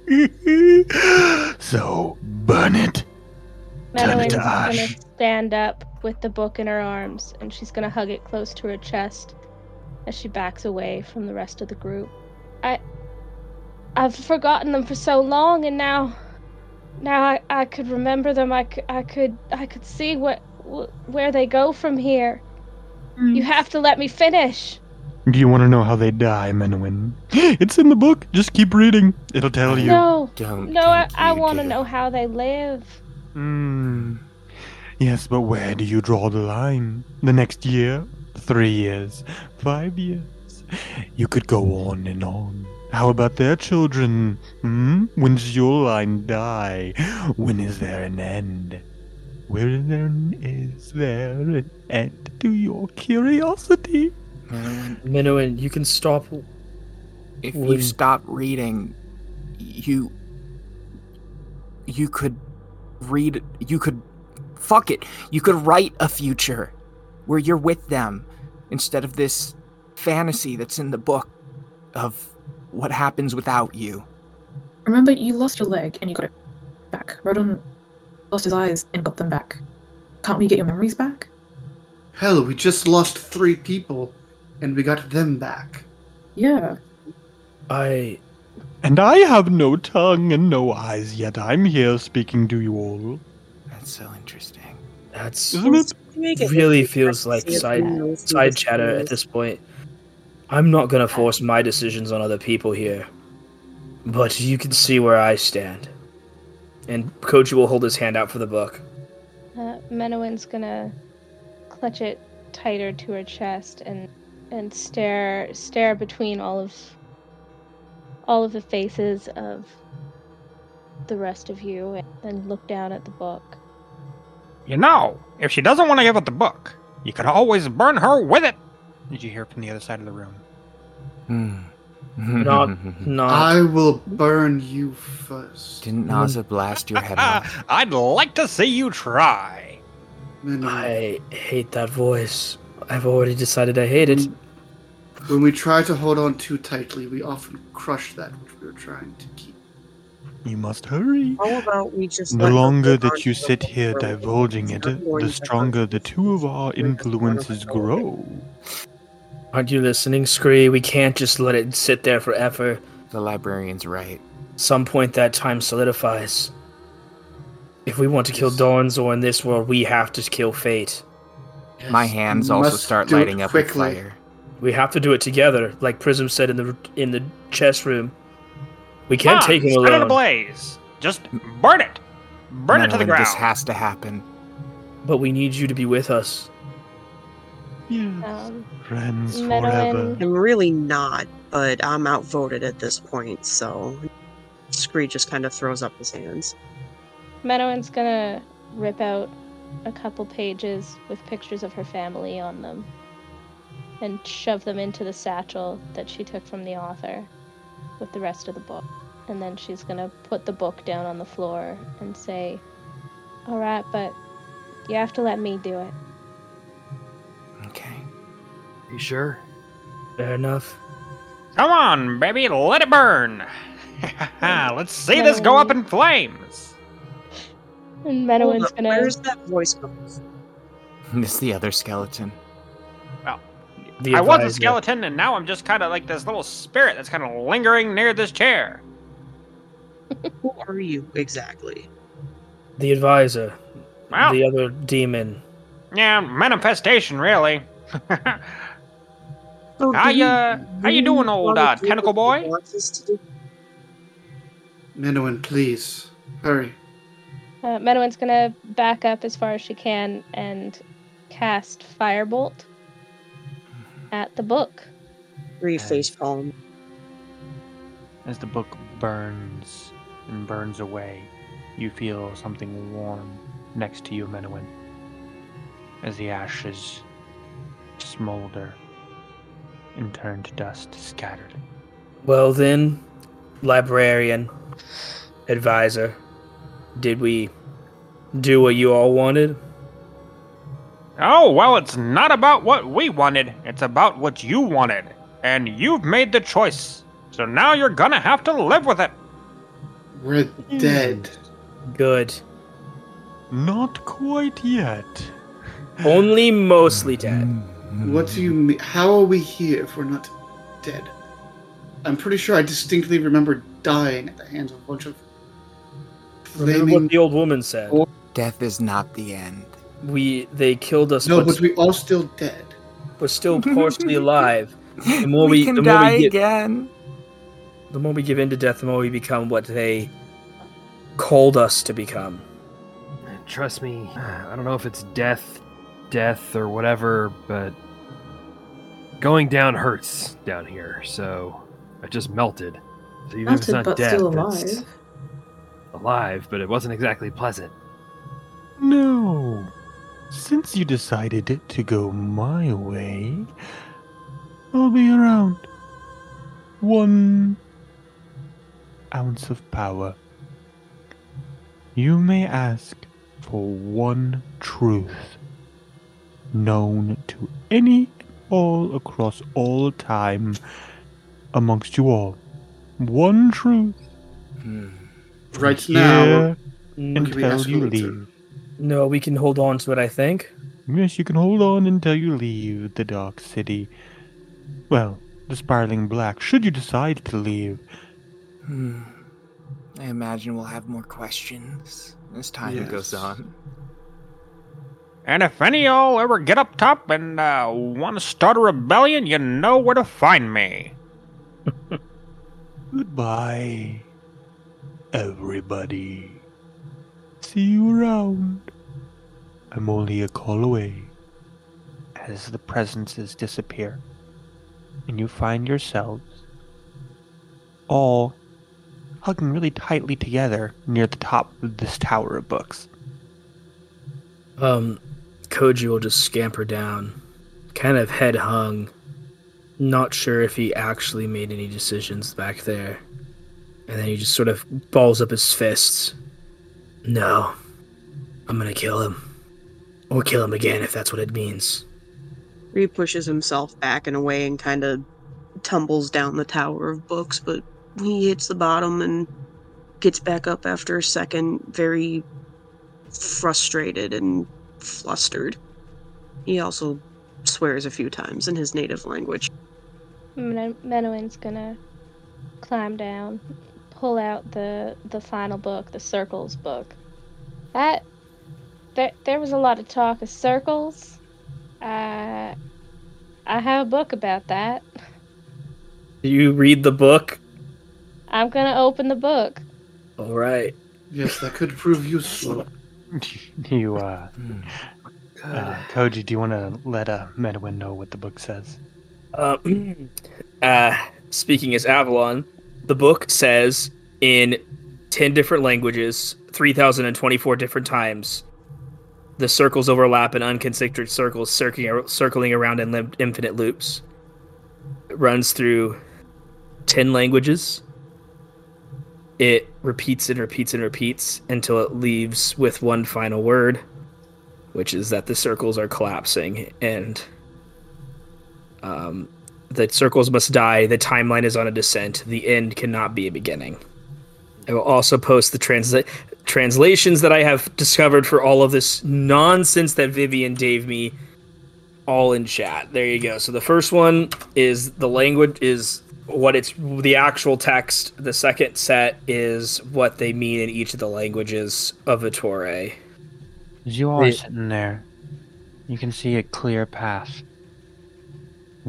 So, burn it. Menowin's going to stand up with the book in her arms, and she's going to hug it close to her chest as she backs away from the rest of the group. I've forgotten them for so long, and now I could remember them. I could see where they go from here. You have to let me finish. Do you want to know how they die, Menowin? It's in the book. Just keep reading. It'll tell you. I want to know how they live. Yes, but where do you draw the line? The next year? 3 years? 5 years? You could go on and on. How about their children? When does your line die? When is there an end? Where is there an end to your curiosity? Minowin, you can stop. If you stop reading, you could read. You could. Fuck it. You could write a future where you're with them instead of this fantasy that's in the book of what happens without you. Remember, you lost your leg and you got it back. Rodon lost his eyes and got them back. Can't we get your memories back? Hell, we just lost 3 people and we got them back. Yeah. I have no tongue and no eyes, yet I'm here speaking to you all. That's so interesting. It really feels like side chatter at this point. I'm not going to force my decisions on other people here, but you can see where I stand. And Koji will hold his hand out for the book. Menowin's going to clutch it tighter to her chest and stare between all of the faces of the rest of you and look down at the book. You know, if she doesn't want to give up the book, you could always burn her with it. Did you hear from the other side of the room? Not. I will burn you first. Didn't Naza blast your head off? I'd like to see you try. I hate that voice. I've already decided I hate it. When we try to hold on too tightly, we often crush that which we're trying to keep. You must hurry. How about we just the longer that you sit here divulging it, the stronger the two of our influences grow. Aren't you listening, Scree? We can't just let it sit there forever. The librarian's right. Some point that time solidifies. If we want to kill Darenzor in this world, we have to kill Fate. Yes. My hands also start lighting up with fire. We have to do it together, like Prism said in the chess room. We can't take him alone. Set it ablaze. Just burn it. Burn it to the ground. This has to happen. But we need you to be with us. Yes. Friends forever. I'm really not, but I'm outvoted at this point, so Scree just kind of throws up his hands. Menowin's gonna rip out a couple pages with pictures of her family on them and shove them into the satchel that she took from the author with the rest of the book. And then she's gonna put the book down on the floor and say, alright, but you have to let me do it. Okay. You sure? Fair enough. Come on, baby, let it burn! Let's see this go up in flames! And Menowin's gonna... Where's that voice coming from? It's the other skeleton. Well, I was a skeleton, and now I'm just kind of like this little spirit that's kind of lingering near this chair. Who are you, exactly? The Advisor. Well, the other demon. Yeah, manifestation, really. So how you doing, old tentacle boy? Menowin, please, hurry. Menowin's gonna back up as far as she can and cast Firebolt at the book. Face palm. As the book burns and burns away, you feel something warm next to you, Menowin. As the ashes smolder and turn to dust scattered. Well then, librarian, advisor, did we do what you all wanted? Oh, well, it's not about what we wanted. It's about what you wanted. And you've made the choice. So now you're gonna have to live with it. We're dead. Good. Not quite yet. Only mostly dead. What do you mean? How are we here if we're not dead? I'm pretty sure I distinctly remember dying at the hands of a bunch of... Remember what the old woman said. Death is not the end. They killed us. No, but we're all still dead. We're still partially alive. The more we can die again. The more we give in to death, the more we become what they called us to become. Trust me, I don't know if it's death or whatever, but going down hurts down here, so I just melted. So even if it's not death, still alive. Alive, but it wasn't exactly pleasant. No. Since you decided to go my way, I'll be around. 1 ounce of power. You may ask for one truth, known to any and all across all time, amongst you all. One truth. Right now, until you leave. No, we can hold on to it, I think. Yes, you can hold on until you leave the Dark City. Well, the Spiraling Black, should you decide to leave. I imagine we'll have more questions as time goes on. And if any of y'all ever get up top and want to start a rebellion, you know where to find me. Goodbye, everybody. See you around. I'm only a call away. As the presences disappear, and you find yourselves all hugging really tightly together near the top of this tower of books. Koji will just scamper down, kind of head hung, not sure if he actually made any decisions back there. And then he just sort of balls up his fists. No, I'm gonna kill him. Or kill him again, if that's what it means. He pushes himself back and away and kind of tumbles down the tower of books, but he hits the bottom and gets back up after a second, very frustrated and flustered. He also swears a few times in his native language. Menowin's gonna climb down, pull out the final book, the Circles book. There was a lot of talk of circles. I have a book about that. You read the book? I'm gonna open the book. All right. Yes, that could prove useful. Koji, do you want to let Menowin know what the book says? Speaking as Avalon, the book says in 10 different languages, 3,024 different times, the circles overlap in unconcentric circles circling around in infinite loops. It runs through 10 languages. It repeats and repeats and repeats until it leaves with one final word, which is that the circles are collapsing and the circles must die. The timeline is on a descent. The end cannot be a beginning. I will also post the translations that I have discovered for all of this nonsense that Vivian gave me, all in chat. There you go. So the first one is the language is what it's the actual text. The second set is what they mean in each of the languages of Vittore. As you are sitting there, you can see a clear path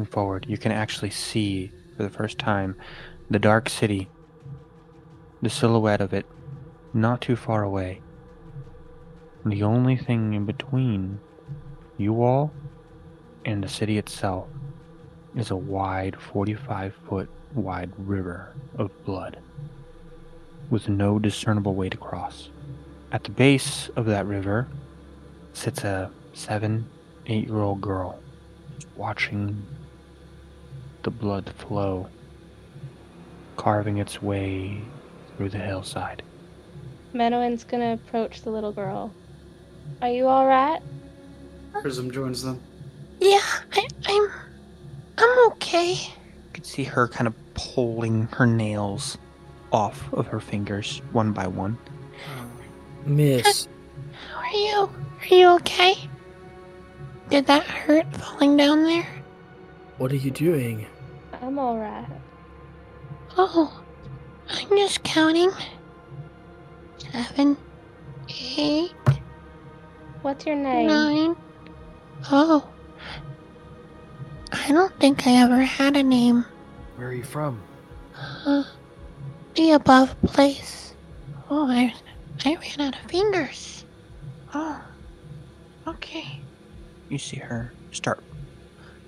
forward. You can actually see for the first time the Dark City, the silhouette of it, not too far away. And the only thing in between you all and the city itself is a wide 45-foot wide river of blood with no discernible way to cross. At the base of that river sits a 7-8-year-old girl watching the blood flow, carving its way through the hillside. Menowin's gonna approach the little girl. Are you alright? Prism joins them. Yeah, I'm okay. You can see her kind of pulling her nails off of her fingers, one by one. Miss. How are you? Are you okay? Did that hurt falling down there? What are you doing? I'm alright. Oh, I'm just counting. 7, 8. What's your name? 9. Oh. I don't think I ever had a name. Where are you from? The above place. Oh, I ran out of fingers. Oh. Okay. You see her start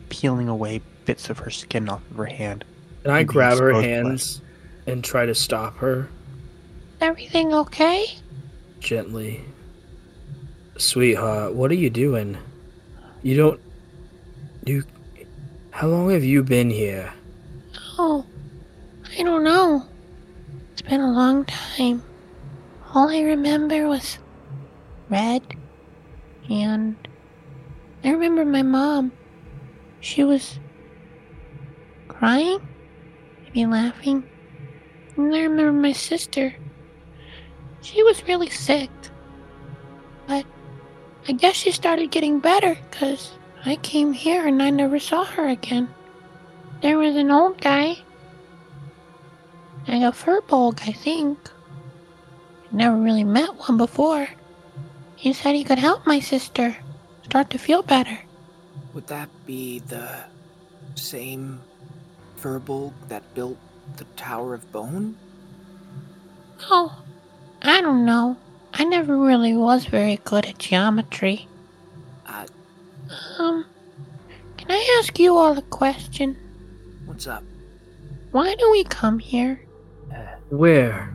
peeling away bits of her skin off of her hand. And I grab her hands and try to stop her. Everything okay? Gently. Sweetheart, what are you doing? You don't... You... How long have you been here? Oh, I don't know. It's been a long time. All I remember was red, and I remember my mom. She was crying, maybe laughing, and I remember my sister. She was really sick, but I guess she started getting better because I came here and I never saw her again. There was an old guy, like a furbog, I think. I never really met one before. He said he could help my sister start to feel better. Would that be the same furbog that built the Tower of Bone? Oh, I don't know. I never really was very good at geometry. Can I ask you all a question? What's up? Why do we come here? Where?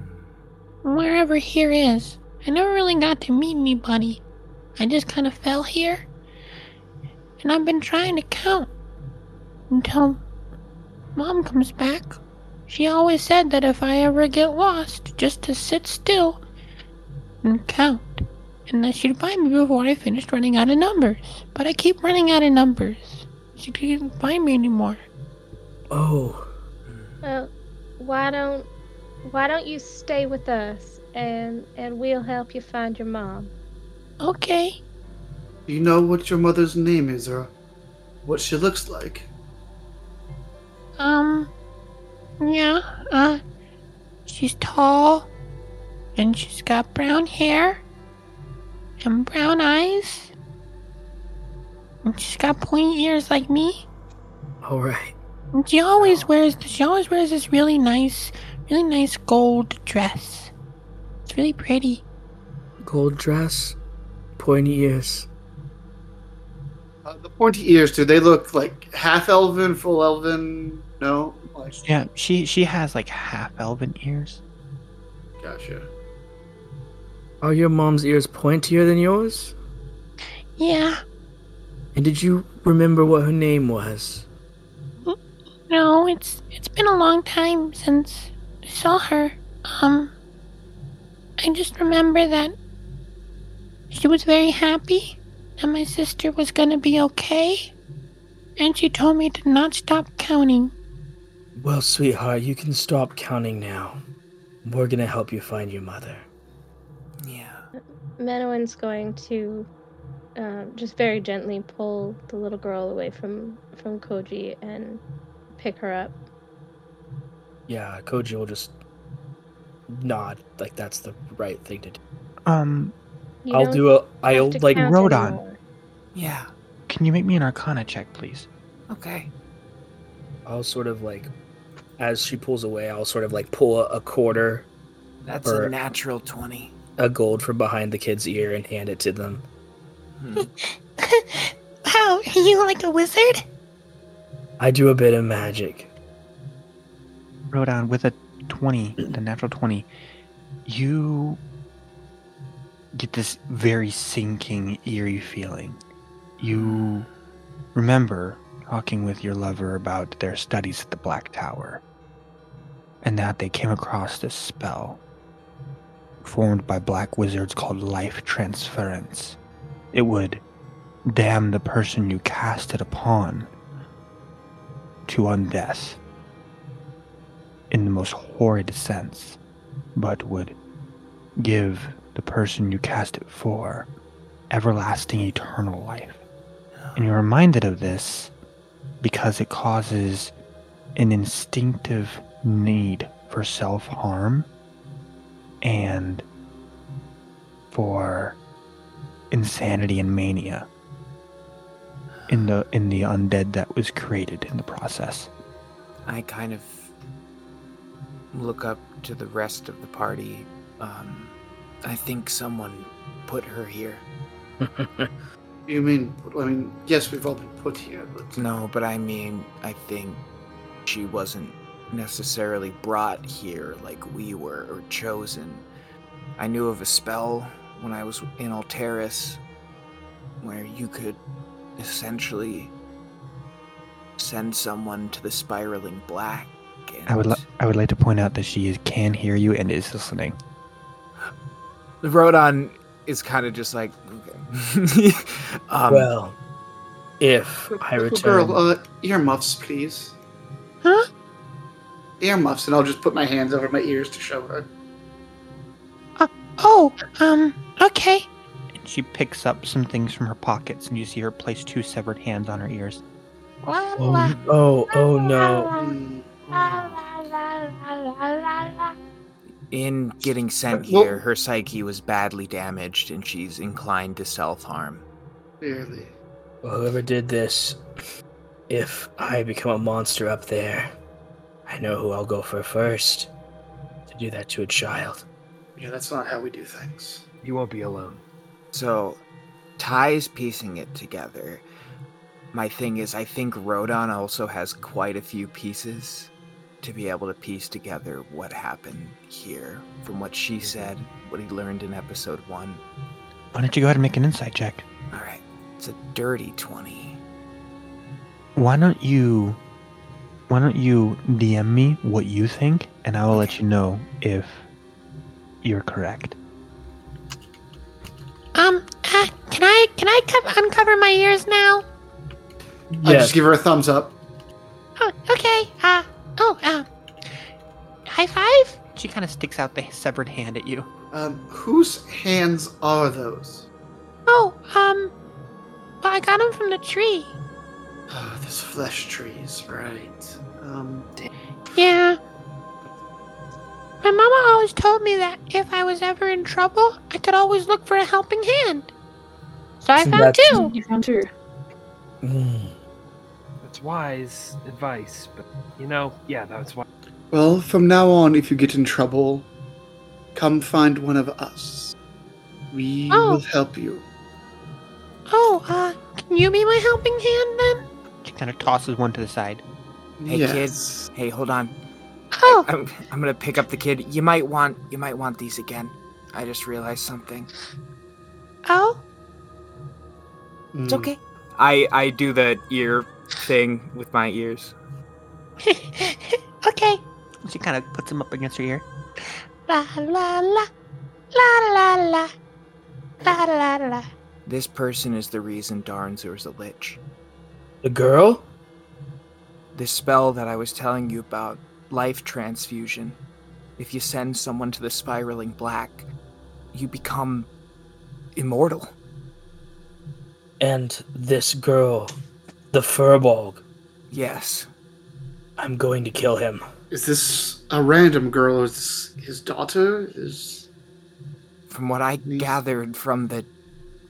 Wherever here is. I never really got to meet anybody. I just kind of fell here. And I've been trying to count. Until Mom comes back. She always said that if I ever get lost, just to sit still and count. And that she'd find me before I finished running out of numbers. But I keep running out of numbers. She couldn't find me anymore. Oh. Well, why don't you stay with us, and we'll help you find your mom. Okay. Do you know what your mother's name is, or what she looks like? Yeah, she's tall, and she's got brown hair, and brown eyes, and she's got pointy ears like me. All right. And she always wears this really nice gold dress. It's really pretty. Gold dress, pointy ears. The pointy ears, do they look like half elven, full elven? No? Like... Yeah, she has like half elven ears. Gotcha. Are your mom's ears pointier than yours? Yeah. And did you remember what her name was? No, it's been a long time since I saw her. I just remember that she was very happy that my sister was gonna be okay, and she told me to not stop counting. Well, sweetheart, you can stop counting now. We're gonna help you find your mother. Yeah. Menowin's going to just very gently pull the little girl away from Koji and pick her up. Yeah, Koji will just nod like that's the right thing to do. I'll like Rodan. Yeah. Can you make me an Arcana check, please? Okay. I'll sort of like, as she pulls away, I'll sort of like pull a quarter. That's a natural 20. A gold from behind the kid's ear and hand it to them. Wow, are you like a wizard? I do a bit of magic. Rodan, with a 20, the natural 20, you get this very sinking, eerie feeling. You remember talking with your lover about their studies at the Black Tower, and that they came across this spell formed by black wizards called Life Transference. It would damn the person you cast it upon to undeath in the most horrid sense, but would give the person you cast it for everlasting eternal life. And you're reminded of this because it causes an instinctive need for self-harm and for insanity and mania in the undead that was created in the process. I kind of look up to the rest of the party. I think someone put her here. You mean, yes, we've all been put here, but... No, but I mean, I think she wasn't necessarily brought here like we were, or chosen. I knew of a spell when I was in Altaris where you could essentially send someone to the Spiraling Black. And I would like to point out that she can hear you and is listening. The Rodan is kind of just like, okay. Well, if I return... Girl, earmuffs, please. Huh? Earmuffs, and I'll just put my hands over my ears to show her. Okay. And she picks up some things from her pockets, and you see her place two severed hands on her ears. Oh no. In getting sent here, her psyche was badly damaged, and she's inclined to self-harm. Clearly. Well, whoever did this, if I become a monster up there, I know who I'll go for first. To do that to a child. Yeah, that's not how we do things. You won't be alone. So, Ty is piecing it together. My thing is, I think Rodan also has quite a few pieces to be able to piece together what happened here, from what she said, what he learned in episode 1. Why don't you go ahead and make an insight check? All right. It's a dirty 20. Why don't you DM me what you think, and I will let you know if you're correct. Can I uncover my ears now? Yes. I'll just give her a thumbs up. Oh, okay. High five? She kind of sticks out the severed hand at you. Whose hands are those? Well, I got them from the tree. Oh, this flesh tree is right. Yeah. My mama always told me that if I was ever in trouble, I could always look for a helping hand. So I found two. You found two. That's wise advice, but that's wise. Well, from now on, if you get in trouble, come find one of us. We will help you. Can you be my helping hand then? She kind of tosses one to the side. Hey, kids. Hey, hold on. Oh. I'm gonna pick up the kid. You might want these again. I just realized something. Oh. It's okay. I do the ear thing with my ears. Okay. She kind of puts them up against her ear. La la la la la la la la la. This person is the reason Darenzor is a lich. The girl? This spell that I was telling you about, life transfusion. If you send someone to the Spiraling Black, you become immortal. And this girl, the Firbolg. Yes. I'm going to kill him. Is this a random girl? Is this his daughter? From what I gathered from the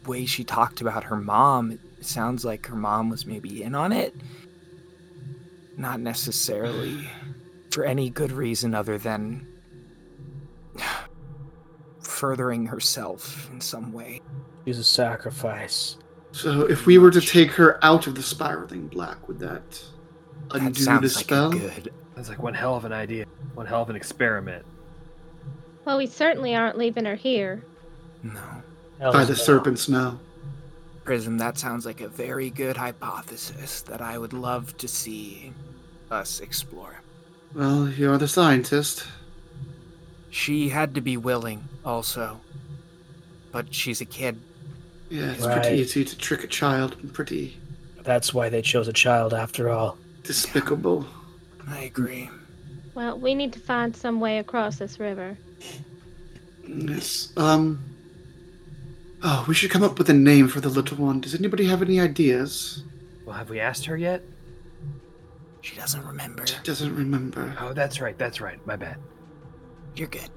way she talked about her mom, it sounds like her mom was maybe in on it. Not necessarily for any good reason other than furthering herself in some way. She's a sacrifice. So if we were to take her out of the Spiraling Black, would that undo the spell? Sounds like one hell of an idea. One hell of an experiment. Well, we certainly aren't leaving her here. No. By the serpent's now. Prism, that sounds like a very good hypothesis that I would love to see us explore. Well, you're the scientist. She had to be willing, also. But she's a kid. Yeah, it's pretty easy to trick a child. That's why they chose a child, after all. Despicable. Yeah, I agree. Well, we need to find some way across this river. Yes, Oh, we should come up with a name for the little one. Does anybody have any ideas? Well, have we asked her yet? She doesn't remember. Oh, that's right. My bad. You're good.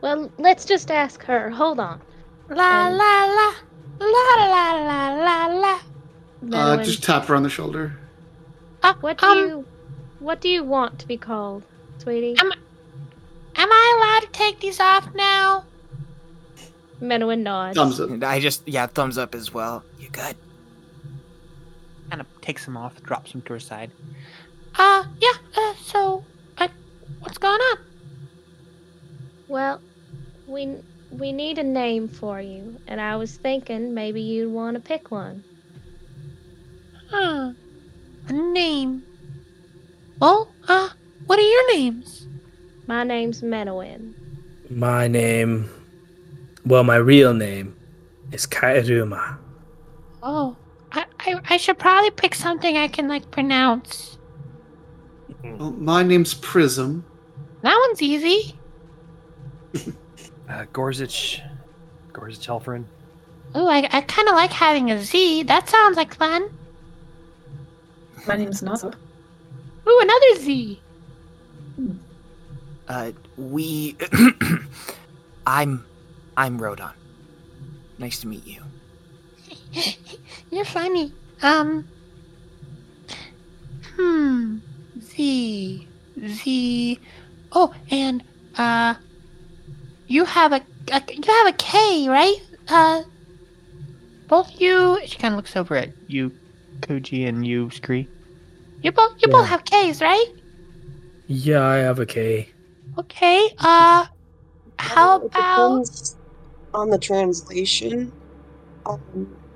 Well, let's just ask her. Hold on. La, la, la. La, la, la, la, la. Just tap her on the shoulder. What do you want to be called, sweetie? Am I allowed to take these off now? Menowin nods. Thumbs up. Thumbs up as well. You good? Kind of takes them off, drops them to her side. So, what's going on? Well, we need a name for you, and I was thinking maybe you'd want to pick one. A name. Well, what are your names? My name's Menowin. My name... Well, my real name is Kairuma. Oh, I should probably pick something I can, like, pronounce. Well, my name's Prism. That one's easy. Gorzich Helfrin. Oh, I kind of like having a Z. That sounds like fun. My name's Nazo. Ooh, another Z. I'm Rodan. Nice to meet you. You're funny. Z. Oh, and you have a K, right? Both you. She kind of looks over at you, Koji, and you, Scree. You both have K's, right? Yeah, I have a K. Okay. How about on the translation?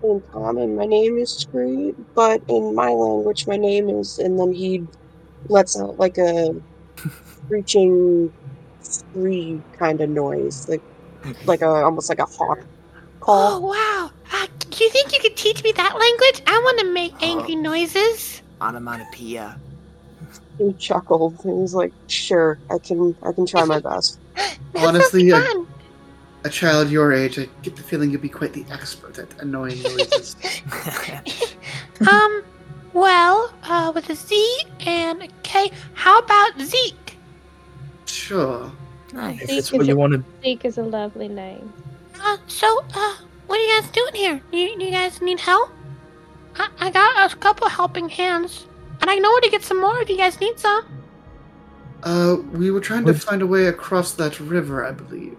In common, my name is Scree, but in my language, my name is, and then he lets out like a screeching scree kind of noise, like a almost like a hawk call. Oh wow! Do you think you could teach me that language? I want to make angry noises. Onomatopoeia. He chuckled and he's like, "Sure, I can try my best." Honestly, a child your age, I get the feeling you'd be quite the expert at annoying noises. Well, with a Z and a K, how about Zeke? Sure. Nice. Zeke is a lovely name. So, what are you guys doing here? Do you guys need help? I got a couple helping hands, and I know where to get some more if you guys need some. We were trying to find a way across that river, I believe.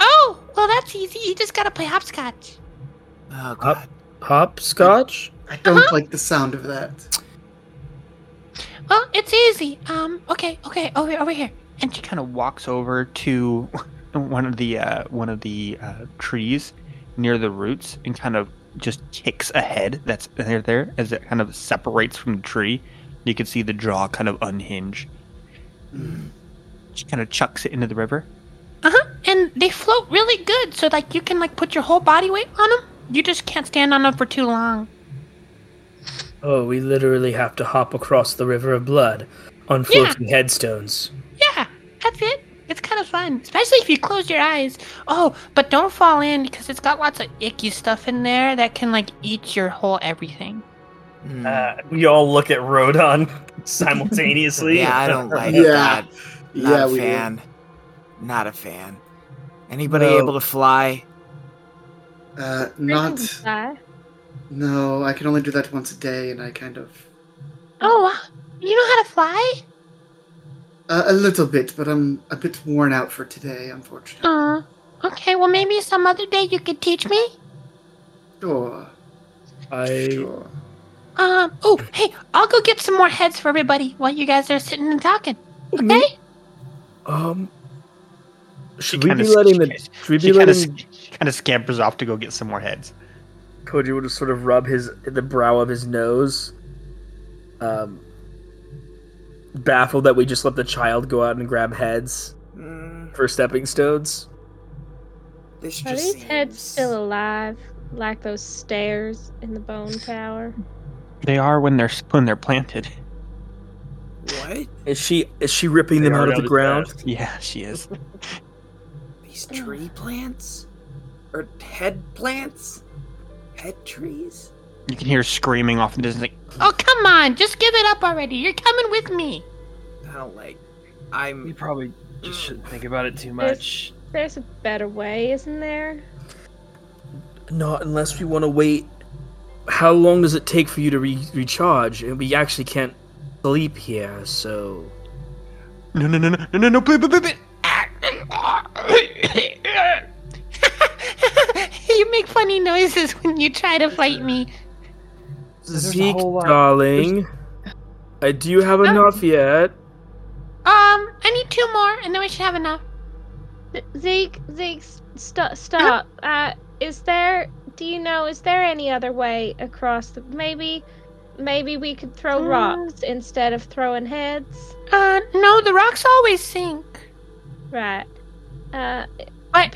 Oh, well, that's easy. You just gotta play hopscotch. Oh, God. Hopscotch? I don't like the sound of that. Well, it's easy. Okay, over here. And she kind of walks over to one of the trees near the roots and kind of just kicks a head that's there as it kind of separates from the tree. You can see the jaw kind of unhinge. Mm. She kind of chucks it into the river. And they float really good, so like you can like put your whole body weight on them. You just can't stand on them for too long. Oh, we literally have to hop across the river of blood on floating headstones. Yeah, that's it. It's kind of fun, especially if you close your eyes. Oh, but don't fall in because it's got lots of icky stuff in there that can like eat your whole everything. We all look at Rodan simultaneously. Yeah, I don't like that. Not a fan. We do. Not a fan. Anybody able to fly? Not... No, I can only do that once a day, and I kind of... Oh, you know how to fly? A little bit, but I'm a bit worn out for today, unfortunately. Okay, well, maybe some other day you could teach me? Sure. Oh, hey, I'll go get some more heads for everybody while you guys are sitting and talking. Okay? Mm-hmm. She kind of scampers off to go get some more heads. Koji would just sort of rub the brow of his nose, baffled that we just let the child go out and grab heads for stepping stones. Are these heads still alive, like those stairs in the bone tower? They are when they're planted. What? Is she ripping them out of the ground? Yeah, she is. Tree plants? Or head plants? Head trees? You can hear screaming off in the distance. Oh, come on! Just give it up already! You're coming with me! I don't like... You probably just shouldn't think about it too much. There's a better way, isn't there? Not unless we want to wait. How long does it take for you to recharge? And we actually can't sleep here, so... No, please. You make funny noises when you try to fight me. Zeke, darling, I do have enough yet. I need two more, and then we should have enough. Zeke, stop. Is there? Do you know? Is there any other way across? Maybe maybe we could throw rocks instead of throwing heads? No, the rocks always sink. Right. But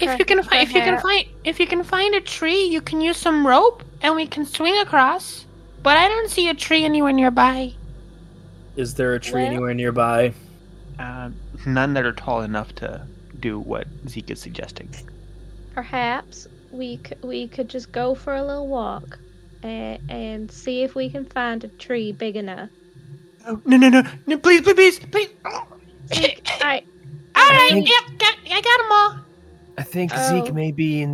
if you can find a tree, you can use some rope and we can swing across. But I don't see a tree anywhere nearby. Is there a tree anywhere nearby? None that are tall enough to do what Zeke is suggesting. Perhaps we could just go for a little walk and see if we can find a tree big enough. Oh, no, please. Zeke, I got them all. I think Zeke may be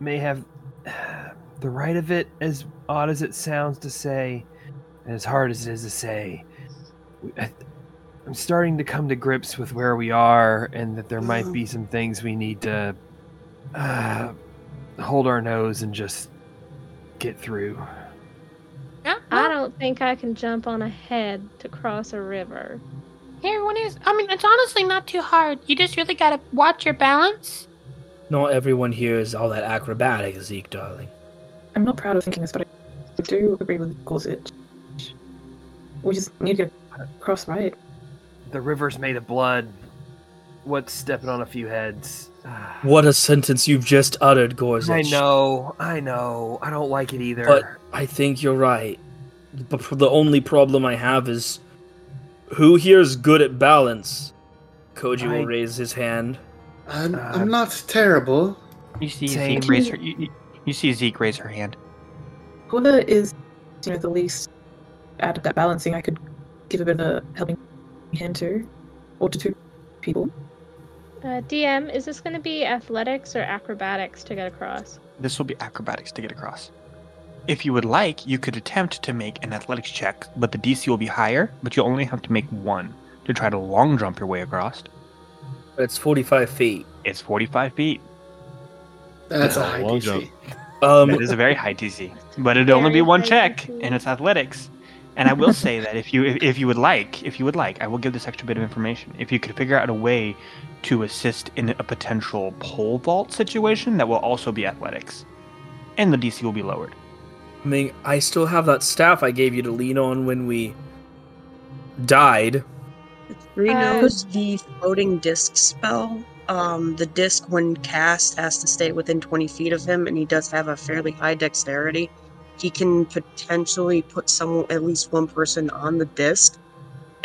may have the right of it, as odd as it sounds to say, and as hard as it is to say. I'm starting to come to grips with where we are and that there might be some things we need to hold our nose and just get through. I don't think I can jump on a head to cross a river. Everyone is. I mean, it's honestly not too hard. You just really gotta watch your balance. Not everyone here is all that acrobatic, Zeke, darling. I'm not proud of thinking this, but I do agree with Gorsuch. We just need to cross right. The river's made of blood. What's stepping on a few heads? What a sentence you've just uttered, Gorsuch. I know. I don't like it either. But I think you're right. The only problem I have is, who here is good at balance? Koji will raise his hand. I'm not terrible. You see Zeke raise her hand. Whoever is the least out of that balancing, I could give a bit of a helping hand to, or to two people. DM, is this going to be athletics or acrobatics to get across? This will be acrobatics to get across. If you would like, you could attempt to make an athletics check, but the DC will be higher, but you'll only have to make one to try to long jump your way across. It's 45 feet. It's 45 feet. That's a high long DC. It is a very high DC, but it'd only be one check, and it's athletics. And I will say that if you would like, I will give this extra bit of information. If you could figure out a way to assist in a potential pole vault situation, that will also be athletics, and the DC will be lowered. I mean, I still have that staff I gave you to lean on when we died. Reno's the floating disc spell. The disc, when cast, has to stay within 20 feet of him, and he does have a fairly high dexterity. He can potentially put at least one person on the disc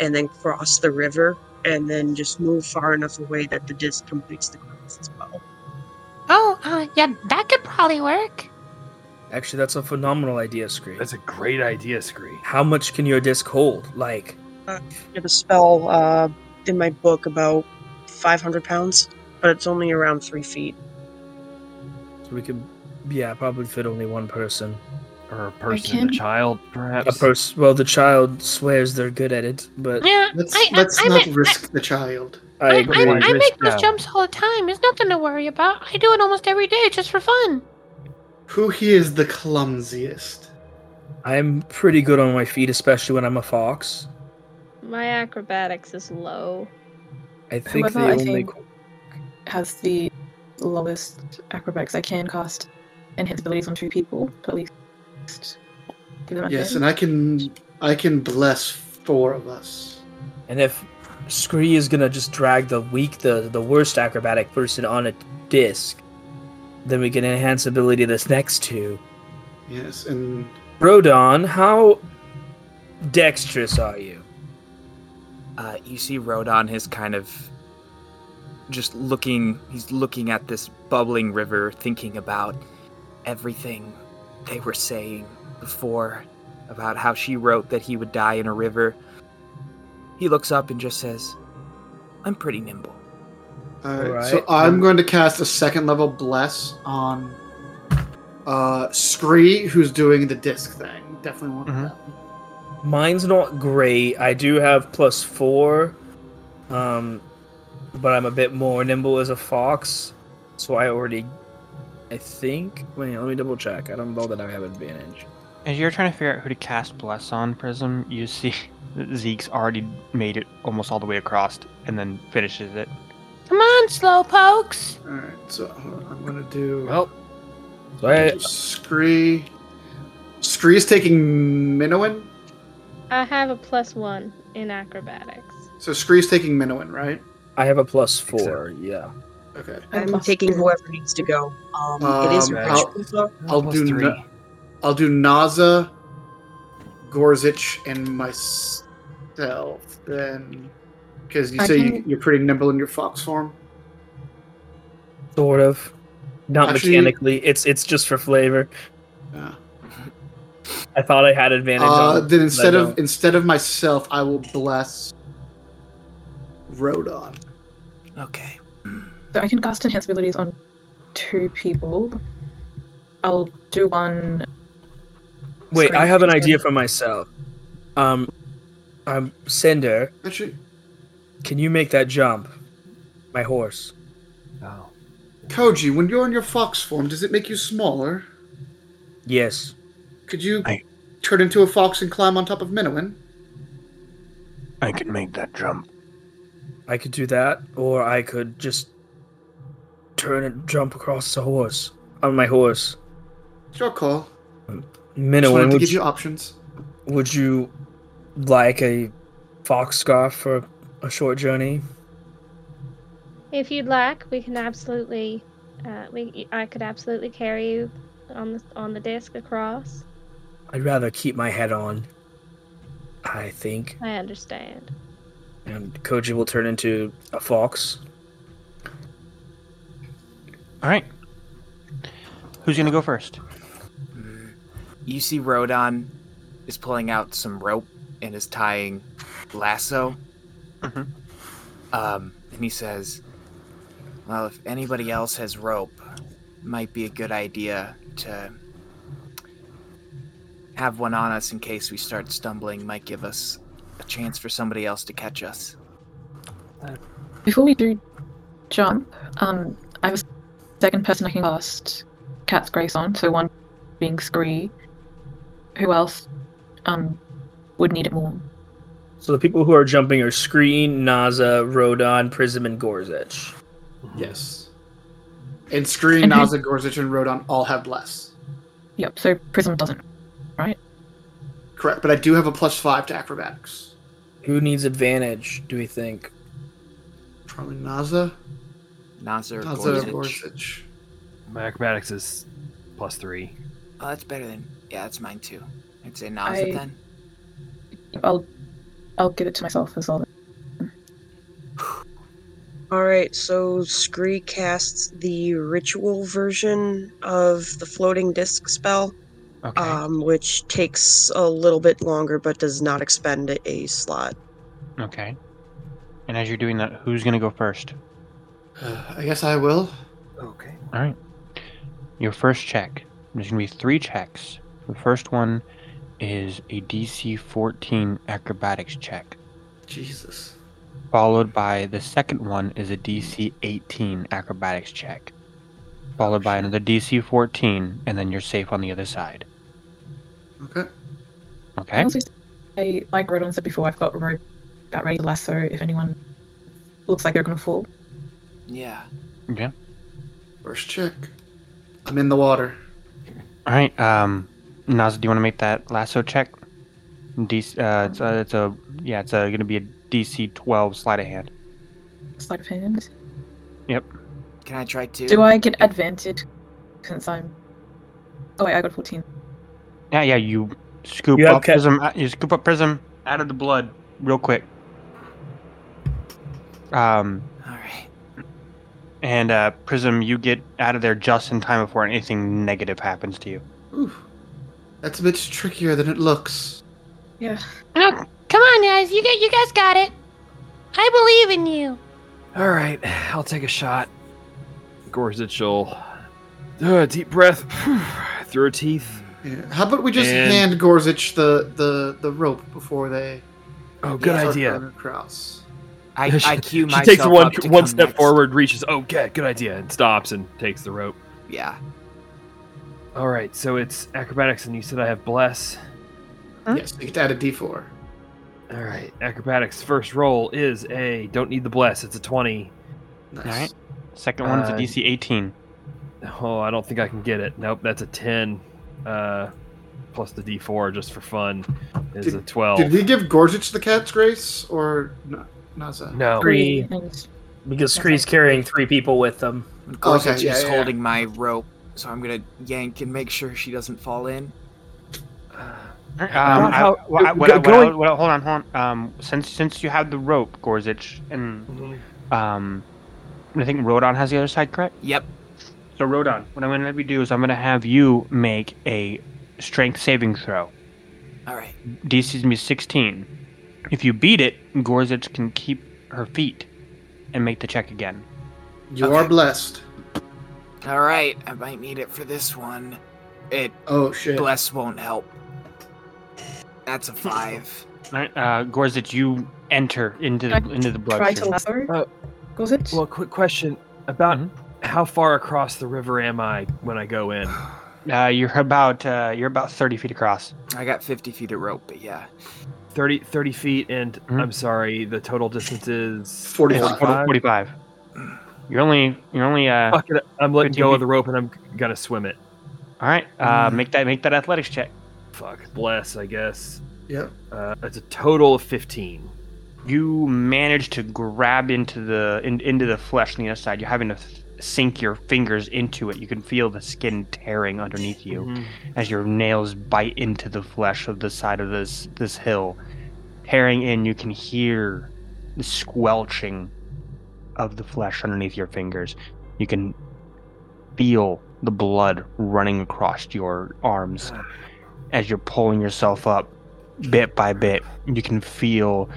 and then cross the river and then just move far enough away that the disc completes the cross as well. Oh, yeah, that could probably work. Actually, that's a phenomenal idea, Scree. That's a great idea, Scree. How much can your disc hold? Like, I have a spell in my book about 500 pounds, but it's only around 3 feet. So we could, probably fit only one person. Or a person and a child, perhaps. The child swears they're good at it, but... Yeah, let's not risk the child. I make those jumps all the time. There's nothing to worry about. I do it almost every day just for fun. Who here is the clumsiest? I'm pretty good on my feet, especially when I'm a fox. My acrobatics is low. I think has the lowest acrobatics I can cast enhanced abilities on two people, at least. Yes, and I can bless four of us. And if Scree is gonna just drag the worst acrobatic person on a disc, then we can enhance ability this next two. Yes, and Rodan, how dexterous are you? You see Rodan is kind of just looking at this bubbling river, thinking about everything they were saying before about how she wrote that he would die in a river. He looks up and just says, I'm pretty nimble. All right. So I'm going to cast a second level bless on Scree, who's doing the disc thing. Definitely want that. Mine's not great. I do have +4, but I'm a bit more nimble as a fox, so Wait, let me double check. I don't know that I have advantage. As you're trying to figure out who to cast Bless on, Prism, you see Zeke's already made it almost all the way across and then finishes it. Come on, slowpokes! Alright, so I'm going to do... Well... Scree... Stree's taking Minowin? I have a +1 in acrobatics. So Scree's taking Minowin, right? I have a +4, exactly. Yeah. Okay. I'm taking whoever needs to go. It is I'll do Naza, Gorzic, and myself then, because you you're pretty nimble in your fox form. Sort of. Not actually, mechanically. It's just for flavor. Yeah. I thought I had advantage. Then instead of myself, I will bless Rodon. Okay. So I can cast Enhanced Abilities on two people. I'll do one. Wait, I have an idea for myself. Cinder. Actually, can you make that jump? My horse. Oh. Koji, when you're in your fox form, does it make you smaller? Yes. Could you turn into a fox and climb on top of Minowin? I could make that jump. I could do that, or I could just turn and jump across the horse. On my horse. It's your call. Minowin, would give you options. Would you like a fox scarf for a short journey? If you'd like, we can absolutely. I could absolutely carry you on the disc across. I'd rather keep my head on. I think. I understand. And Koji will turn into a fox. All right. Who's going to go first? You see Rodon is pulling out some rope and is tying lasso. Mm-hmm. And he says, well, if anybody else has rope, it might be a good idea to have one on us in case we start stumbling. Might give us a chance for somebody else to catch us. Before we do jump, I have a second person I can cast Cat's Grace on, so one being Scree. Who else would need it more? So the people who are jumping are Scree, Naza, Rodon, Prism, and Gorzic. Yes. And Scree, Naza, Gorzic, and Rodon all have Bless. Yep, so Prism doesn't, right? Correct, but I do have a +5 to acrobatics. Who needs advantage, do we think? Probably Naza. Naza or Gorzic. My acrobatics is +3. Oh, that's better than... Yeah, that's mine too. I'd say Naza then. I'll give it to myself as well. Alright, so Scree casts the ritual version of the floating disc spell. Okay. Which takes a little bit longer, but does not expend a slot. Okay. And as you're doing that, who's going to go first? I guess I will. Okay. All right. Your first check. There's going to be 3 checks. The first one is a DC 14 acrobatics check. Jesus. Followed by the second one is a DC 18 acrobatics check. Followed by another DC 14, and then you're safe on the other side. Okay. I also say, like Rodon said before, I've got rope about ready to lasso if anyone looks like they're going to fall. Yeah. Okay. First check. I'm in the water. All right. Naza, do you want to make that lasso check? It's going to be a DC 12 sleight of hand. Sleight of hand? Yep. Can I try to? Do I get advantage since I'm... Oh, wait, I got 14. Yeah, you scoop up Prism out of the blood real quick. All right. And Prism, you get out of there just in time before anything negative happens to you. Oof. That's a bit trickier than it looks. Yeah. Oh, come on, guys. You guys got it. I believe in you. All right. I'll take a shot. Gorzic will deep breath through her teeth. Yeah. How about we just hand Gorzic the rope before they... Oh, good idea. I cue myself. She takes one step next. Forward, reaches, good idea, and stops and takes the rope. Yeah. All right, so it's acrobatics, and you said I have Bless. Huh? Yes, you get to add a D4. All right, acrobatics first roll is a... Don't need the Bless, it's a 20. Nice. All right. Second one is a DC 18. Oh, I don't think I can get it. Nope, that's a 10. plus the D4 just for fun is a 12. Did we give Gorgich the cat's grace or Naza? No. Kree, because Kree's carrying three people with them. And Gorgich is holding my rope, so I'm going to yank and make sure she doesn't fall in. Hold on. Since you have the rope, Gorgich, and I think Rodan has the other side, correct? Yep. So Rodan, what I'm going to have you do is I'm going to have you make a strength saving throw. All right. DC's going to be 16. If you beat it, Gorgich can keep her feet and make the check again. You are blessed. All right. I might need it for this one. Bless won't help. That's a 5. Gorgich, you enter into the bloodstream. Gorgich? Well, quick question about how far across the river am I when I go in? You're about 30 feet across. I got 50 feet of rope, but yeah. 30 feet, and I'm sorry, the total distance is 45. You're only. Fuck it, I'm letting go of the rope, and I'm gonna swim it. All right, make that athletics check. Fuck, bless, I guess. Yep. It's a total of 15. You manage to grab into the flesh on the other side. You're having to sink your fingers into it. You can feel the skin tearing underneath you as your nails bite into the flesh of the side of this hill. Tearing in, you can hear the squelching of the flesh underneath your fingers. You can feel the blood running across your arms. As you're pulling yourself up bit by bit, you can feel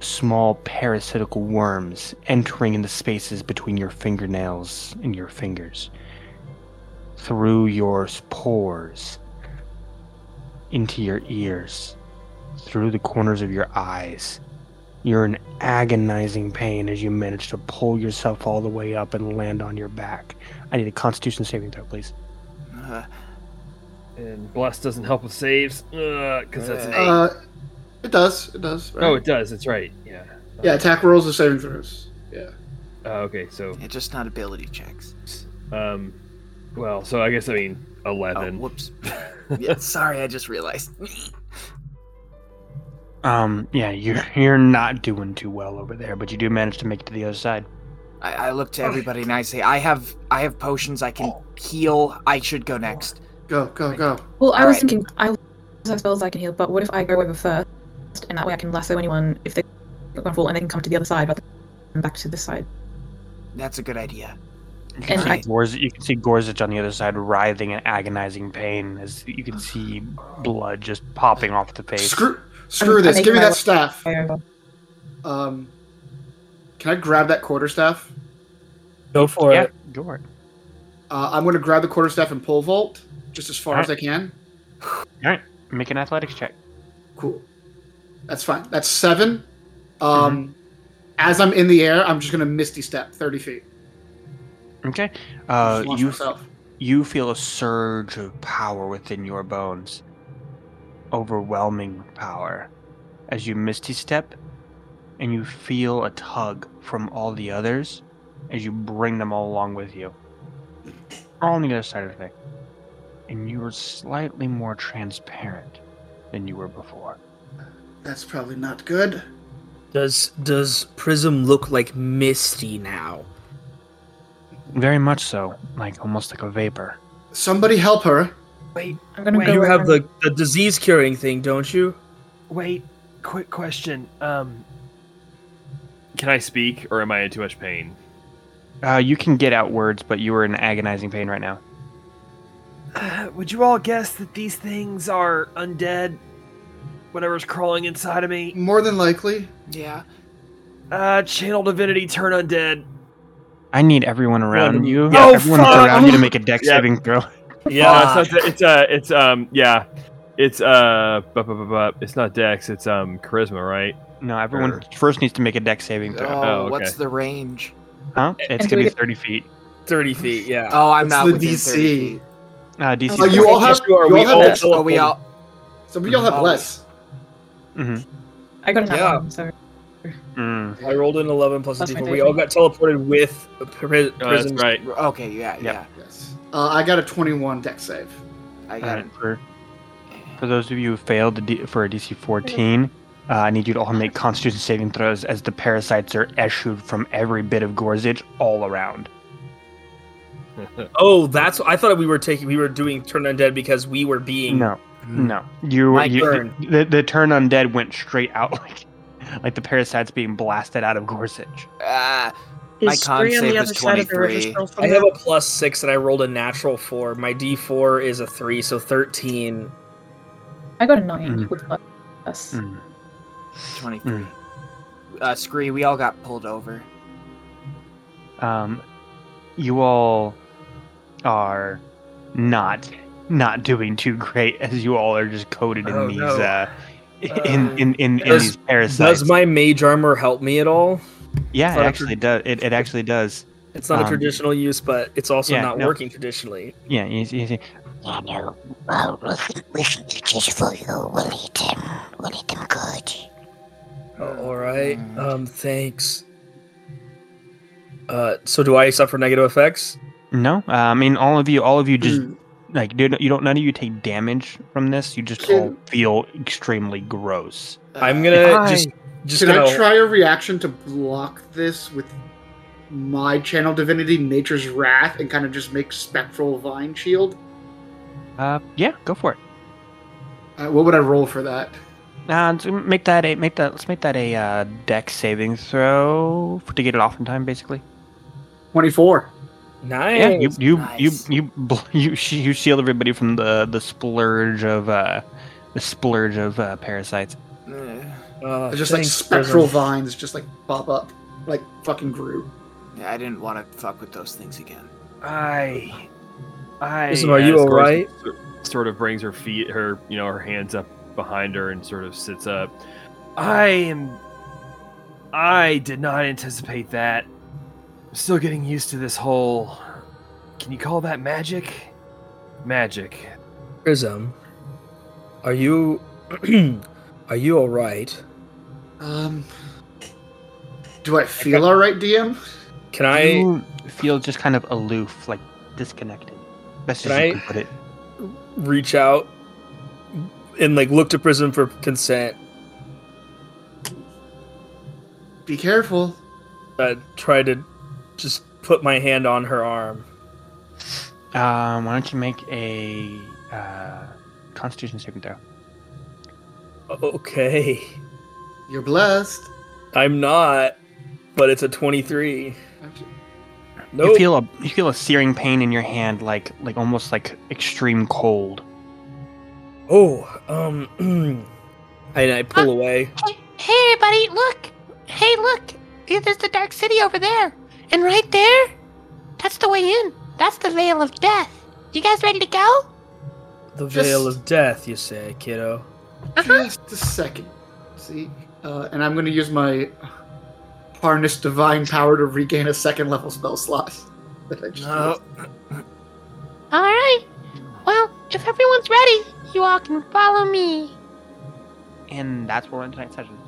small parasitical worms entering in the spaces between your fingernails and your fingers, through your pores, into your ears, through the corners of your eyes. You're in agonizing pain as you manage to pull yourself all the way up and land on your back. I need a Constitution saving throw, please. And Bless doesn't help with saves, because that's an 8. It does. Right? Oh, it does. It's right. Yeah. Yeah. Attack rolls are saving throws. Yeah. Okay. So it's just not ability checks. Well, so I guess 11. Oh, whoops. Yeah. Sorry, I just realized. Yeah. You're not doing too well over there, but you do manage to make it to the other side. I look to everybody and I say, I have potions. I can heal. I should go next. Go. Well, I was thinking, I have spells I can heal, but what if I go over first, and that way I can lasso anyone if they're going to fall, and they can come to the other side, rather than back to this side. That's a good idea. You can see Gorgich on the other side writhing in agonizing pain, as you can see blood just popping off the face. Screw this, give me that staff. Can I grab that quarterstaff? Go for it. Yeah, go for it. I'm going to grab the quarterstaff and pole vault. Just as far as I can. All right. Make an athletics check. Cool. That's fine. That's 7. As I'm in the air, I'm just going to Misty Step 30 feet. Okay. You feel a surge of power within your bones. Overwhelming power. As you Misty Step, and you feel a tug from all the others as you bring them all along with you. All on the other side of the thing. And you were slightly more transparent than you were before. That's probably not good. Does Prism look like Misty now? Very much so, almost like a vapor. Somebody help her. Wait, I'm gonna go. You have the disease curing thing, don't you? Wait, quick question. Can I speak, or am I in too much pain? You can get out words, but you are in agonizing pain right now. Would you all guess that these things are undead? Whatever's crawling inside of me? More than likely. Yeah. Channel Divinity, turn undead. I need everyone around you. Yeah, everyone around you to make a dex saving throw. Yeah, it's not dex, it's charisma, right? No, everyone first needs to make a dex saving throw. Okay. What's the range? Huh? It's going to be 30 feet. 30 feet, yeah. Oh, I'm not with the DC. DC. You all have. We all. So we all have less. Mm-hmm. I got an 11. Sorry. I rolled an 11 plus a D4. We all got teleported with a prism. That's right. Okay. Yeah. Yes. I got a 21 dex save. I got it. For those of you who failed for a DC 14, I need you to all make Constitution saving throws as the parasites are eschewed from every bit of Gorzic all around. Oh, that's... I thought we were doing Turn Undead because we were being... No. The Turn Undead went straight out like the parasites being blasted out of Gorzic. My con save was 23. I have a +6 and I rolled a natural 4. My D4 is a 3, so 13. I got a 9 with plus. 23. Scree, we all got pulled over. You all are not doing too great, as you all are just coated in these in these parasites. Does my mage armor help me at all? Yeah, it actually does. It actually does. It's not a traditional use, but it's also working traditionally. Yeah, you see. Yeah, no. We should just for you. We'll eat them. Good. All right. Thanks. So do I suffer negative effects? No. I mean, all of you just none of you take damage from this. You just all feel extremely gross. I'm gonna just. Can I try a reaction to block this with my channel divinity, Nature's Wrath, and kind of just make Spectral Vine Shield? Yeah, go for it. What would I roll for that? Let's make that a Dex saving throw to get it off in time, basically. 24. Nice. Yeah, you shield everybody from the splurge of parasites. Just like spectral vines just like pop up like fucking Groot. Yeah, I didn't want to fuck with those things again. Listen, are you alright? Sort of brings her feet, her hands up behind her and sort of sits up. I did not anticipate that. I'm still getting used to this whole... Can you call that magic? Magic. Prism, are you... Are you alright? Do I feel alright, DM? Do I feel just kind of aloof, like disconnected? Best as you can put it. Reach out and look to Prism for consent. Be careful. Try to just put my hand on her arm. Why don't you make a Constitution saving throw? Okay. You're blessed. I'm not, but it's a 23. Nope. You feel a searing pain in your hand, like almost like extreme cold. Oh, and I pull away. Hey, buddy, look! Hey, look! There's the Dark City over there, and right there, that's the way in. That's the Veil of Death. You guys ready to go? Veil of Death, you say, kiddo? Just a second. See? And I'm going to use my Harness Divine Power to regain a second level spell slot. Alright. Well, if everyone's ready, you all can follow me. And that's where we're in tonight's session.